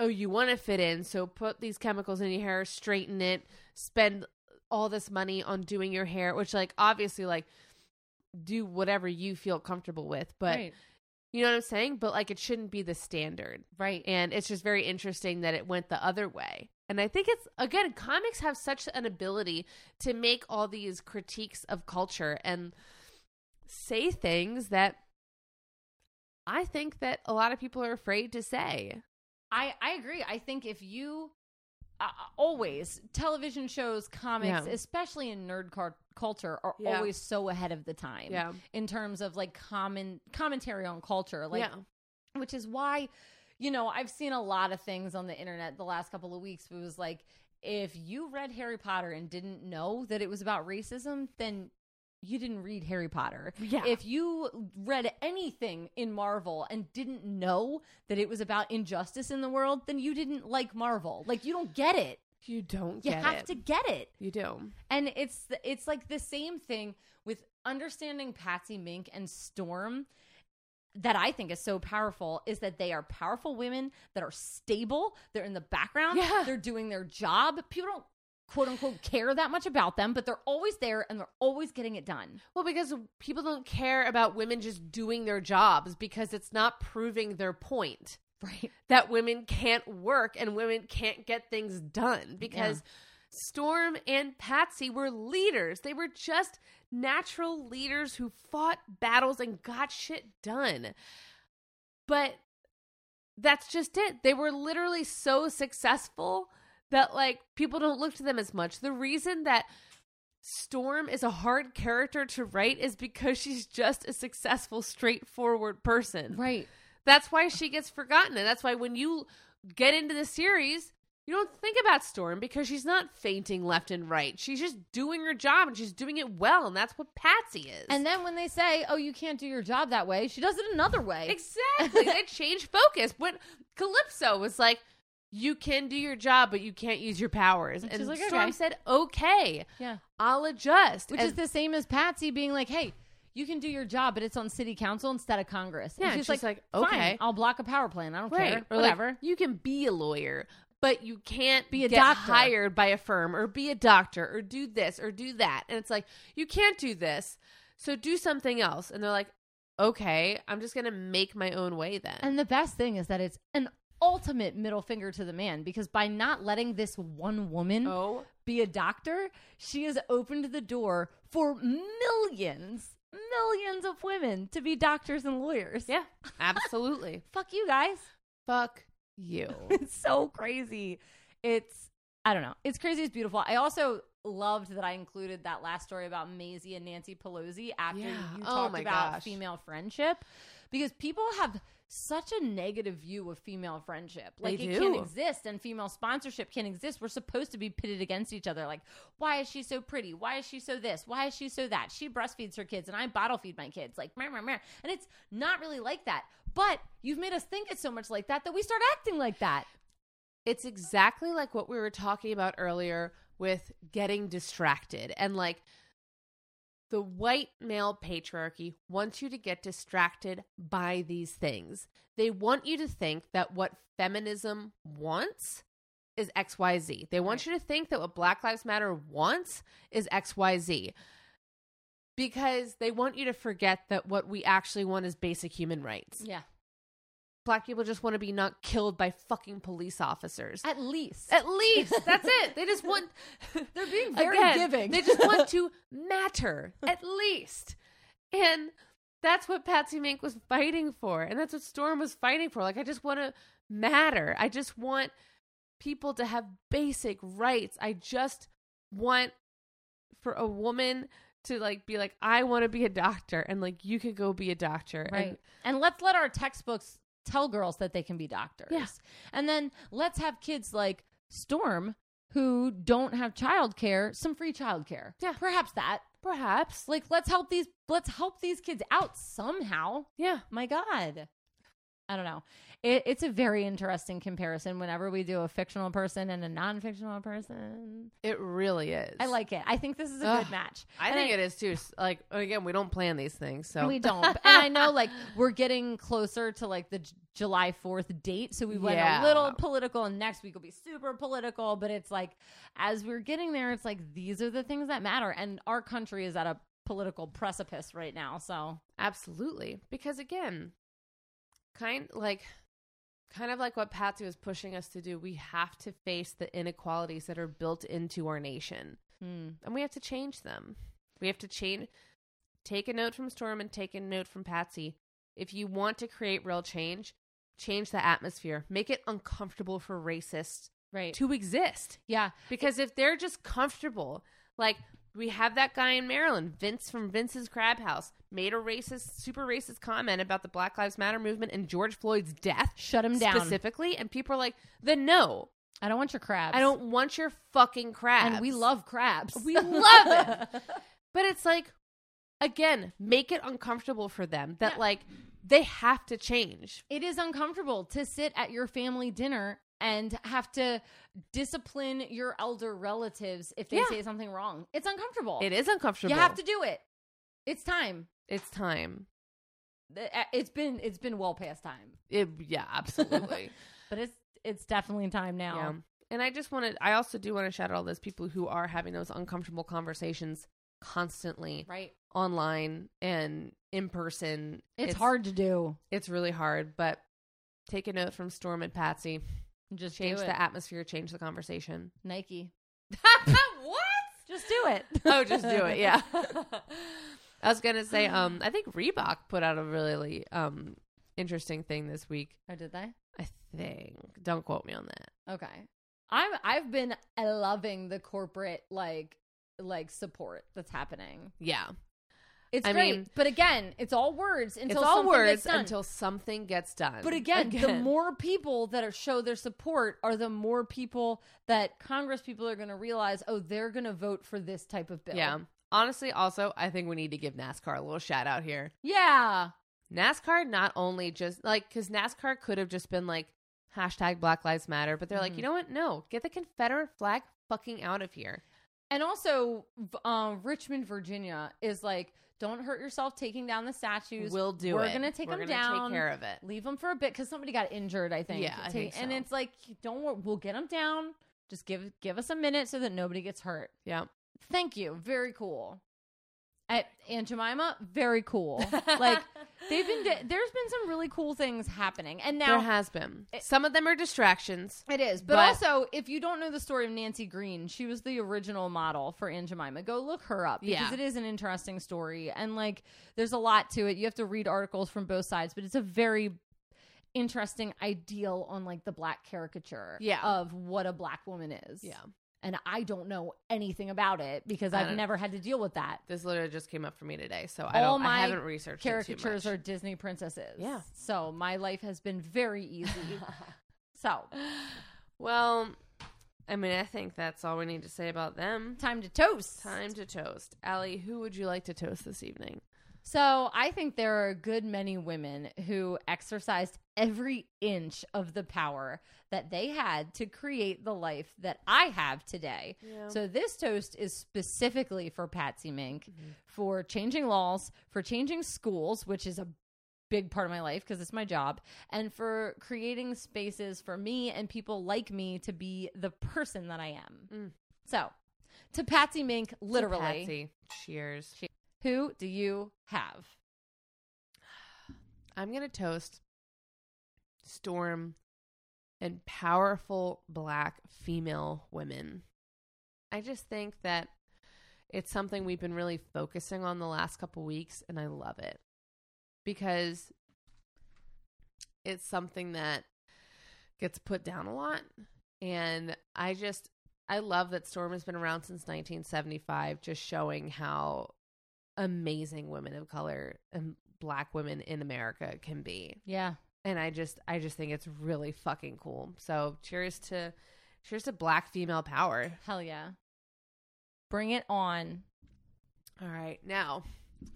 oh, you want to fit in, so put these chemicals in your hair, straighten it, spend all this money on doing your hair, which, like, obviously, like, do whatever you feel comfortable with, but right. you know what I'm saying? But, like, it shouldn't be the standard. Right. And it's just very interesting that it went the other way. And I think it's, again, comics have such an ability to make all these critiques of culture and say things that I think that a lot of people are afraid to say. I, I agree. I think if you uh, always, television shows, comics, yeah. especially in nerd car- culture, are yeah. always so ahead of the time yeah. in terms of, like, common commentary on culture, like, yeah. which is why, you know, I've seen a lot of things on the internet the last couple of weeks. It was like, if you read Harry Potter and didn't know that it was about racism, then you didn't read Harry Potter. Yeah. If you read anything in Marvel and didn't know that it was about injustice in the world, then you didn't like Marvel. Like, you don't get it. You don't get it. You have to get it. You do. And it's it's like the same thing with understanding Patsy Mink and Storm that I think is so powerful is that they are powerful women that are stable. They're in the background. Yeah. They're doing their job. People don't quote unquote care that much about them, but they're always there and they're always getting it done. Well, because people don't care about women just doing their jobs because it's not proving their point. Right. That women can't work and women can't get things done because yeah. Storm and Patsy were leaders. They were just natural leaders who fought battles and got shit done. But that's just it. They were literally so successful that, like, people don't look to them as much. The reason that Storm is a hard character to write is because she's just a successful, straightforward person. Right. That's why she gets forgotten. And that's why when you get into the series, you don't think about Storm because she's not fainting left and right. She's just doing her job and she's doing it well. And that's what Patsy is. And then when they say, oh, you can't do your job that way, she does it another way. Exactly. They change focus. When Calypso was like, you can do your job, but you can't use your powers. And, and like, Storm okay. said, okay, yeah, I'll adjust. Which and- is the same as Patsy being like, hey, you can do your job, but it's on city council instead of Congress. Yeah, and she's, and she's like, like, okay, fine, I'll block a power plant. I don't right. care. Or whatever. Like, you can be a lawyer, but you can't be a get doctor. hired by a firm or be a doctor or do this or do that. And it's like, you can't do this, so do something else. And they're like, okay, I'm just going to make my own way then. And the best thing is that it's an ultimate middle finger to the man, because by not letting this one woman oh. be a doctor, she has opened the door for millions, millions of women to be doctors and lawyers. Yeah, absolutely. Fuck you guys. Fuck you. It's so crazy. It's, I don't know. It's crazy. It's beautiful. I also loved that I included that last story about Maisie and Nancy Pelosi after yeah. you talked oh about gosh. female friendship, because people have such a negative view of female friendship. Like, it can't exist, and female sponsorship can't exist. We're supposed to be pitted against each other. Like, why is she so pretty? Why is she so this? Why is she so that? She breastfeeds her kids and I bottle feed my kids. Like, meh, meh, meh. And it's not really like that. But you've made us think it's so much like that that we start acting like that. It's exactly like what we were talking about earlier with getting distracted. And, like, the white male patriarchy wants you to get distracted by these things. They want you to think that what feminism wants is X Y Z. They want right. you to think that what Black Lives Matter wants is X Y Z, because they want you to forget that what we actually want is basic human rights. Yeah. Black people just want to be not killed by fucking police officers. At least. At least. That's it. They just want... They're being very again, giving. They just want to matter. At least. And that's what Patsy Mink was fighting for. And that's what Storm was fighting for. Like, I just want to matter. I just want people to have basic rights. I just want for a woman to, like, be like, I want to be a doctor. And, like, you could go be a doctor. Right. And, and let's let our textbooks tell girls that they can be doctors. Yeah. And then let's have kids like Storm who don't have childcare, some free childcare. Yeah. Perhaps that. Perhaps. Like, let's help these let's help these kids out somehow. Yeah. My God. I don't know. It, it's a very interesting comparison whenever we do a fictional person and a non-fictional person. It really is. I like it. I think this is a Ugh, good match. I and think I, it is too. Like, again, we don't plan these things, so we don't. And I know, like, we're getting closer to like the J- July fourth date, so we went yeah. a little political, and next week will be super political. But it's like, as we're getting there, it's like these are the things that matter, and our country is at a political precipice right now. So absolutely, because again. Kind like, kind of like what Patsy was pushing us to do. We have to face the inequalities that are built into our nation, mm. and we have to change them. We have to change. Take a note from Storm and take a note from Patsy. If you want to create real change, change the atmosphere. Make it uncomfortable for racists right. to exist. Yeah, because if they're just comfortable, like we have that guy in Maryland, Vince from Vince's Crab House. Made a racist, super racist comment about the Black Lives Matter movement and George Floyd's death. Shut him down. Specifically. And people are like, then no. I don't want your crabs. I don't want your fucking crabs. And we love crabs. We love it. But it's like, again, make it uncomfortable for them that yeah. like they have to change. It is uncomfortable to sit at your family dinner and have to discipline your elder relatives if they yeah. say something wrong. It's uncomfortable. It is uncomfortable. You have to do it. It's time. It's time. It's been it's been well past time. It, yeah, absolutely. But it's it's definitely time now. Yeah. And I just wanted. I also do want to shout out all those people who are having those uncomfortable conversations constantly, right? Online and in person. It's, it's hard to do. It's really hard. But take a note from Storm and Patsy. Just change the atmosphere. Change the conversation. Nike. What? Just do it. Oh, just do it. Yeah. I was going to say, um, I think Reebok put out a really um, interesting thing this week. Oh, did they? I think. Don't quote me on that. Okay. I'm, I've been loving the corporate, like, like support that's happening. Yeah. It's I great. Mean, but again, it's all words until it's all something words gets done. Until something gets done. But again, again, the more people that are, show their support are the more people that Congress people are going to realize, oh, they're going to vote for this type of bill. Yeah. Honestly, also, I think we need to give NASCAR a little shout out here. Yeah. NASCAR not only just like, because NASCAR could have just been like hashtag Black Lives Matter, but they're mm-hmm. like, you know what? No, get the Confederate flag fucking out of here. And also, um, Richmond, Virginia is like, don't hurt yourself taking down the statues. We'll do We're it. We're going to take We're them gonna down. Take care of it. Leave them for a bit because somebody got injured, I think. Yeah, I think so. And it's like, don't worry. We'll get them down. Just give give us a minute so that nobody gets hurt. Yeah. Thank you. Very cool. At Aunt Jemima, very cool. Like they've been, there's been some really cool things happening, and now there has been. It, some of them are distractions. It is, but, but also if you don't know the story of Nancy Green, she was the original model for Aunt Jemima. Go look her up because yeah. it is an interesting story, and like there's a lot to it. You have to read articles from both sides, but it's a very interesting ideal on like the Black caricature yeah. of what a Black woman is. Yeah. And I don't know anything about it because I've never had to deal with that. This literally just came up for me today, so I don't. I haven't researched it too much. Caricatures are Disney princesses. Yeah. So my life has been very easy. So, well, I mean, I think that's all we need to say about them. Time to toast. Time to toast. Allie, who would you like to toast this evening? So I think there are a good many women who exercised every inch of the power that they had to create the life that I have today. Yeah. So this toast is specifically for Patsy Mink, mm-hmm. for changing laws, for changing schools, which is a big part of my life because it's my job, and for creating spaces for me and people like me to be the person that I am. Mm. So to Patsy Mink, literally. To Patsy. Cheers. Cheers. Who do you have? I'm going to toast Storm and powerful Black female women. I just think that it's something we've been really focusing on the last couple weeks, and I love it because it's something that gets put down a lot. And I just, I love that Storm has been around since nineteen seventy-five, just showing how amazing women of color and Black women in America can be. Yeah. And I just I just think it's really fucking cool. So cheers to cheers to Black female power. Hell yeah. Bring it on. All right. Now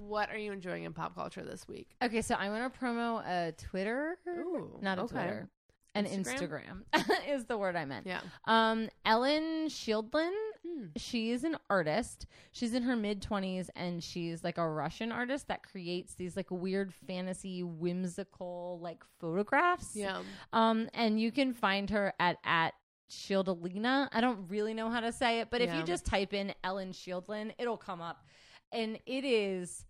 What are you enjoying in pop culture this week? Okay, so I want to promo a Twitter. Ooh, not a okay. Twitter. An Instagram, Instagram is the word I meant. Yeah. Um, Ellen Shieldlin. Hmm. She's an artist. She's in her mid-twenties, and she's like a Russian artist that creates these like weird fantasy, whimsical like photographs. Yeah. Um, and you can find her at at Shieldalina. I don't really know how to say it, but yeah. if you just type in Ellen Shieldlin, it'll come up, and it is,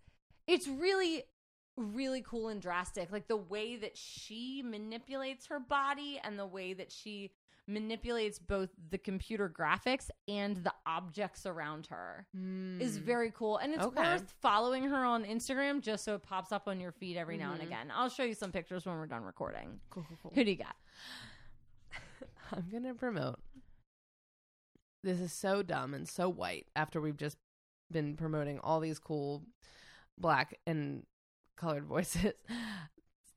it's really. really cool and drastic, like the way that she manipulates her body and the way that she manipulates both the computer graphics and the objects around her mm. is very cool, and it's okay. worth following her on Instagram just so it pops up on your feed every mm-hmm. now and again. I'll show you some pictures when we're done recording. Cool, cool, cool. Who do you got? I'm gonna promote, this is so dumb and so white after we've just been promoting all these cool black and colored voices.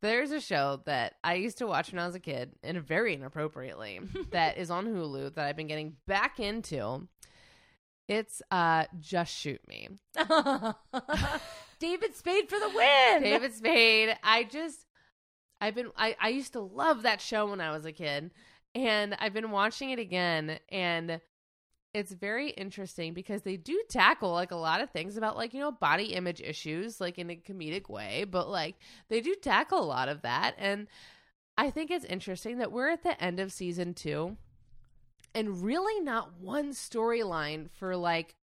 There's a show that I used to watch when I was a kid, and very inappropriately, that is on Hulu that I've been getting back into. It's uh, Just Shoot Me. David Spade for the win! David Spade. I just, I've been, I, I used to love that show when I was a kid, and I've been watching it again, and it's very interesting because they do tackle like a lot of things about like, you know, body image issues, like in a comedic way, but like they do tackle a lot of that. And I think it's interesting that we're at the end of season two and really not one storyline for like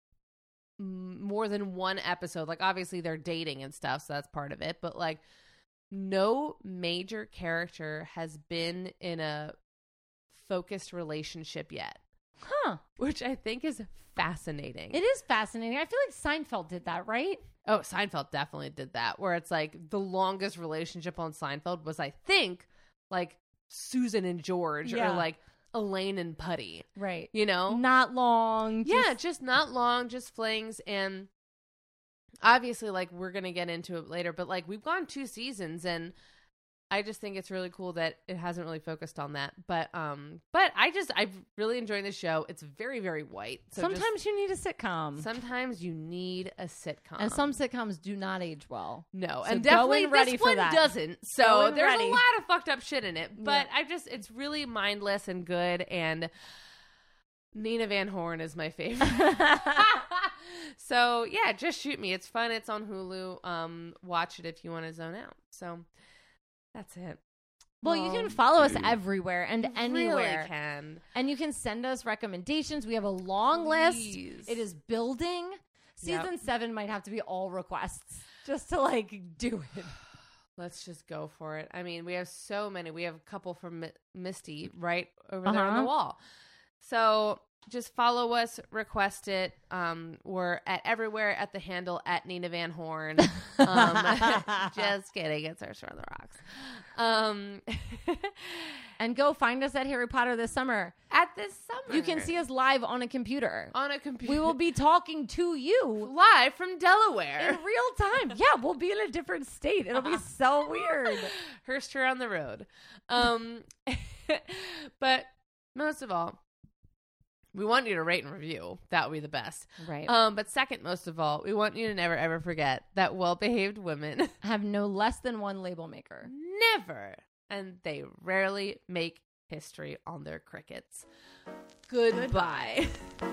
more than one episode. Like obviously they're dating and stuff, so that's part of it, but like no major character has been in a focused relationship yet. Huh. Which I think is fascinating. It is fascinating. I feel like Seinfeld did that, right? Oh, Seinfeld definitely did that, where it's like the longest relationship on Seinfeld was, I think, like Susan and George yeah. or like Elaine and Putty. Right. You know? Not long. Just- yeah, just not long, just flings. And obviously, like, we're going to get into it later, but like we've gone two seasons, and I just think it's really cool that it hasn't really focused on that. But um, but I just, I've really enjoyed the show. It's very, very white. So sometimes just, you need a sitcom. Sometimes you need a sitcom. And some sitcoms do not age well. No. So and definitely this one that. doesn't. So going there's ready. a lot of fucked up shit in it. But yeah. I just, it's really mindless and good. And Nina Van Horn is my favorite. So yeah, Just Shoot Me. It's fun. It's on Hulu. Um, watch it if you want to zone out. So that's it. Well, well, you can follow us everywhere and anywhere. Really can. And you can send us recommendations. We have a long Please. list. It is building. Season yep. seven might have to be all requests just to like do it. Let's just go for it. I mean, we have so many. We have a couple from M- Misty right over uh-huh. there on the wall. So just follow us, request it. Um, we're at everywhere at the handle at Nina Van Horn. Um, just kidding. It's our show on the rocks. Um, and go find us at Harry Potter this summer. At this summer. You can see us live on a computer. On a computer. We will be talking to you. Live from Delaware. In real time. Yeah, we'll be in a different state. It'll be so weird. Hearst her on the road. Um, but most of all, we want you to rate and review. That would be the best. Right. Um, but second, most of all, we want you to never, ever forget that well-behaved women have no less than one label maker. Never. And they rarely make history on their crickets. Goodbye. Goodbye.